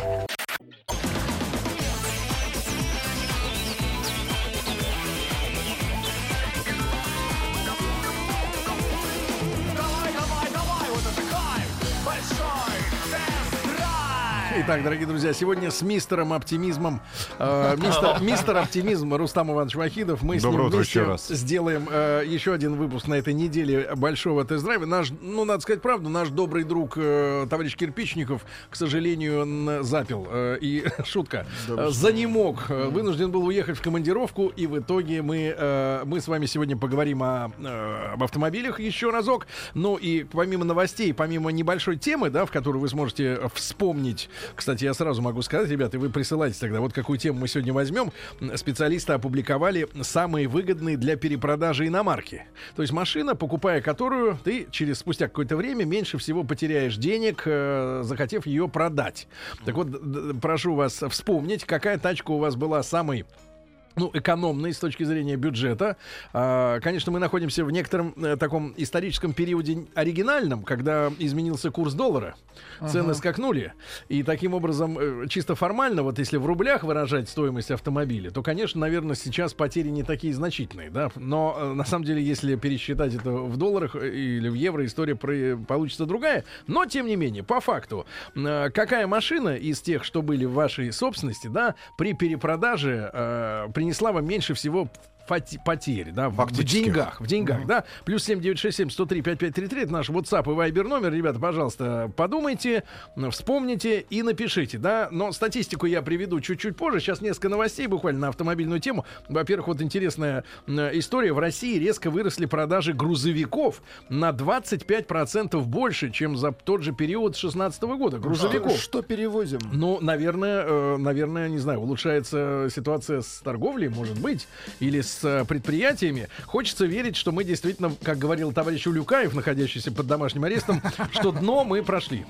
Итак, дорогие друзья, сегодня с мистером Оптимизмом, мистер Оптимизм Рустам Иванович Вахидов, мы сделаем еще один выпуск на этой неделе большого тест-драйва. Наш, надо сказать правду, наш добрый друг, товарищ Кирпичников, к сожалению, запил. И шутка. Занемог. Вынужден был уехать в командировку, и в итоге мы с вами сегодня поговорим об автомобилях еще разок. Ну и помимо новостей, помимо небольшой темы, да, в которую вы сможете вспомнить. Кстати, я сразу могу сказать, ребята, вы присылайте тогда, вот какую тему мы сегодня возьмем. Специалисты опубликовали самые выгодные для перепродажи иномарки. То есть машина, покупая которую, ты спустя какое-то время меньше всего потеряешь денег, захотев ее продать. Так вот, прошу вас вспомнить, какая тачка у вас была самой экономный с точки зрения бюджета. Конечно, мы находимся в некотором таком историческом периоде оригинальном, когда изменился курс доллара, цены скакнули, и таким образом чисто формально, вот если в рублях выражать стоимость автомобиля, то, конечно, наверное, сейчас потери не такие значительные, да, но на самом деле, если пересчитать это в долларах или в евро, история получится другая, но, тем не менее, по факту, какая машина из тех, что были в вашей собственности, да, при перепродаже принесла вам меньше всего потерь, да, в деньгах, да. Плюс 7-967-103-5533 это наш WhatsApp и Viber номер. Ребята, пожалуйста, подумайте, вспомните и напишите, да. Но статистику я приведу чуть-чуть позже. Сейчас несколько новостей буквально на автомобильную тему. Во-первых, вот интересная история. В России резко выросли продажи грузовиков на 25% больше, чем за тот же период 2016 года. Грузовиков. Что перевозим? Ну, наверное, не знаю, улучшается ситуация с торговлей, может быть, или с с предприятиями. Хочется верить, что мы действительно, как говорил товарищ Улюкаев, находящийся под домашним арестом, что дно мы прошли.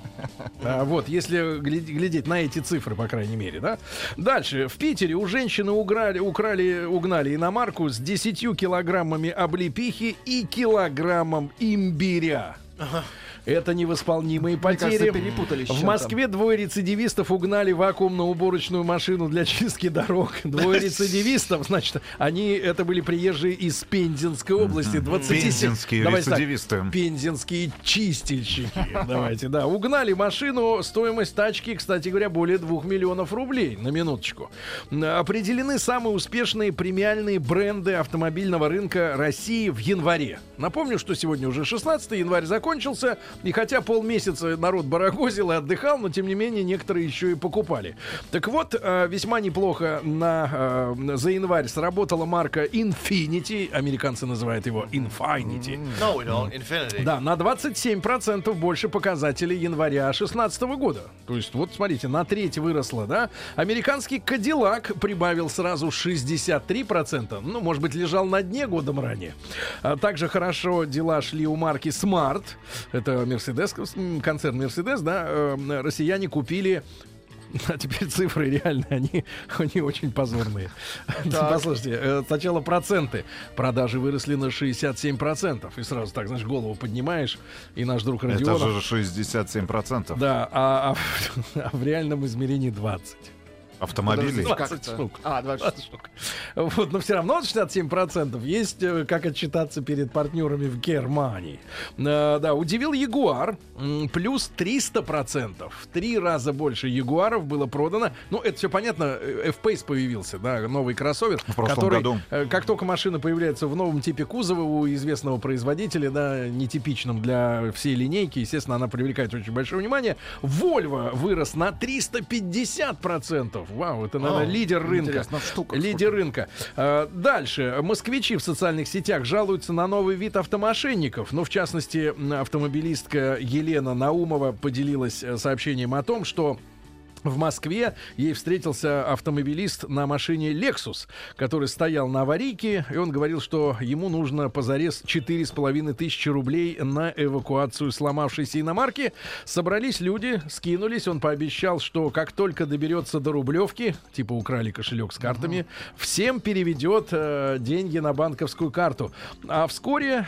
Вот, если глядеть на эти цифры, по крайней мере, да. Дальше. В Питере у женщины угнали иномарку с 10 килограммами облепихи и килограммом имбиря. Ага. Это невосполнимые потери. Мне кажется, в Москве двое рецидивистов угнали вакуумно-уборочную машину для чистки дорог. Двое рецидивистов, значит, это были приезжие из Пензенской области. Пензенские рецидивисты. Так, пензенские чистильщики. Давайте, да. Угнали машину. Стоимость тачки, кстати говоря, более 2 миллионов рублей. На минуточку. Определены самые успешные премиальные бренды автомобильного рынка России в январе. Напомню, что сегодня уже 16 январь закончился. И хотя полмесяца народ барагозил и отдыхал, но тем не менее некоторые еще и покупали. Так вот, весьма неплохо за январь сработала марка Infiniti. Американцы называют его Infiniti. Infinity. Да, на 27% больше показателей января 2016 года. То есть, вот смотрите, на треть выросло, да? Американский Cadillac прибавил сразу 63%. Ну, может быть, лежал на дне годом ранее. Также хорошо дела шли у марки Smart. Это Мерседес, концерн Мерседес, да, россияне купили. А теперь цифры реально, они очень позорные. Так. Послушайте, сначала проценты. Продажи выросли на 67%. И сразу так, знаешь, голову поднимаешь, и наш друг Родионов... Это же 67%. Да, а в реальном измерении 20%. Автомобилей. 20 штук. 20 штук. Вот, но все равно 67% есть, как отчитаться перед партнерами в Германии. Да, удивил Ягуар. Плюс 300%. В 3 раза больше Ягуаров было продано. Ну, это все понятно. F-Pace появился, да, новый кроссовер. В прошлом году. Как только машина появляется в новом типе кузова у известного производителя, да, нетипичном для всей линейки, естественно, она привлекает очень большое внимание. Volvo вырос на 350%. Вау, это, наверное, лидер рынка. Лидер рынка. Дальше. Москвичи в социальных сетях жалуются на новый вид автомошенников. Ну, в частности, автомобилистка Елена Наумова поделилась сообщением о том, что в Москве ей встретился автомобилист на машине Lexus, который стоял на аварийке, и он говорил, что ему нужно позарез 4,5 тысячи рублей на эвакуацию сломавшейся иномарки. Собрались люди, скинулись, он пообещал, что как только доберется до Рублевки, типа украли кошелек с картами, всем переведет деньги на банковскую карту. А вскоре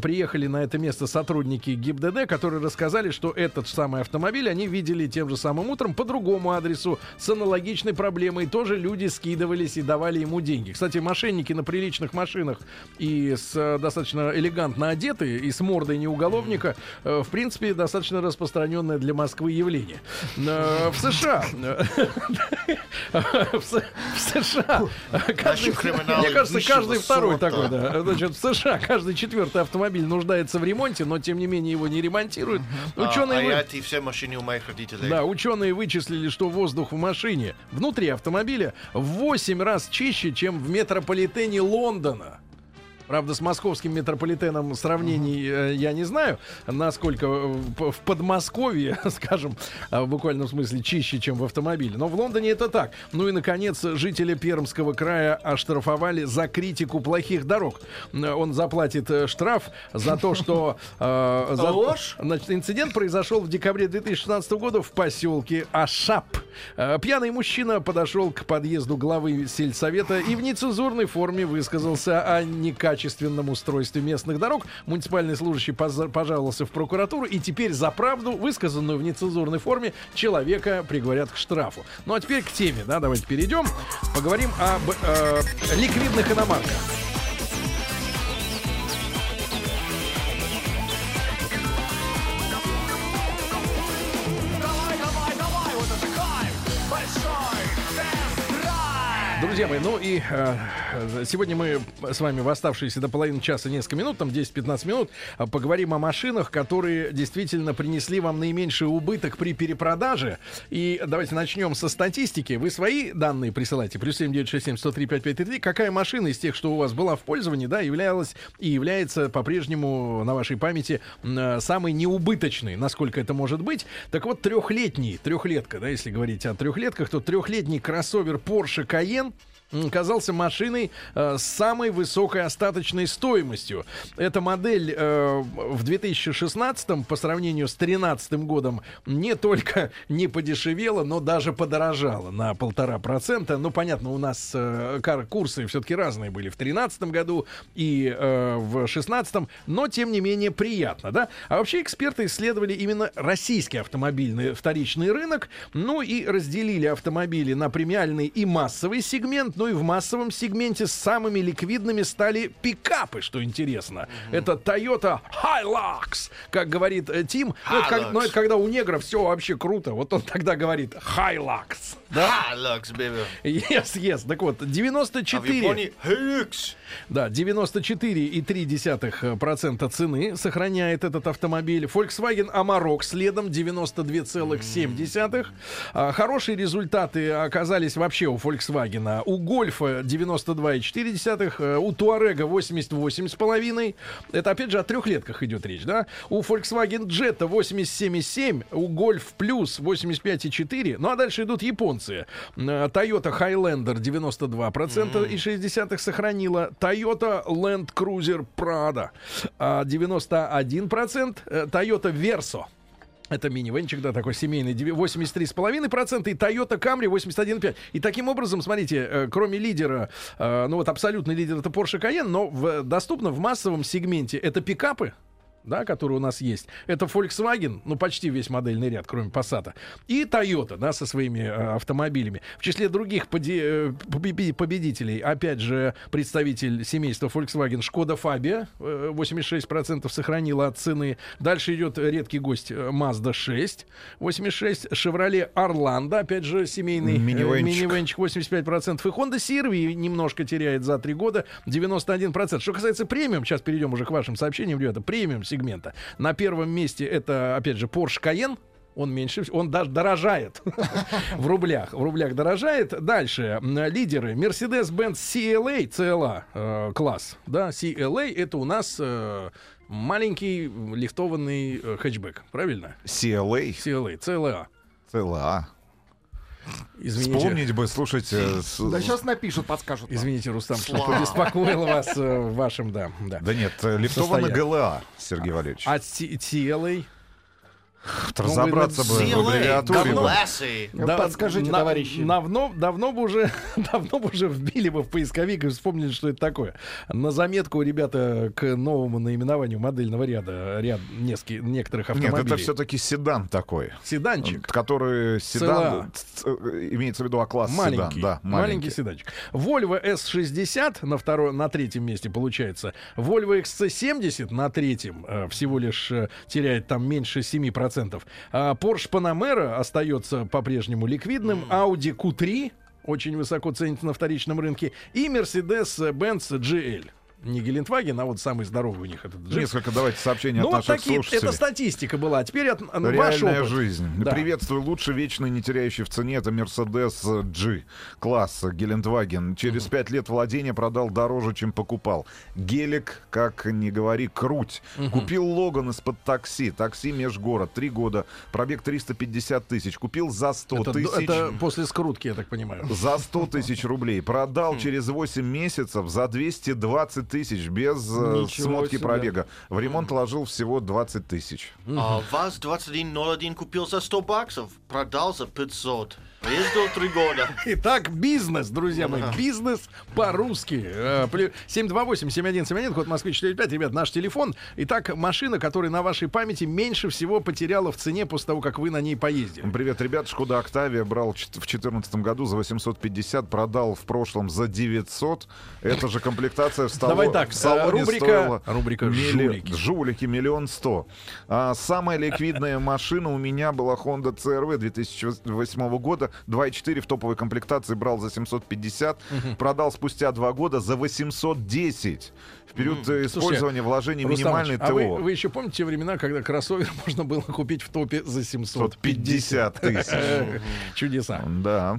приехали на это место сотрудники ГИБДД, которые рассказали, что этот самый автомобиль они видели тем же самым утром по другому адресу с аналогичной проблемой. Тоже люди скидывались и давали ему деньги. Кстати, мошенники на приличных машинах и с достаточно элегантно одеты, и с мордой не уголовника, в принципе, достаточно распространенное для Москвы явление. В США... В США... Мне кажется, каждый второй такой, да. Значит, в США каждый 4-й автомобиль нуждается в ремонте, но, тем не менее, его не ремонтируют. Ученые... и все машины у моих родителей. Да, ученые вычислили, что воздух в машине внутри автомобиля в 8 раз чище, чем в метрополитене Лондона. Правда, с московским метрополитеном сравнений я не знаю, насколько в Подмосковье, скажем, в буквальном смысле чище, чем в автомобиле. Но в Лондоне это так. Ну и, наконец, жителя Пермского края оштрафовали за критику плохих дорог. Он заплатит штраф за то, что... Значит, инцидент произошел в декабре 2016 года в поселке Ашап. Пьяный мужчина подошел к подъезду главы сельсовета и в нецензурной форме высказался о некачественном устройстве местных дорог. Муниципальный служащий пожаловался в прокуратуру, и теперь за правду, высказанную в нецензурной форме, человека приговорят к штрафу. Ну а теперь к теме, да, давайте перейдем. Поговорим об ликвидных иномарках. Друзья мои, ну и сегодня мы с вами в оставшиеся до половины часа несколько минут, там 10-15 минут, поговорим о машинах, которые действительно принесли вам наименьший убыток при перепродаже. И давайте начнем со статистики. Вы свои данные присылайте, плюс 7967-103-553. Какая машина из тех, что у вас была в пользовании, да, являлась и является по-прежнему на вашей памяти самой неубыточной, насколько это может быть. Так вот, трехлетка, да, если говорить о трехлетках, то трехлетний кроссовер Porsche Cayenne оказался машиной с самой высокой остаточной стоимостью. Эта модель в 2016-м по сравнению с 2013 годом не только не подешевела, но даже подорожала на 1,5%. Ну, понятно, у нас курсы все-таки разные были в 2013 году и в 2016, но, тем не менее, приятно, да? А вообще эксперты исследовали именно российский автомобильный вторичный рынок, ну и разделили автомобили на премиальный и массовый сегмент, ну и в массовом сегменте самыми ликвидными стали пикапы, что интересно. Это Toyota Hilux, как говорит Тим. Ну, это когда у негра все вообще круто. Вот он тогда говорит Hilux. Да? Hilux, baby. Yes, yes. Так вот, 94... Да, 94,3% цены сохраняет этот автомобиль. Volkswagen Amarok следом 92,7%. Хорошие результаты оказались вообще у Volkswagen. У Golf 92,4%, у Touareg 88,5%. Это опять же о трехлетках идет речь, да? У Volkswagen Jetta 87,7%, у Golf Plus 85,4%. Ну а дальше идут японцы. Toyota Highlander 92% и 0,6% сохранила. Toyota Land Cruiser Prado 91%. Toyota Verso, это мини-венчик, да, такой семейный, 83,5%, и Toyota Camry 81,5%. И таким образом, смотрите, кроме лидера, ну вот абсолютный лидер — это Porsche Cayenne, но доступно в массовом сегменте это пикапы, да, которые у нас есть. Это Volkswagen, ну почти весь модельный ряд, кроме Passat. И Toyota, да, со своими автомобилями. В числе других победителей, опять же, представитель семейства Volkswagen Skoda Fabia, 86% сохранила от цены. Дальше идет редкий гость Mazda 6, 86%. Chevrolet Orlando, опять же, семейный минивенчик, 85%. И Honda CR-V немножко теряет за 3 года, 91%. Что касается премиум, сейчас перейдем уже к вашим сообщениям, ребята, премиум сегмента. На первом месте это, опять же, Porsche Cayenne. Он меньше, он даже дорожает в рублях. В рублях дорожает. Дальше лидеры. Mercedes-Benz CLA, класс. Да, CLA это у нас маленький лифтованный хэтчбэк. Правильно? CLA. Извините. Вспомнить бы, слушайте. Да сейчас напишут, подскажут. Извините, Рустам, что побеспокоил вас вашим, да. Да нет, лифтованный ГЛА, Сергей Валерьевич. А CLA? Разобраться бы в аббревиатуре. Подскажите, товарищи. Давно бы уже вбили бы в поисковик и вспомнили, что это такое. На заметку, ребята, к новому наименованию модельного ряда некоторых автомобилей. Нет, это все-таки седан такой. Седанчик. Который седан, имеется в виду А-класс седан. Да, маленький седанчик. Volvo S60 на третьем месте получается. Volvo XC70 на третьем всего лишь теряет там меньше 7%. Porsche Panamera остается по-прежнему ликвидным. Audi Q3 очень высоко ценится на вторичном рынке. И Mercedes-Benz GL. Не Гелендваген, а вот самый здоровый у них этот джип. Несколько давайте сообщений от наших слушателей. Это статистика была, а теперь реальная жизнь. Да. Приветствую, лучше вечный, не теряющий в цене. Это Mercedes G класса Гелендваген. Через 5 лет владения продал дороже, чем покупал. Гелик, как ни говори, круть. Купил Логан из-под такси. Такси межгород. 3 года. Пробег 350 тысяч. Купил за 100 тысяч. Это после скрутки, я так понимаю. За 100 тысяч рублей. Продал через 8 месяцев за 220 тысяч без смотки пробега. В ремонт вложил всего 20 тысяч. ВАЗ-2101 купил за 100 баксов, продал за 500. Ездил 3 года. Итак, бизнес, друзья мои. Бизнес по-русски. 728-7171, код Москвы 45. Ребят, наш телефон. Итак, машина, которая на вашей памяти меньше всего потеряла в цене после того, как вы на ней поездили. Привет, ребят. Шкода Октавия брал в 2014 году за 850, продал в прошлом за 900. Эта же комплектация в салоне. Давай так, рубрика «Жулики». «Жулики», 1 100 000. Самая ликвидная машина у меня была Honda CR-V 2008 года. 2.4 в топовой комплектации брал за 750, продал спустя 2 года за 810. В период использования вложений минимальной ТО. А вы еще помните те времена, когда кроссовер можно было купить в топе за 750 тысяч? Чудеса. Да.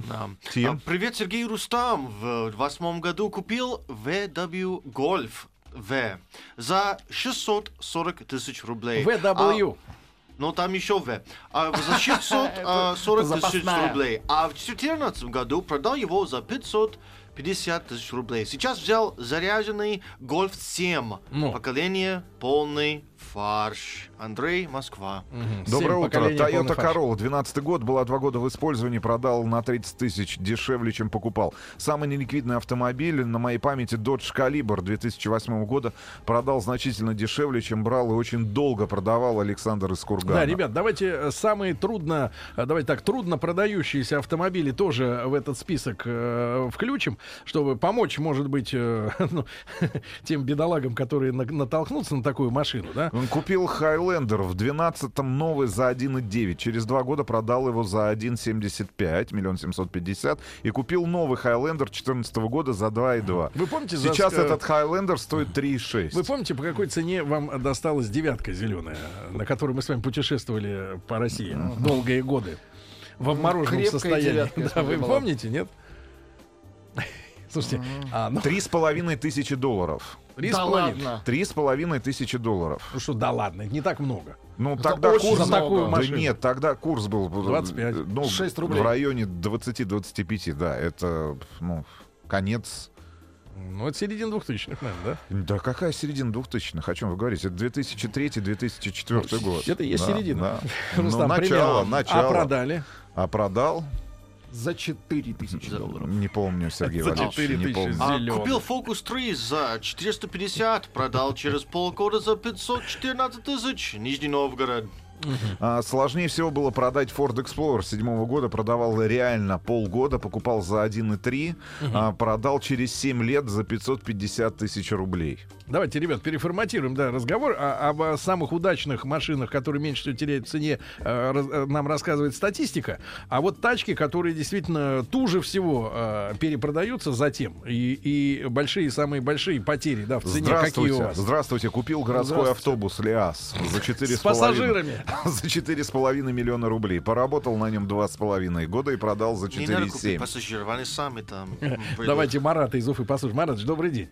Привет, Сергей Рустам. В 2008 году купил VW Golf V за 640 тысяч рублей. VW. Но там еще В. За 640 тысяч рублей. А в 2014 году продал его за 500 50 000 рублей. Сейчас взял заряженный Golf 7. Ну. Поколение полный фарш. Андрей, Москва. Угу. Доброе утро. Toyota Corolla, 12-й год, была 2 года в использовании, продал на 30 000, дешевле, чем покупал. Самый неликвидный автомобиль на моей памяти Dodge Calibre 2008 года, продал значительно дешевле, чем брал, и очень долго продавал. Александр из Кургана. Да, ребят, давайте самые трудно продающиеся автомобили тоже в этот список включим, чтобы помочь, может быть, тем бедолагам, которые натолкнутся на такую машину, да? Он купил Highlander в 12-м новый за 1,9. Через 2 года продал его за 1,75, 1 750 000, и купил новый Highlander 14-го года за 2,2. Вы помните, сейчас этот Highlander стоит 3,6. Вы помните, по какой цене вам досталась девятка зеленая, на которой мы с вами путешествовали по России долгие годы в обмороженном состоянии? Да, вы помните, нет? Слушайте, 3,5 тысячи долларов. $3,5 тысячи. Ну что, да ладно, не так много. Ну тогда курс, нет, тогда курс был 25, ну, 6 рублей. В районе 20-25, да, это, ну, конец. Ну, это середина 2000-х, наверное, да? Да какая середина 2000-х? О чем вы говорите? Это 2003-2004 год. Это и есть середина. Ну, начало. А продали? А продал? За 4 000 долларов. Не помню, Сергей Валерьевич. Купил Focus 3 за 450, продал через полгода за 514 000. Нижний Новгород. Сложнее всего было продать Ford Explorer 7-го года. Продавал реально полгода, покупал за 1,3, продал через 7 лет за 550 000 рублей. Давайте, ребят, переформатируем разговор об самых удачных машинах, которые меньше всего теряют в цене, нам рассказывает статистика. А вот тачки, которые действительно туже всего перепродаются затем, и большие, самые большие потери, да, в цене. Здравствуйте, какие у вас? Здравствуйте, купил городской автобус Лиас за 4,5. С пассажирами. За 4,5 миллиона рублей. Поработал на нем 2,5 года и продал за 4,7. Пассажиров, они сами там. Давайте Марата из Уфы послушаем. Марат, добрый день.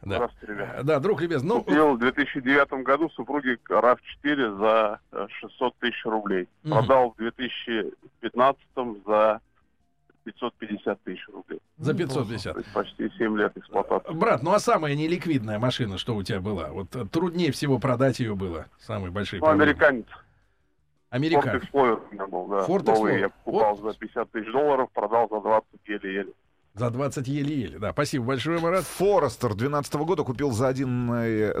Да. Здравствуйте, ребят. Да, друг любезный. Ну... Купил в 2009 году супруге RAV4 за 600 000 рублей. Продал в 2015 за 550 000 рублей. За 550. То есть почти 7 лет эксплуатации. Брат, ну а самая неликвидная машина, что у тебя была? Вот труднее всего продать ее было. Самые большие проблемы. Американец. Форд Эксплойер у меня был, да. Новый я покупал за 50 000 долларов, продал за 20 еле-еле. За 20 еле-еле, да. Спасибо большое, Марат. Форестер 12 года купил за 1 1 100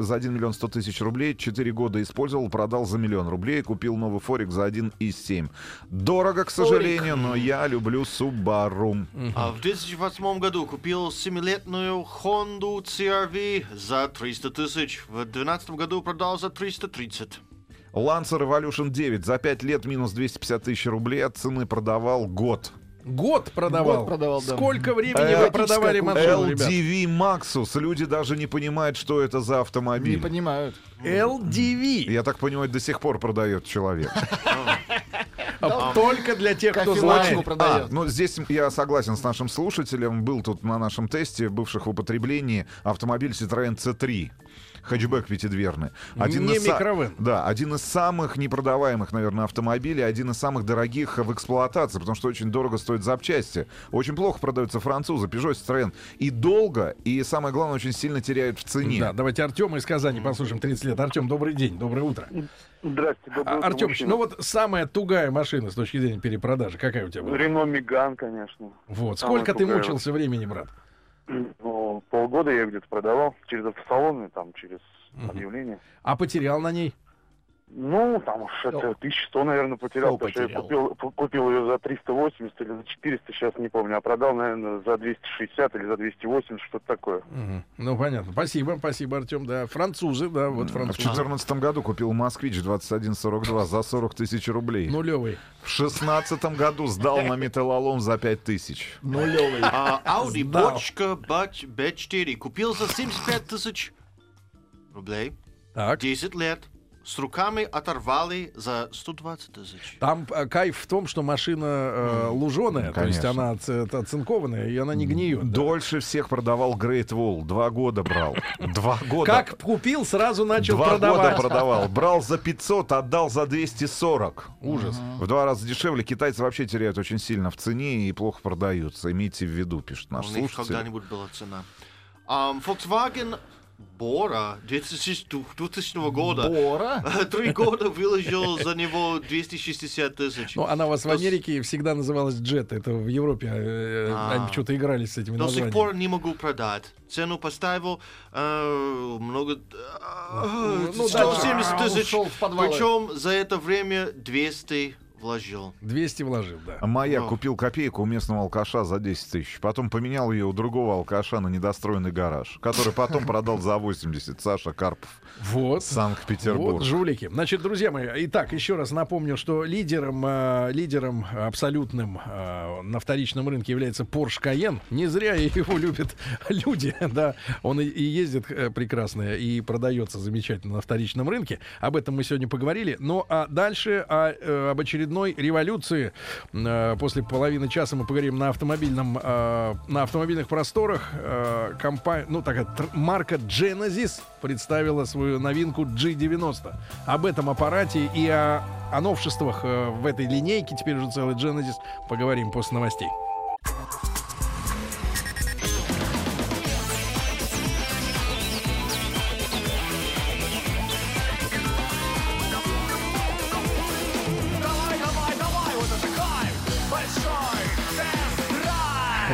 000 рублей. 4 года использовал, продал за 1 000 000 рублей. Купил новый Форик за 1,7. Дорого, к сожалению, но я люблю Субару. А в 2008 году купил 7-летную Honda CR-V за 300 000. В 2012 году продал за 330 000. Lancer Evolution 9 за 5 лет минус 250 000 рублей. От цены продавал год. Год продавал. Сколько времени вы продавали машину, ребят? LDV Maxus. Люди даже не понимают, что это за автомобиль. Не понимают. LDV. Я так понимаю, до сих пор продает человек. Только для тех, кто знает. Ну, здесь я согласен с нашим слушателем. Был тут на нашем тесте бывших в употреблении автомобиль Citroën C3. Хэтчбэк пятидверный. Не микровэн. Да, один из самых непродаваемых, наверное, автомобилей, один из самых дорогих в эксплуатации, потому что очень дорого стоят запчасти. Очень плохо продаются французы, Peugeot, Citroën. И долго, и самое главное, очень сильно теряют в цене. Да, давайте Артема из Казани послушаем, 30 лет. Артем, добрый день, доброе утро. Здравствуйте, доброе утро. Артемыч, ну вот самая тугая машина с точки зрения перепродажи, какая у тебя была? Renault Megane, конечно. Вот, сколько ты мучился времени, брат? Ну, полгода я где-то продавал через автосалоны, там, через объявления. А потерял на ней? Ну, там уж 1100, наверное, потерял. Потому что я купил ее за 380 или за 400, сейчас не помню. А продал, наверное, за 260 или за 280, что-то такое. Ну, понятно. Спасибо, Артем. Да, французы, да, вот французы. В 2014 году купил «Москвич» 2142 за 40 000 рублей. Нулевый. В 2016 году сдал на металлолом за 5000. Нулевый. Ауди бочка Б4 купил за 75 000 рублей. 10 лет. с руками оторвали за 120 тысяч. Там кайф в том, что машина луженая, то есть она оцинкованная, и она не гниет. Дольше всех продавал Great Wall. 2 года брал. 2 года. Как купил, сразу начал продавать. 2 года продавал. Брал за 500, отдал за 240. Ужас. В 2 раза дешевле. Китайцы вообще теряют очень сильно в цене и плохо продаются. Имейте в виду, пишет наш слушатель. У них когда-нибудь была цена. Volkswagen... Бора 2000 года. Бора? 3 года выложил за него 260 тысяч. Ну, она у вас в Америке всегда называлась Джет. Это в Европе они что-то играли с этими названиями. До сих пор не могу продать. Цену поставил много... 170 тысяч. Причем за это время 200 вложил. 200 вложил, да. А маяк купил копейку у местного алкаша за 10 тысяч. Потом поменял ее у другого алкаша на недостроенный гараж, который потом продал за 80. Саша Карпов. Вот. Санкт-Петербург. Вот жулики. Значит, друзья мои, итак, еще раз напомню, что лидером абсолютным на вторичном рынке является Porsche Cayenne. Не зря его любят люди. Да. Он и ездит прекрасно, и продается замечательно на вторичном рынке. Об этом мы сегодня поговорили. Ну, а дальше об очередном революции. После половины часа мы поговорим на автомобильных просторах. Марка Genesis представила свою новинку G90. Об этом аппарате и о новшествах в этой линейке, теперь уже целый Genesis, поговорим после новостей.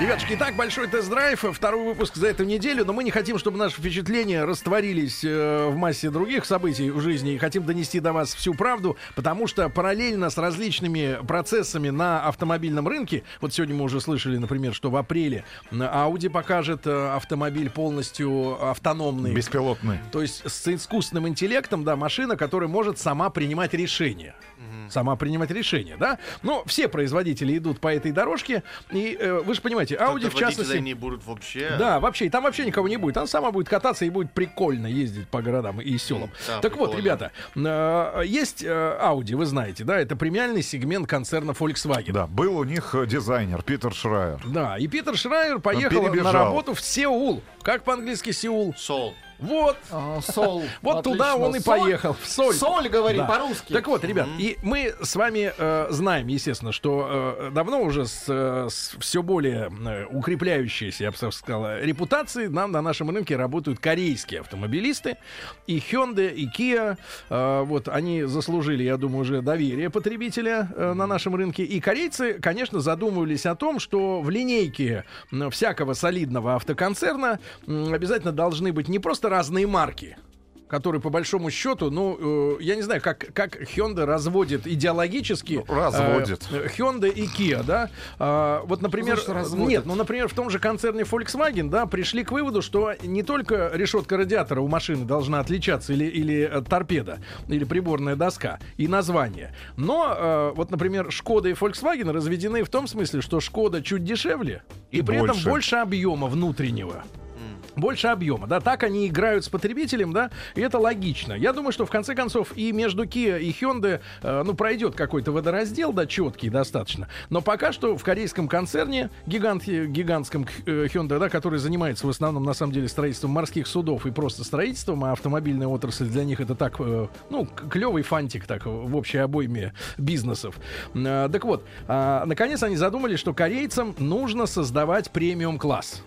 Ребятушки, итак, большой тест-драйв, второй выпуск за эту неделю, но мы не хотим, чтобы наши впечатления растворились в массе других событий в жизни, и хотим донести до вас всю правду, потому что параллельно с различными процессами на автомобильном рынке, вот сегодня мы уже слышали, например, что в апреле Audi покажет автомобиль полностью автономный. Беспилотный. То есть с искусственным интеллектом, да, машина, которая может сама принимать решения. Сама принимать решения, да? Но все производители идут по этой дорожке, и вы же понимаете, Audi в частности... не будут вообще. Да, вообще, и там вообще никого не будет. Она сама будет кататься и будет прикольно ездить по городам и селам. Да, так прикольно. Вот, ребята, есть Audi, вы знаете, да, это премиальный сегмент концерна Volkswagen. Да, был у них дизайнер Питер Шрайер. Да, и Питер Шрайер поехал на работу в Сеул. Как по-английски Сеул? Сол. Вот, сол. Вот отлично. Туда он и поехал. В соль. Соль, говори, да. По-русски. Так вот, ребят, и мы с вами знаем, естественно, что давно уже с все более укрепляющейся, я бы сказал, репутацией на нашем рынке работают корейские автомобилисты. И Hyundai, и Kia. Вот, они заслужили, я думаю, уже доверие потребителя на нашем рынке. И корейцы, конечно, задумывались о том, что в линейке всякого солидного автоконцерна обязательно должны быть не просто разные марки, которые, по большому счету, я не знаю, как Hyundai разводит идеологически. Разводит. Hyundai и Kia, да? Вот, например... например, в том же концерне Volkswagen, да, пришли к выводу, что не только решетка радиатора у машины должна отличаться, или торпеда, или приборная доска, и название. Но, вот, например, Skoda и Volkswagen разведены в том смысле, что Skoda чуть дешевле, и при этом больше объема внутреннего. Больше объема, да, так они играют с потребителем, да, и это логично. Я думаю, что в конце концов и между Kia и Hyundai, пройдет какой-то водораздел, да, четкий достаточно. Но пока что в корейском концерне, гигантском Hyundai, да, который занимается в основном, на самом деле, строительством морских судов и просто строительством, а автомобильная отрасль для них это так, клевый фантик, так, в общей обойме бизнесов. Так вот, наконец они задумали, что корейцам нужно создавать премиум-класс.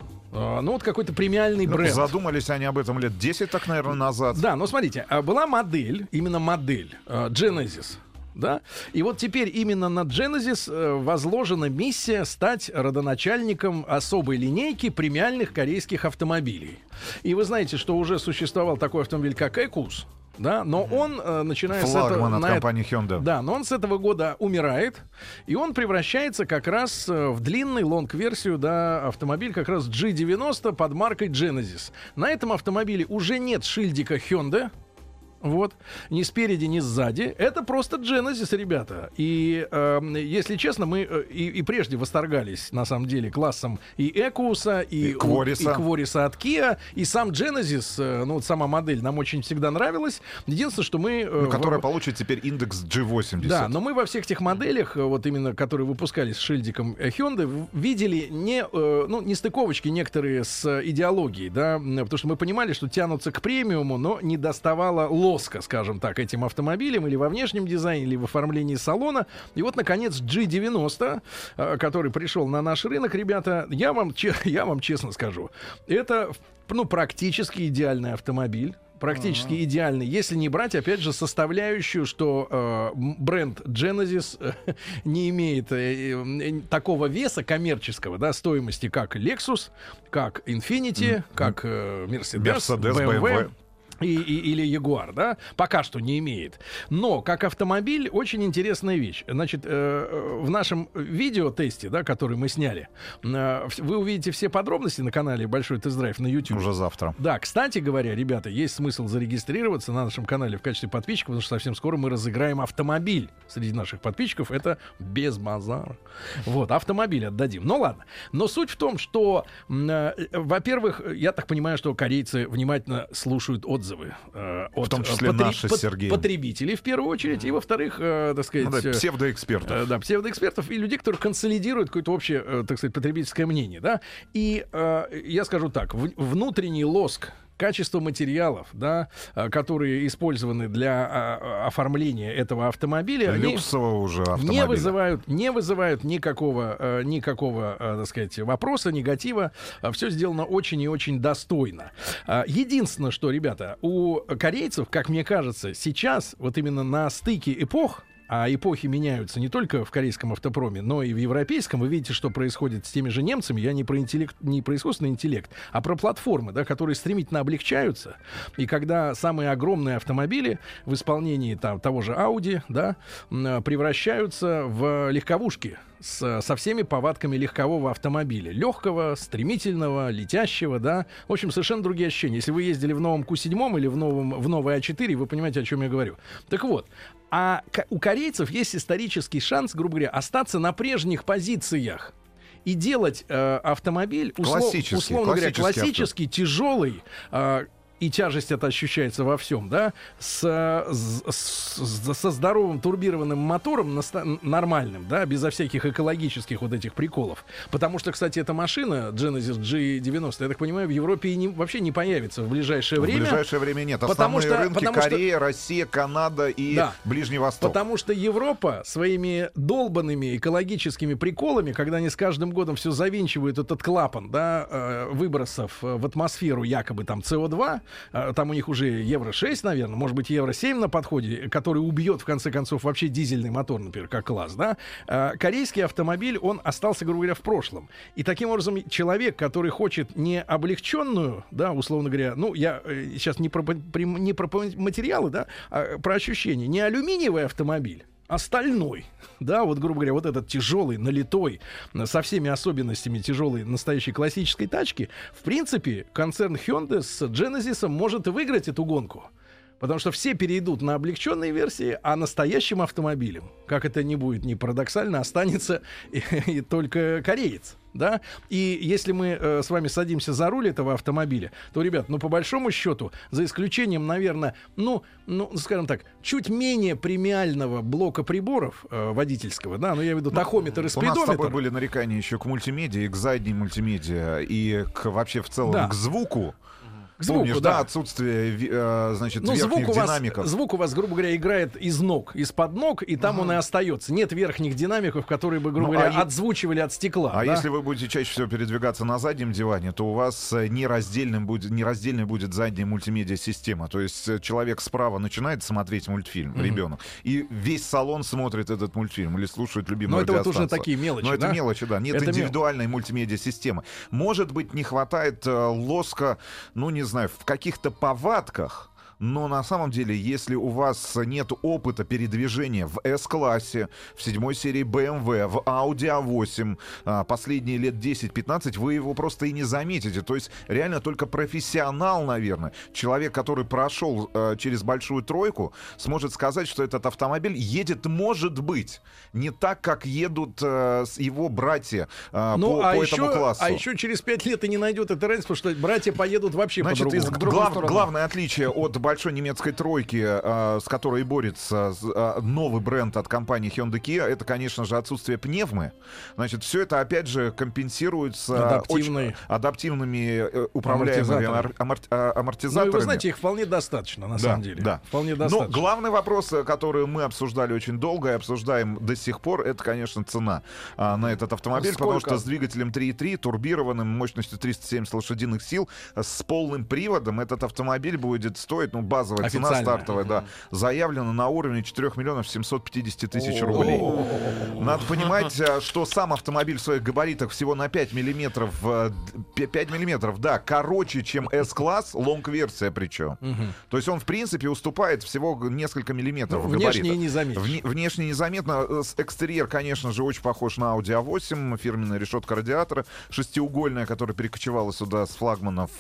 Какой-то премиальный бренд. Задумались они об этом лет 10, так, наверное, назад. Да, но смотрите, была модель, именно модель Genesis, да? И вот теперь именно на Genesis возложена миссия стать родоначальником особой линейки премиальных корейских автомобилей. И вы знаете, что уже существовал такой автомобиль, как Ecus, да, но он, начиная с этого, от компании Hyundai. Да, но он с этого года умирает, и он превращается как раз в длинный лонг-версию, да, автомобиль как раз G90 под маркой Genesis. На этом автомобиле уже нет шильдика Hyundai. Вот. Ни спереди, ни сзади. Это просто Genesis, ребята. И, если честно, мы и прежде восторгались, на самом деле, классом и Экуса, и Квориса от Kia. И сам Genesis, ну, вот сама модель нам очень всегда нравилась. Единственное, что мы... которая получит теперь индекс G80. Да, но мы во всех тех моделях, вот именно, которые выпускались с шильдиком Hyundai, видели не стыковочки некоторые с идеологией, да, потому что мы понимали, что тянутся к премиуму, но не доставало лоска, скажем так, этим автомобилям или во внешнем дизайне, или в оформлении салона. И вот, наконец, G90, который пришел на наш рынок, ребята, я вам честно скажу, это, ну, практически идеальный автомобиль. Практически идеальный, если не брать, опять же, составляющую, что бренд Genesis не имеет такого веса коммерческого, да, стоимости, как Lexus, как Infiniti, как Mercedes, BMW. Или Ягуар, да, пока что не имеет. Но как автомобиль очень интересная вещь. Значит, в нашем видеотесте, да, который мы сняли, вы увидите все подробности на канале Большой Тест-Драйв на YouTube. Уже завтра. Да, кстати говоря, ребята, есть смысл зарегистрироваться на нашем канале в качестве подписчика, потому что совсем скоро мы разыграем автомобиль среди наших подписчиков. Это без базара. Вот, автомобиль отдадим. Ну ладно. Но суть в том, что, во-первых, я так понимаю, что корейцы внимательно слушают отзывы от, в том числе наши, Сергей, потребителей в первую очередь, и во-вторых, так сказать, псевдоэкспертов. Да, псевдоэкспертов и людей, которые консолидируют какое-то общее, так сказать, потребительское мнение, да. И я скажу так: внутренний лоск, качество материалов, да, которые использованы для оформления этого автомобиля, люксового уже автомобиля, не вызывают никакого, так сказать, вопроса, негатива. Все сделано очень и очень достойно. Единственное, что, ребята, у корейцев, как мне кажется, сейчас вот именно на стыке эпох, а эпохи меняются не только в корейском автопроме, но и в европейском. Вы видите, что происходит с теми же немцами. Я не про интеллект, не про искусственный интеллект, а про платформы, да, которые стремительно облегчаются. И когда самые огромные автомобили в исполнении там, того же Audi, да, превращаются в легковушки со всеми повадками легкового автомобиля. Легкого, стремительного, летящего, да. В общем, совершенно другие ощущения. Если вы ездили в новом Q7 или в новой А4, вы понимаете, о чем я говорю. Так вот, а у корейцев есть исторический шанс, грубо говоря, остаться на прежних позициях и делать автомобиль, условно говоря, классический, тяжелый, и тяжесть это ощущается во всем, да, со здоровым турбированным мотором, нормальным, да, безо всяких экологических вот этих приколов. Потому что, кстати, эта машина Genesis G90, я так понимаю, в Европе вообще не появится в ближайшее время. В ближайшее время нет. Основные рынки — Корея, Россия, Канада и Ближний Восток. Потому что Европа своими долбанными экологическими приколами, когда они с каждым годом все завинчивают этот клапан, да, выбросов в атмосферу якобы там CO2, там у них уже Евро-6, наверное, может быть, Евро-7 на подходе, который убьет, в конце концов, вообще дизельный мотор, например, как класс, да, корейский автомобиль, он остался, грубо говоря, в прошлом. И таким образом человек, который хочет не облегченную, да, условно говоря, ну, я сейчас не про материалы, да, а про ощущения, не алюминиевый автомобиль, остальной, да, вот, грубо говоря, вот этот тяжелый, налитой, со всеми особенностями тяжелой настоящей классической тачки, в принципе, концерн Hyundai с Genesis может выиграть эту гонку. Потому что все перейдут на облегченные версии, а настоящим автомобилем, как это ни будет ни парадоксально, останется и только кореец. Да? И если мы с вами садимся за руль этого автомобиля, то, ребят, ну, по большому счету, за исключением, наверное, ну скажем так, чуть менее премиального блока приборов водительского, да, но я веду тахометр и спидометр. У нас с тобой были нарекания еще к мультимедиа, к задней мультимедиа и к, вообще в целом, да, к звуку. Помнишь, да, отсутствие, значит, верхних динамиков. Звук у вас, грубо говоря, играет из ног, из-под ног, и там он и остается. Нет верхних динамиков, которые бы, грубо говоря, отзвучивали от стекла. А да? Если вы будете чаще всего передвигаться на заднем диване, то у вас нераздельной будет задняя мультимедиа-система. То есть человек справа начинает смотреть мультфильм, ребенок, и весь салон смотрит этот мультфильм или слушает любимую радиостанцию. Но это вот уже такие мелочи, да? Это мелочи, да. Нет индивидуальной мультимедиа-системы. Может быть, не хватает лоска, ну, не знаю, в каких-то повадках, Но на самом деле, если у вас нет опыта передвижения в S-классе, в 7 серии BMW, в Audi A8, последние лет 10-15, вы его просто и не заметите. То есть реально только профессионал, наверное, человек, который прошел через большую тройку, сможет сказать, что этот автомобиль едет, может быть, не так, как едут его братья по этому классу. А еще через 5 лет и не найдет этой разницы, потому что братья поедут вообще по-другому. Значит, главное отличие от большой немецкой тройки, с которой борется новый бренд от компании Hyundai Kia, это, конечно же, отсутствие пневмы. Значит, все это, опять же, компенсируется адаптивными управляемыми амортизаторами. Ну, вы знаете, их вполне достаточно, на самом деле. Да. Вполне достаточно. Но главный вопрос, который мы обсуждали очень долго и обсуждаем до сих пор, это, конечно, цена на этот автомобиль, потому что с двигателем 3.3, турбированным, мощностью 370 лошадиных сил, с полным приводом этот автомобиль будет стоить, ну, базовая цена стартовая, да, заявлена на уровне 4 миллионов 750 тысяч рублей. Надо понимать, что сам автомобиль в своих габаритах всего на 5 миллиметров, 5 миллиметров, да, короче, чем S-класс, лонг-версия причем. То есть он, в принципе, уступает всего несколько миллиметров в габаритах. Внешне незаметно. Внешне незаметно. Экстерьер, конечно же, очень похож на Audi A8, фирменная решетка радиатора, шестиугольная, которая перекочевала сюда с флагманов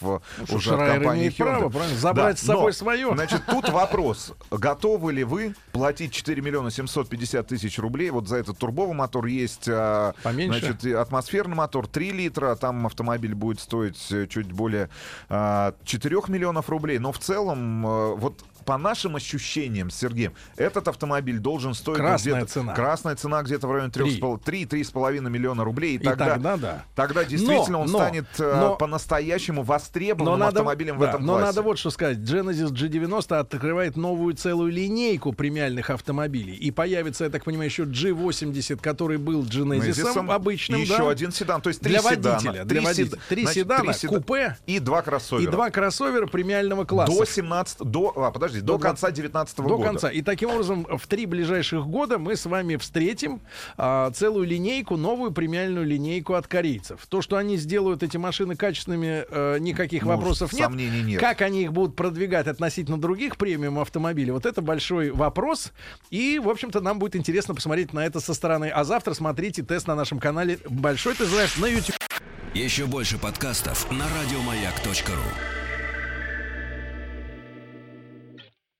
уже от компании Hyundai. Право, забрать с собой свое. Значит, тут вопрос. Готовы ли вы платить 4 миллиона 750 тысяч рублей? Вот за этот турбовый мотор есть значит, атмосферный мотор 3 литра. Там автомобиль будет стоить чуть более 4 миллионов рублей. Но в целом, вот по нашим ощущениям, Сергей, этот автомобиль должен стоить... Красная цена где-то в районе 3,5 миллиона рублей. Тогда действительно он станет по-настоящему востребованным автомобилем в этом классе. Но надо вот что сказать. Genesis G90 открывает новую целую линейку премиальных автомобилей. И появится, я так понимаю, еще G80, который был Genesis'ом обычным. Еще один седан. То есть три седана. Три седана, купе и два кроссовера. Премиального класса. До конца 2019 года. И таким образом в 3 ближайших года мы с вами встретим целую линейку, новую премиальную линейку от корейцев. То, что они сделают эти машины качественными, никаких вопросов нет. Сомнений нет. Как они их будут продвигать относительно других премиум автомобилей, вот это большой вопрос. И, в общем-то, нам будет интересно посмотреть на это со стороны. А завтра смотрите тест на нашем канале «Большой ты знаешь» на YouTube. Еще больше подкастов на радиомаяк.ру.